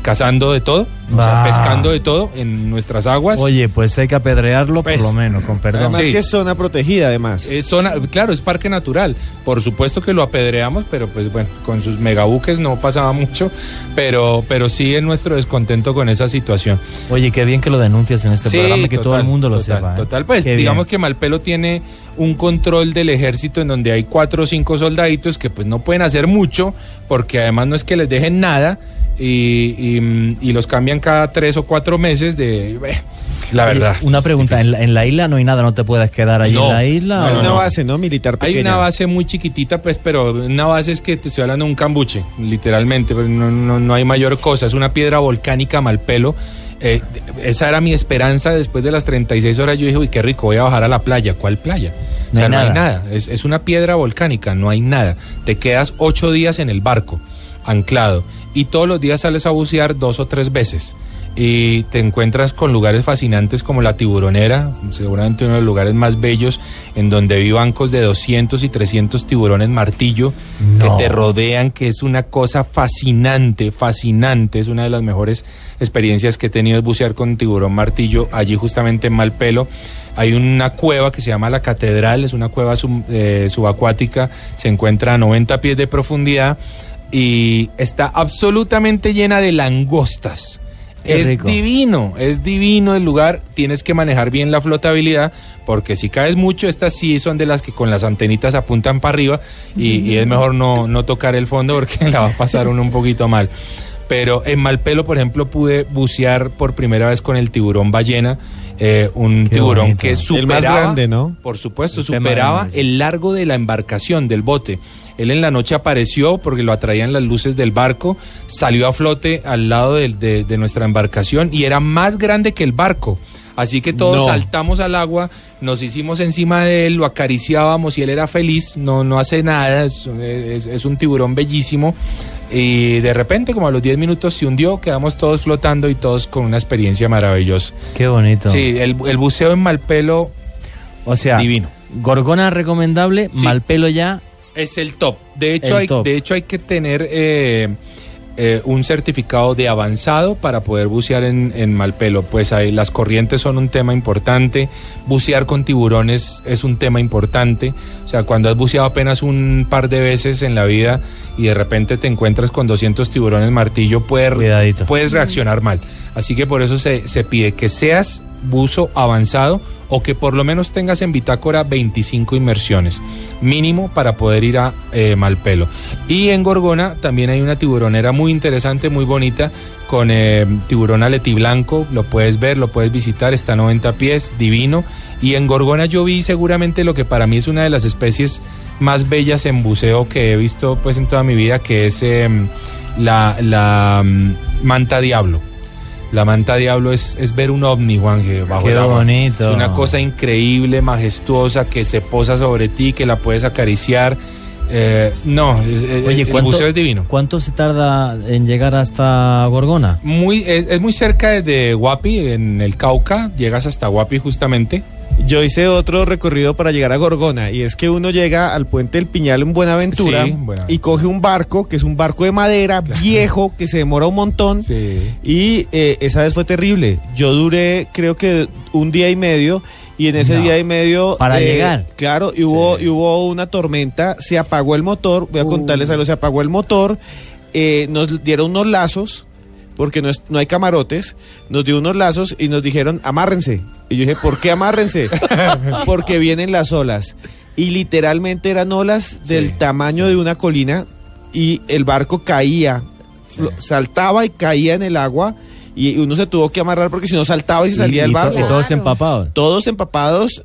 cazando de todo, o sea, pescando de todo en nuestras aguas. Oye, pues hay que apedrearlo, pues, por lo menos, con perdón. Además que es zona protegida, además. Es zona, claro, es parque natural. Por supuesto que lo apedreamos, pero pues bueno, con sus megabuques no pasaba mucho, pero sí es nuestro descontento con esa situación. Oye, qué bien que lo denuncias en este programa, que todo el mundo lo sepa. Total, pues qué digamos bien. Que Malpelo tiene un control del ejército en donde hay 4 o 5 soldaditos que pues no pueden hacer mucho, porque además no es que les dejen nada. Y los cambian cada 3 o 4 meses de... la verdad. Una pregunta, en la isla no hay nada, no te puedes quedar ahí en la isla. No, hay una base, ¿no? Militar pequeña. Hay una base muy chiquitita, pues, pero una base es que te estoy hablando de un cambuche, literalmente, pero no hay mayor cosa. Es una piedra volcánica, Malpelo. Esa era mi esperanza después de las 36 horas. Yo dije, uy, qué rico, voy a bajar a la playa. ¿Cuál playa? O sea, no hay nada. Es una piedra volcánica, no hay nada. Te quedas 8 días en el barco, anclado, y todos los días sales a bucear 2 o 3 veces y te encuentras con lugares fascinantes como la Tiburonera, seguramente uno de los lugares más bellos, en donde vi bancos de 200 y 300 tiburones martillo que te rodean, que es una cosa fascinante, es una de las mejores experiencias que he tenido, es bucear con tiburón martillo allí justamente en Malpelo. Hay una cueva que se llama La Catedral, es una cueva subacuática, se encuentra a 90 pies de profundidad y está absolutamente llena de langostas. Es divino el lugar. Tienes que manejar bien la flotabilidad, porque si caes mucho, estas sí son de las que con las antenitas apuntan para arriba y es mejor no tocar el fondo, porque la va a pasar uno un poquito mal. Pero en Malpelo, por ejemplo, pude bucear por primera vez con el tiburón ballena, un Qué tiburón bonito. Que superaba, el más grande, ¿no? Por supuesto, superaba el largo de la embarcación, del bote. Él en la noche apareció porque lo atraían las luces del barco, salió a flote al lado de nuestra embarcación y era más grande que el barco. Así que todos saltamos al agua, nos hicimos encima de él, lo acariciábamos y él era feliz, no hace nada, es un tiburón bellísimo. Y de repente, como a los 10 minutos se hundió, quedamos todos flotando y todos con una experiencia maravillosa. Qué bonito. Sí, el buceo en Malpelo, divino. Gorgona recomendable, Malpelo ya... Es el top. De hecho, hay que tener un certificado de avanzado para poder bucear en Malpelo. Pues ahí las corrientes son un tema importante, bucear con tiburones es un tema importante. O sea, cuando has buceado apenas un par de veces en la vida y de repente te encuentras con 200 tiburones martillo, puedes reaccionar mal. Así que por eso se pide que seas buzo avanzado o que por lo menos tengas en bitácora 25 inmersiones mínimo para poder ir a Malpelo. Y en Gorgona también hay una tiburonera muy interesante, muy bonita, con tiburón aletí blanco. Lo puedes ver, lo puedes visitar, está a 90 pies, divino. Y en Gorgona yo vi seguramente lo que para mí es una de las especies más bellas en buceo que he visto pues en toda mi vida, que es la manta diablo. La manta diablo es ver un ovni, Juanje, bajo el agua. Qué bonito. Es una cosa increíble, majestuosa, que se posa sobre ti, que la puedes acariciar. Oye, el buceo es divino. ¿Cuánto se tarda en llegar hasta Gorgona? Es muy cerca de Guapi, en el Cauca. Llegas hasta Guapi justamente. Yo hice otro recorrido para llegar a Gorgona, y es que uno llega al puente del Piñal en Buenaventura, y coge un barco, que es un barco de madera, claro, viejo, que se demora un montón, y esa vez fue terrible. Yo duré creo que un día y medio, y en ese día y medio... Para llegar. Claro, y hubo una tormenta, se apagó el motor, voy a contarles algo, se apagó el motor, nos dieron unos lazos, porque no hay camarotes, nos dio unos lazos y nos dijeron, amárrense. Y yo dije, ¿por qué amárrense? Porque vienen las olas. Y literalmente eran olas del tamaño de una colina, y el barco caía, saltaba y caía en el agua, y uno se tuvo que amarrar porque si no saltaba y se salía del barco. Y todos empapados. Todos empapados,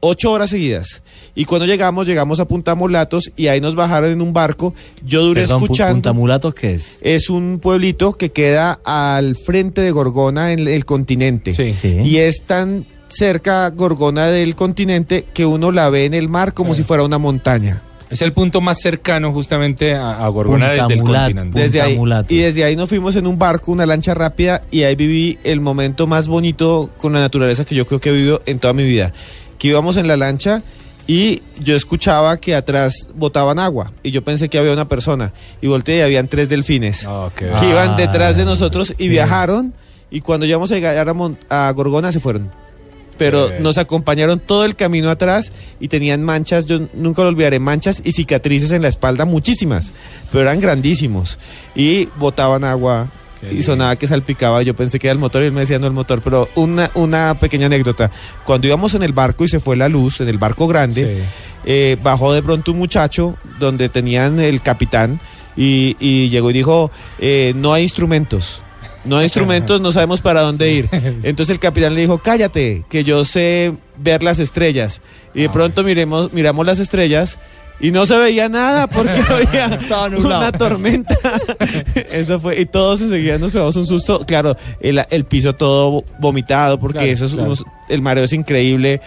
8 horas seguidas. Y cuando llegamos a Puntamulatos, y ahí nos bajaron en un barco. Yo duré escuchando. ¿Puntamulatos qué es? Es un pueblito que queda al frente de Gorgona en el continente. Sí. Y es tan cerca Gorgona del continente que uno la ve en el mar como si fuera una montaña. Es el punto más cercano justamente a Gorgona desde el continente. Desde ahí nos fuimos en un barco, una lancha rápida, y ahí viví el momento más bonito con la naturaleza que yo creo que he vivido en toda mi vida. Que íbamos en la lancha y yo escuchaba que atrás botaban agua, y yo pensé que había una persona, y volteé y habían 3 delfines que iban detrás de nosotros y viajaron, y cuando íbamos a llegar a Gorgona se fueron, pero nos acompañaron todo el camino atrás, y tenían manchas, yo nunca lo olvidaré, manchas y cicatrices en la espalda, muchísimas, pero eran grandísimos, y botaban agua. Y sonaba que salpicaba, yo pensé que era el motor, y él me decía no el motor, pero una pequeña anécdota. Cuando íbamos en el barco y se fue la luz, en el barco grande, bajó de pronto un muchacho donde tenían el capitán, y llegó y dijo, no hay instrumentos, no sabemos para dónde ir. Entonces el capitán le dijo, cállate, que yo sé ver las estrellas. Y de pronto miramos las estrellas, y no se veía nada porque había una tormenta. Eso fue, y todos enseguida nos pegamos un susto. Claro, el piso todo vomitado, porque el mareo es increíble.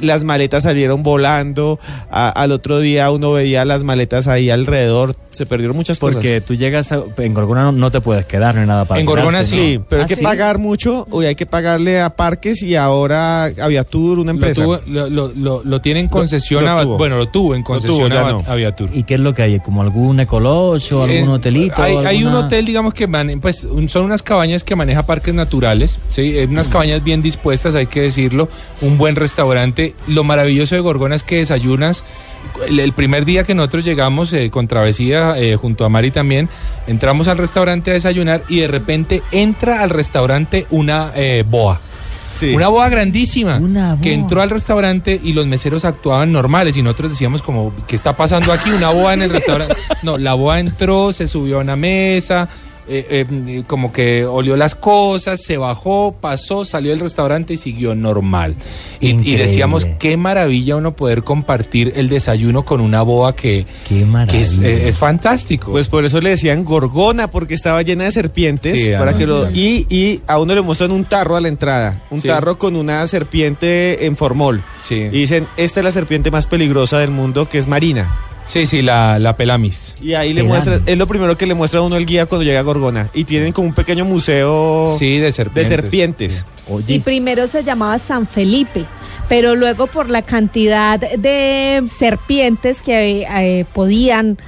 Las maletas salieron volando. Al otro día uno veía las maletas ahí alrededor. Se perdieron muchas cosas. Porque tú llegas en Gorgona no te puedes quedar ni nada para. En Gorgona sí, pero hay que pagar mucho. Hoy hay que pagarle a Parques, y ahora Aviatur, una empresa. Lo tiene en concesión. Lo tuvo en concesión. No. Aviatur. ¿Y qué es lo que hay? ¿Como algún ecolodge o algún hotelito? Hay un hotel, digamos, que son unas cabañas que maneja Parques Naturales, ¿sí? Unas cabañas bien dispuestas, hay que decirlo, un buen restaurante. Lo maravilloso de Gorgona es que desayunas. El primer día que nosotros llegamos con travesía junto a Mari también, entramos al restaurante a desayunar, y de repente entra al restaurante una boa. Sí. Una boa grandísima, que entró al restaurante, y los meseros actuaban normales, y nosotros decíamos como, ¿qué está pasando aquí? Una boa en el restaurante. No, la boa entró, se subió a una mesa, como que olió las cosas, se bajó, pasó, salió del restaurante y siguió normal. Y decíamos, qué maravilla uno poder compartir el desayuno con una boa que es fantástico. Pues por eso le decían Gorgona, porque estaba llena de serpientes. Sí, y a uno le muestran un tarro a la entrada, tarro con una serpiente en formol. Sí. Y dicen, esta es la serpiente más peligrosa del mundo, que es marina. Sí, la Pelamis. Y ahí le muestra, es lo primero que le muestra a uno el guía cuando llega a Gorgona. Y tienen como un pequeño museo de serpientes. Oye. Y primero se llamaba San Felipe. pero luego por la cantidad de serpientes que podían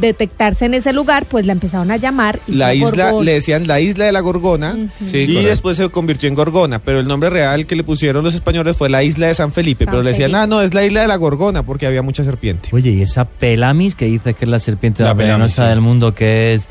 detectarse en ese lugar, pues la empezaron a llamar y la isla, Gorgona. Le decían la isla de la Gorgona, sí, y correcto. Después se convirtió en Gorgona, pero el nombre real que le pusieron los españoles fue la isla de San Felipe, pero le decían, no, es la isla de la Gorgona porque había mucha serpiente. Oye, y esa Pelamis que dices que es la serpiente la venenosa del mundo, que es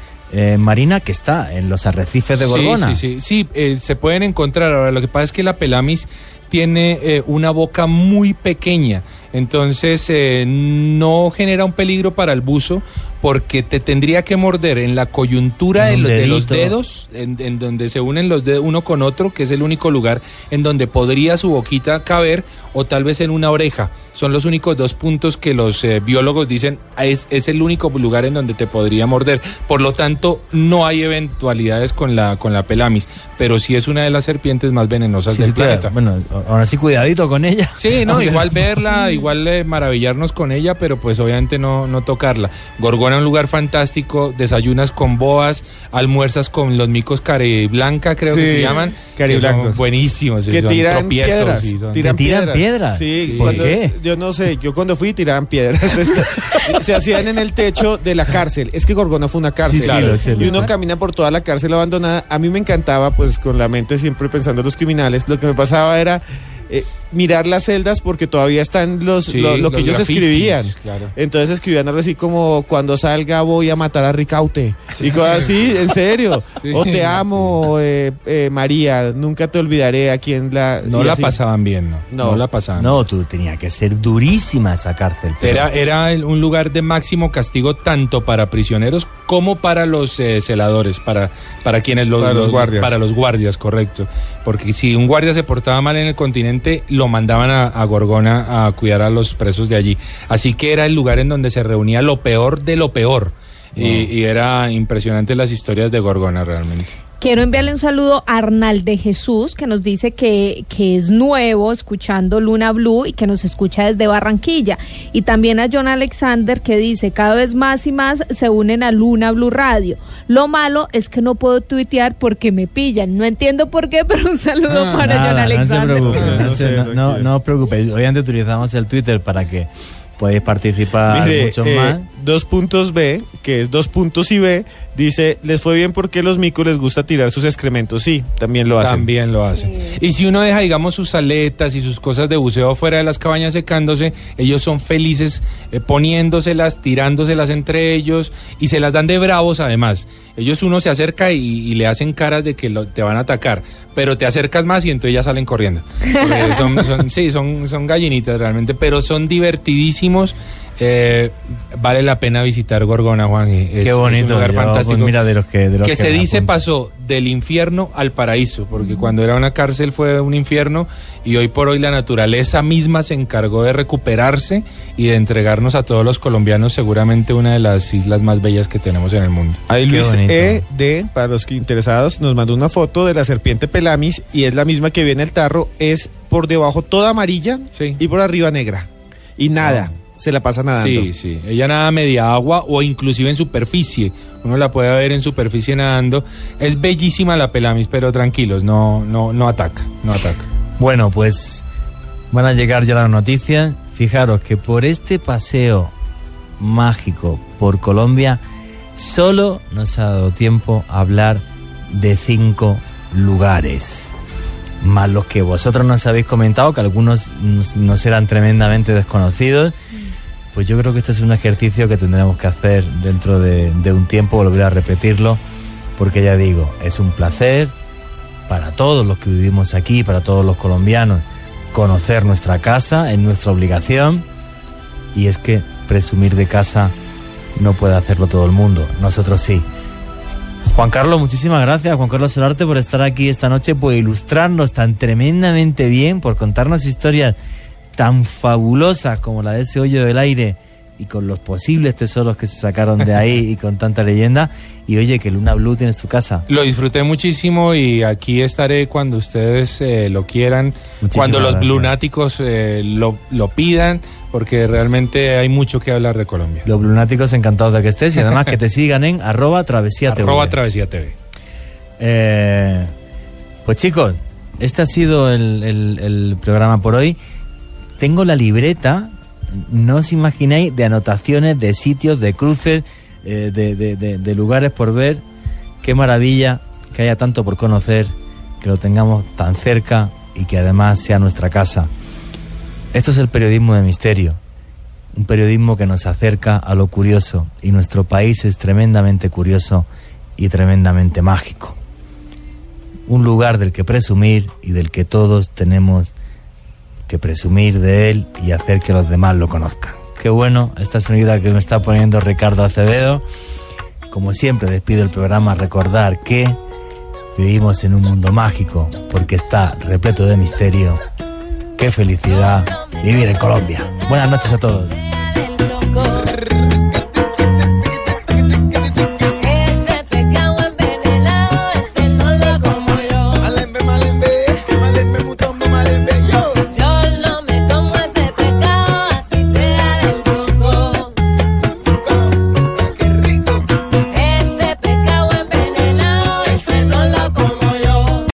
marina, que está en los arrecifes de Gorgona. Sí, se pueden encontrar. Ahora, lo que pasa es que la Pelamis tiene una boca muy pequeña, entonces no genera un peligro para el buzo, porque te tendría que morder en la coyuntura de los dedos, en donde se unen los dedos uno con otro, que es el único lugar en donde podría su boquita caber, o tal vez en una oreja. Son los únicos dos puntos que los biólogos dicen es el único lugar en donde te podría morder. Por lo tanto, no hay eventualidades con la Pelamis, pero sí es una de las serpientes más venenosas del planeta. Bueno, ahora sí, cuidadito con ella. Sí, no, igual verla, igual maravillarnos con ella, pero pues obviamente no tocarla. Gorgona, un lugar fantástico, desayunas con boas, almuerzas con los micos cariblanca, creo que se llaman. Cariblancos. Buenísimos. Que tiran piedras. ¿Tiran piedras? Sí. ¿Por qué? Yo no sé, yo cuando fui tiraban piedras. Se hacían en el techo de la cárcel. Es que Gorgona fue una cárcel. Sí, claro. Y uno camina por toda la cárcel abandonada. A mí me encantaba, pues con la mente siempre pensando en los criminales, lo que me pasaba era mirar las celdas, porque todavía están lo que ellos grafitis, escribían. Claro. Entonces escribían algo así como, cuando salga voy a matar a Ricaute. Sí. Y cosas así, en serio. Sí. O te amo, María, nunca te olvidaré, a quien la... No la así. Pasaban bien, no la pasaban bien. No, tú tenía que ser durísima esa cárcel. Era un lugar de máximo castigo, tanto para prisioneros como para los celadores, para quienes los guardias. Para los guardias, correcto. Porque si un guardia se portaba mal en el continente, lo mandaban a Gorgona a cuidar a los presos de allí. Así que era el lugar en donde se reunía lo peor de lo peor. Wow. Y era impresionante las historias de Gorgona realmente. Quiero enviarle un saludo a Arnal de Jesús, que nos dice que es nuevo escuchando Luna Blue y que nos escucha desde Barranquilla. Y también a John Alexander, que dice, cada vez más y más se unen a Luna Blue Radio. Lo malo es que no puedo tuitear porque me pillan. No entiendo por qué, pero un saludo John Alexander. No os preocupéis. Hoy antes utilizamos el Twitter para que podéis participar. Mire, mucho más. 2.B, que es 2.B, dice, les fue bien porque los micos les gusta tirar sus excrementos. Sí, también lo hacen. Y si uno deja, digamos, sus aletas y sus cosas de buceo fuera de las cabañas secándose, ellos son felices poniéndoselas, tirándoselas entre ellos, y se las dan de bravos además. Ellos, uno se acerca y le hacen caras de que te van a atacar, pero te acercas más y entonces ya salen corriendo. Son gallinitas realmente, pero son divertidísimos. Vale la pena visitar Gorgona, Juan. Qué bonito, es un lugar fantástico. Pues mira, de los que se dice pasó del infierno al paraíso, porque cuando era una cárcel fue un infierno, y hoy por hoy la naturaleza misma se encargó de recuperarse y de entregarnos a todos los colombianos seguramente una de las islas más bellas que tenemos en el mundo. Ahí Luis E.D., para los que interesados, nos mandó una foto de la serpiente Pelamis, y es la misma que viene el tarro, es por debajo toda amarilla y por arriba negra, y nada. Se la pasa nadando. Sí. Ella nada media agua o inclusive en superficie. Uno la puede ver en superficie nadando. Es bellísima la Pelamis, pero tranquilos, no ataca. Bueno, pues van a llegar ya las noticias. Fijaros que por este paseo mágico por Colombia solo nos ha dado tiempo a hablar de 5 lugares. Más los que vosotros nos habéis comentado, que algunos nos eran tremendamente desconocidos. Pues yo creo que este es un ejercicio que tendremos que hacer dentro de un tiempo, volver a repetirlo, porque ya digo, es un placer para todos los que vivimos aquí, para todos los colombianos, conocer nuestra casa, es nuestra obligación, y es que presumir de casa no puede hacerlo todo el mundo, nosotros sí. Juan Carlos, muchísimas gracias, Juan Carlos Solarte, por estar aquí esta noche, por ilustrarnos tan tremendamente bien, por contarnos historias tan fabulosas como la de ese hoyo del aire y con los posibles tesoros que se sacaron de ahí y con tanta leyenda. Y oye, que Luna Blue tienes tu casa. Lo disfruté muchísimo y aquí estaré cuando ustedes lo quieran, cuando los blunáticos lo pidan, porque realmente hay mucho que hablar de Colombia. Los blunáticos encantados de que estés, y además que te sigan en @TravesiaTV. Pues chicos, este ha sido el programa por hoy. Tengo la libreta, no os imagináis, de anotaciones, de sitios, de cruces, de lugares por ver. Qué maravilla que haya tanto por conocer, que lo tengamos tan cerca y que además sea nuestra casa. Esto es el periodismo de misterio, un periodismo que nos acerca a lo curioso, y nuestro país es tremendamente curioso y tremendamente mágico. Un lugar del que presumir y del que todos tenemos que presumir de él y hacer que los demás lo conozcan. Qué bueno esta sonida que me está poniendo Ricardo Acevedo. Como siempre despido el programa, recordar que vivimos en un mundo mágico porque está repleto de misterio. ¡Qué felicidad vivir en Colombia! Buenas noches a todos.